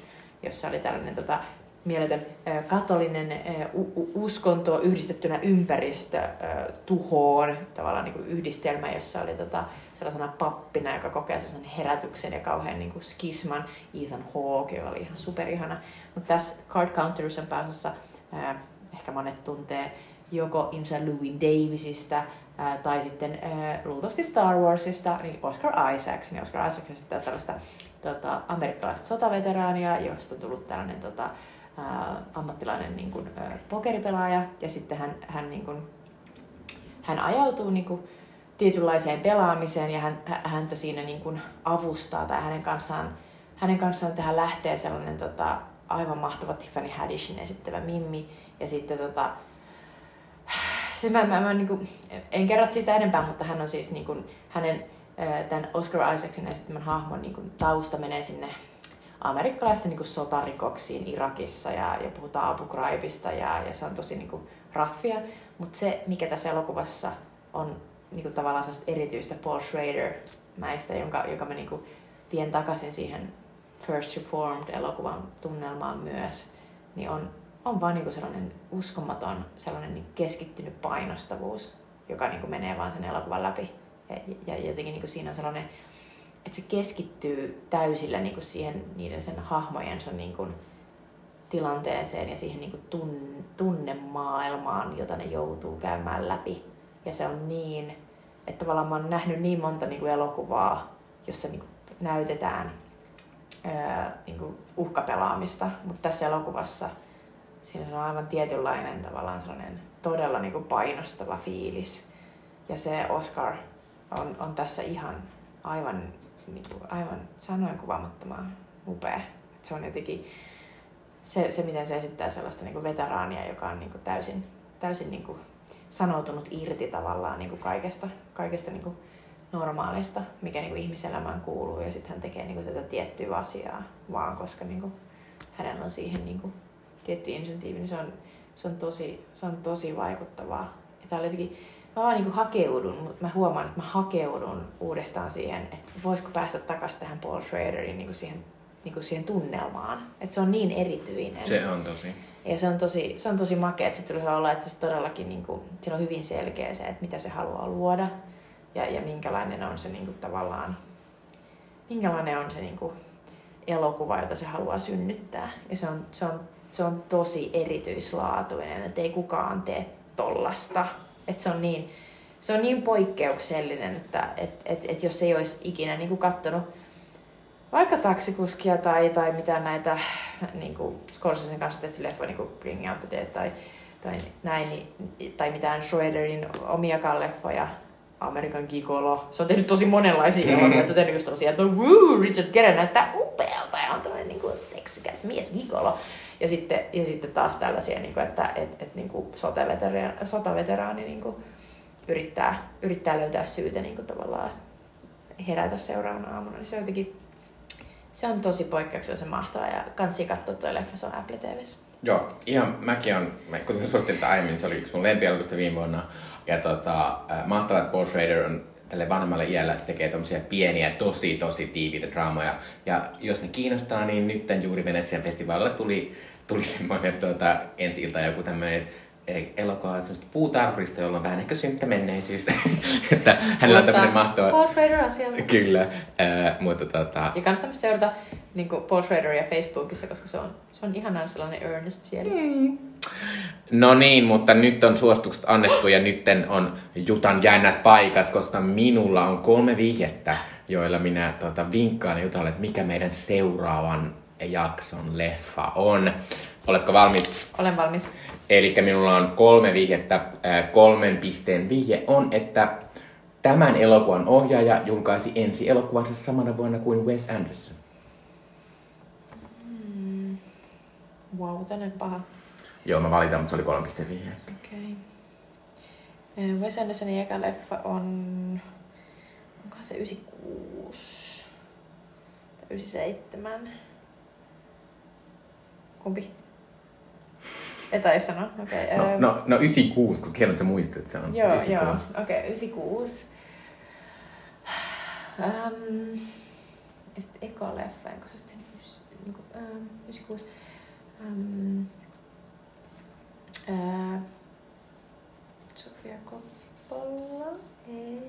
jossa oli tällainen tota, mieletön äh, katolinen äh, u- uskonto yhdistettynä ympäristötuhoon, äh, tavallaan niin kuin yhdistelmä, jossa oli tota, sellaisena pappina, joka kokee sellaisen herätyksen ja kauhean niin kuin skisman, Ethan Hawke, joka oli ihan superihana. Mutta tässä Card Counterissa pääosassa äh, ehkä monet tuntee joko Insha Louis Davisista, Äh, tai sitten äh, luultavasti Star Warsista, niin Oscar Isaacs. Niin Oscar Isaacs esittää tällaista tota, amerikkalaista sotaveteraania, josta on tullut tällainen tota, äh, ammattilainen niin kuin, äh, pokeripelaaja. Ja sitten hän, hän, niin kuin, hän ajautuu niin kuin, tietynlaiseen pelaamiseen ja hän, häntä siinä niin kuin, avustaa. Tai hänen kanssaan, hänen kanssaan tähän lähtee sellainen tota, aivan mahtava Tiffany Haddishin esittävä mimmi. Ja sitten... Tota, Mä, mä, mä, niin kuin, en kerro siitä enempää, mutta hän on siis niin kuin, hänen tämän Oscar Isaacsin esittämän hahmon niin kuin, tausta menee sinne amerikkalaisten niin kuin, sotarikoksiin Irakissa ja, ja puhutaan Abu Ghraibista ja, ja se on tosi niin kuin, raffia. Mutta se, mikä tässä elokuvassa on niin kuin, tavallaan erityistä Paul Schrader-mäistä, jonka, joka mä niin kuin, vien takaisin siihen First Reformed-elokuvan tunnelmaan myös, niin on On vaan niinku sellainen uskomaton, sellainen keskittynyt painostavuus, joka niinku menee vaan sen elokuvan läpi. Ja, ja jotenkin niinku siinä on sellainen, että se keskittyy täysillä niinku siihen niiden sen hahmojensa niinku tilanteeseen ja siihen niinku tun, tunnemaailmaan, jota ne joutuu käymään läpi. Ja se on niin, että tavallaan mä oon nähnyt niin monta niinku elokuvaa, jossa niinku näytetään ää, niinku uhkapelaamista, mutta tässä elokuvassa siinä on aivan tietynlainen tavallaan sellainen todella niin kuin painostava fiilis. Ja se Oscar on, on tässä ihan aivan, niin kuin, aivan sanoin kuvaamattoman upea. Et se on jotenkin se, se, miten se esittää sellaista niin kuin veteraania, joka on niin kuin täysin, täysin niin kuin sanoutunut irti tavallaan niin kuin kaikesta, kaikesta niin kuin normaalista, mikä niin kuin ihmiselämään kuuluu. Ja sitten hän tekee niin kuin tätä tiettyä asiaa vaan, koska niin kuin hänellä on siihen... Niin kuin tietty insentiivi, niin se on, se on, tosi, se on tosi vaikuttavaa. Ja tää oli jotenkin, mä vaan niinku hakeudun, mutta mä huomaan, että mä hakeudun uudestaan siihen, että voisiko päästä takaisin tähän Paul Schraderin niinku siihen, niinku siihen tunnelmaan. Että se on niin erityinen. Se on tosi. Ja se on tosi, se on tosi makea, että se tulee olla, että se todellakin niinku, sillä on hyvin selkeä se, että mitä se haluaa luoda ja, ja minkälainen on se niinku tavallaan, minkälainen on se niinku elokuva, jota se haluaa synnyttää. Ja se on, se on, se on tosi erityislaatuinen, että ei kukaan tee tollasta. Että se on niin, se on niin poikkeuksellinen, että et, et, et jos ei olisi ikinä niinku katsonut vaikka Taksikuskia tai, tai mitään näitä niinku Scorsesen kanssa tehty leffoja, niin kuin Bring Out the Dead tai, tai, näin, tai mitään Schraderin omiakaan leffoja, American Gigolo. Se on tehnyt tosi monenlaisia elokuvia, mm-hmm. Se on tehnyt just tosiaan, että woo, Richard Gere näyttää upealta ja on tämmöinen niinku seksikäs mies Gigolo. Ja sitten, ja sitten taas tällaisia, niinku, että et, et, niinku sotaveteraani, sotaveteraani niinku, yrittää, yrittää löytää syytä niinku, tavallaan herätä seuraavana aamuna. Niin se on jotenkin, se on tosi poikkeuksellisen mahtavaa ja kansi katsoa tuo leffa, se on Apple T V:ssä. Joo, ihan mäkin on, mä kuten suosittelin aiemmin, se oli yksi mun lempielokuvista viime vuonna. Ja tota, mahtavaa, että Paul Schrader on tälle vanhemmalle iällä, tekee tommosia pieniä, tosi tosi tiiviitä draamoja. Ja jos ne kiinnostaa, niin nyt tämän juuri Venetsian festivaalilla tuli, tuli semmoinen tuota, ensi ilta joku tämmöinen elokuva semmoista puutarhurista, jolla on vähän ehkä synkkä menneisyys. Että hänellä on tämmöinen mahtava... Paul Schrader asialla. Kyllä, äh, mutta tota... Ja kannattaa myös seurata niin kuin Paul Schraderia Facebookissa, koska se on, se on ihanaan sellainen earnest siellä. Mm. No niin, mutta nyt on suositukset annettu ja nytten on Jutan jännät paikat, koska minulla on kolme vihjettä, joilla minä tuota, vinkkaan Jutalle, että mikä meidän seuraavan jakson leffa on. Oletko valmis? Olen valmis. Elikkä minulla on kolme vihjettä. Kolmen pisteen vihje on, että tämän elokuvan ohjaaja julkaisi ensi elokuvansa samana vuonna kuin Wes Anderson. Mm. Wow, tänään paha. Joo, mä valitan, mutta se oli kolme pisteen vihje. Okei. Okay. Wes Andersonin eka leffa on... Onkohan se yhdeksänkymmentäkuusi? yhdeksänkymmentäseitsemän? Kumpi? Etä ei sanoa? Okei. Okay. No, no, no yhdeksänkymmentäkuusi, koska hieno, että sä muistat, että se on. Joo, yhdeksänkymmentäkuusi. Joo. Okei, okay, yhdeksänkymmentäkuusi. Um, ja sitten eka leffa, enkä se olisi tehnyt yhdeksänkymmentäkuusi. Um, Ää, Sofia Coppola, ei,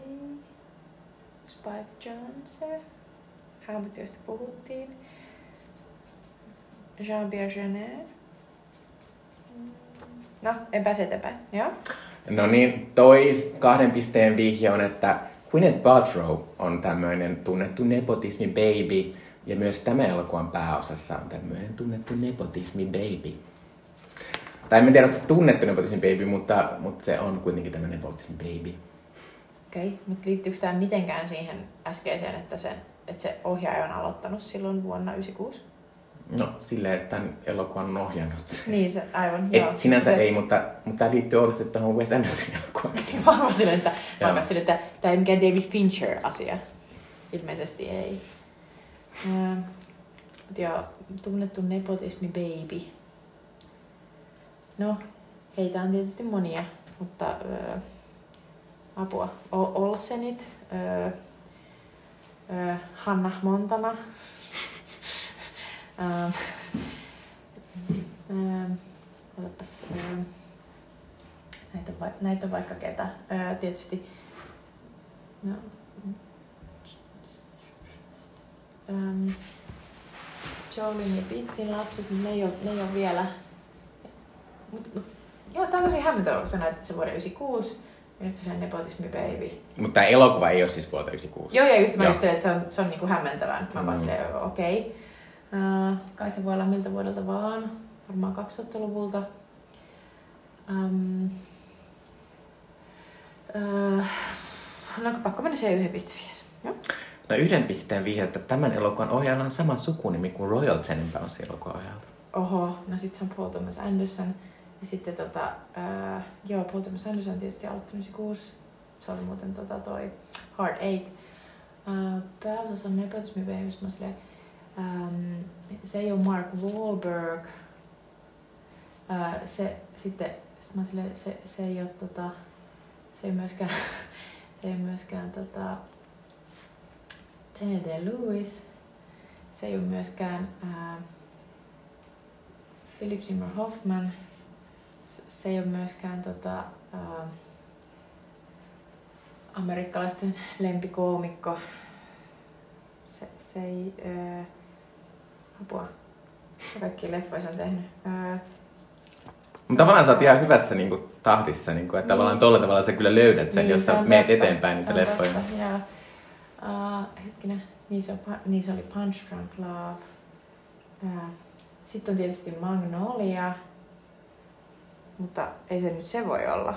Spike Jonze, hahmot, joista puhuttiin, Jean Piaget. No, en pääse eteenpäin, joo. No niin, tois kahden pisteen vihje on, että Gwyneth Paltrow on tämmöinen tunnettu nepotismi baby, ja myös tämä elokuvan pääosassa on tämmöinen tunnettu nepotismi baby. Tai en tiedä, onko se tunnettu nepotismin baby, mutta, mutta se on kuitenkin tämmöinen nepotismin baby. Okei, okay, mutta liittyykö tämä mitenkään siihen äskeiseen, että se, että se ohjaaja on aloittanut silloin vuonna yhdeksänkymmentäkuusi? No, silleen, että tämän elokuvan on ohjannut se. Niin, se aivan, et joo. Sinänsä se... ei, mutta, mutta tämä liittyy oikeasti tuohon Wes Andersonin elokuvaankin. Mä oon silleen, että, että tämä ei mikään David Fincher-asia. Ilmeisesti ei. Uh, mutta joo, tunnettu nepotismi baby. No, heitä on tietysti monia, mutta öö, apua. O- Olsenit, öö, öö, Hanna Montana, öö, öö, otapas, öö, näitä, va- näitä vaikka ketä. Öö, tietysti no, öö, Jolin ja Pittin lapset, ne ei ole, ne ei ole vielä. Mut, mut, joo, tää on tosi hämmentävä, kun sanoit, että se vuoden yhdeksänkymmentäkuusi ja nyt se on nepotismi baby. Mutta tää elokuva ei oo siis vuodelta yhdeksänkymmentäkuusi. Joo, ja just mä just että se on, se on niinku hämmentävää. Mä mm. vaan silleen, okei. Okay. Uh, kai se voi olla miltä vuodelta vaan. Varmaan kaksituhattaluvulta. Um, uh, no, pakko mennä siihen yhden pisteen vihjeeseen. No yhden pisteen vihje, että tämän elokuvan ohjaajalla on sama sukunimi kuin Royal Tenenbaums elokuvan ohjaajalta. Oho, no sit se on Paul Thomas Anderson. Ja sitten tota, ää, joo, Paul Thomas Anderson tietysti aloittanut kuusi. Se oli muuten tota toi Hard Eight. Pääosassa on nepotismi baby, jos mä silleen, äm, se ei oo Mark Wahlberg. Ää, se, sitten, sit mä silleen, se, se ei oo tota, se ei myöskään, se ei myöskään tota, Daniel Day-Lewis, se ei ole myöskään ää, Philip Seymour Hoffman, se ei ole myöskään tota, ää, amerikkalaisten lempikoomikko, se, se ei, ää, apua, kaikki leffoissa on tehnyt. Ää, Mutta tavallaan sä oot ihan hyvässä niin kuin, tahdissa, niin kuin, että niin. Tavallaan tolla tavalla sä kyllä löydät sen, niin, jos sä meet totta. eteenpäin niitä leffoja. Ja, uh, hetkinen, niissä niin oli Punch Drunk Love. Uh, Sitten on tietysti Magnolia, mutta ei se nyt se voi olla.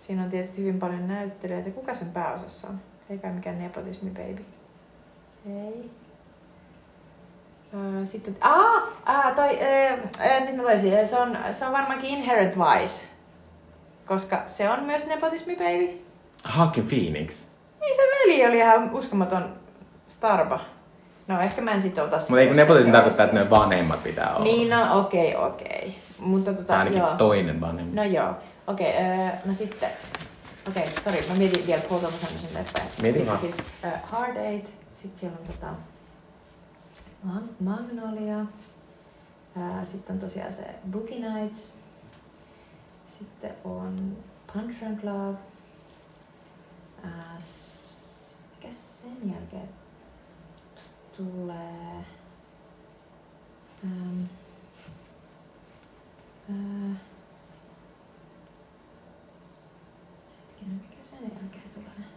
Siinä on tietysti hyvin paljon näyttelijöitä. Kuka sen pääosassa on? Ei kai mikään nepotismi baby. Ei. Sitten, aah, aah, toi, äh, äh, nyt mä löysin, se on, se on varmaankin Inherent Vice, koska se on myös nepotismi baby. Joaquin Phoenix. Niin, se veli oli ihan uskomaton starba. No ehkä mä en sit ota sitä. Mutta eikö nepotismi tarkoittaa, että ne vanhemmat pitää olla? Niin, no okei, okay, okei. Okay. Mutta tota, ainakin joo. toinen vanhemmista. No joo, okei, okay, öö, no sitten, okei, okay, sori, mä mietin vielä Paul Thomas Anderson leffaa. Mietin vaan. Siis uh, Hard Eight, sit siellä on tota... Magnolia, sitten on tosiaan se Boogie Nights, sitten on Punch Drunk Love, mikä sen jälkeen tulee, ähm, äh, hetkinen, mikä sen jälkeen tulee?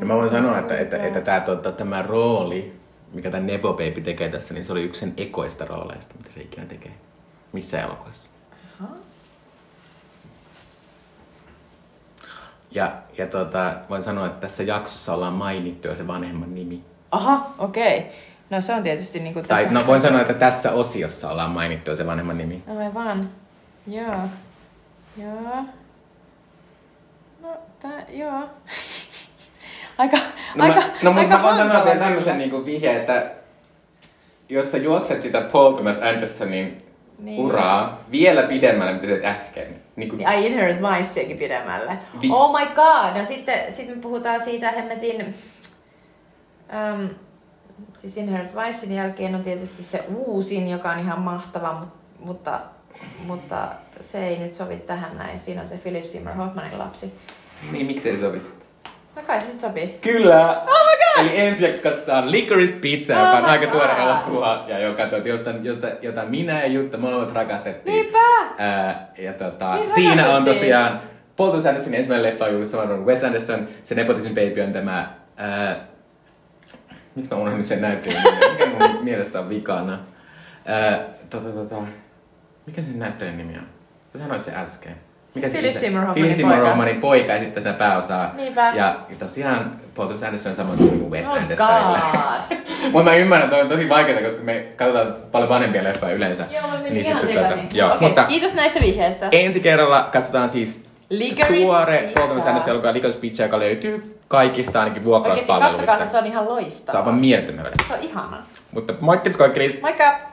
Ja mä voin sanoa, että, että, että tämä, tota, tämä rooli, mikä tämä Nebo Baby tekee tässä, niin se oli yksi sen ekoista rooleista, mitä se ikinä tekee. Missä elokuvassa. Aha. Ja, ja tota, voin sanoa, että tässä jaksossa ollaan mainittu jo se vanhemman nimi. Aha, okei. Okay. No se on tietysti niin kuin tässä... Tai, no voin sanoa, että tässä osiossa ollaan mainittu jo se vanhemman nimi. Aivan. Joo. Joo. No, tää, joo. Aika, no aika, mä, no, aika mä voin sanoa teille tämmöisen niinku vihje, että jos sä juokset sitä Paul Thomas Andersonin niin. uraa vielä pidemmälle, mitä sä et äsken. Niin kuin... I Inherent Viceenkin pidemmälle. Vi- oh my god! No sitten sit me puhutaan siitä hemmetin... Um, siis Inherent Viceen jälkeen on tietysti se uusin, joka on ihan mahtava, mutta, mutta se ei nyt sovi tähän näin. Siinä on se Philip Seymour Hoffmanin lapsi. Niin miksei sovi sitä? No kai se sit sopii. Kyllä! Oh my god! Eli ensi jaksossa katsotaan Licorice Pizza, oh joka on aika tuore elokuva. Ja joka tuoti, jota, jota, jota minä ja Jutta molemmat rakastettiin. Niinpä! Ää, ja tota, niin siinä on tosiaan Paul Thomas Andersonin ensimmäinen leffa on julkis saman Wes Anderson. Se nepotism baby on tämä... Ää, miksi mä unohdin sen näyttelijän? Mikä mun mielestä on vikana? Ää, tota, tota, mikä sen näyttelijän nimi on? Sä sanoit se äsken. Mikä Philip Seymour Hoffmanin poika ja sitten siinä pääosaa. Niinpä. Ja tosiaan Paul Thomas Anderson on sama suuri kuin Wes Andersonilla. Mutta mä ymmärrän, että on tosi vaikeaa, koska me katsotaan paljon vanhempia leffoja yleensä. Joo, mä niin ihan sekaisin. Okei, mutta kiitos näistä vihjeistä. Ensi kerralla katsotaan siis Licorice tuore Paul Thomas Anderson elokuva Licorice Pizza, joka löytyy kaikista ainakin vuokrauspalveluista. Oikeasti kattokaa, se on ihan loistava. Se on aivan mielettömän hyvä. Se on ihanaa. Mutta moikkelis koikkelis! Moikka!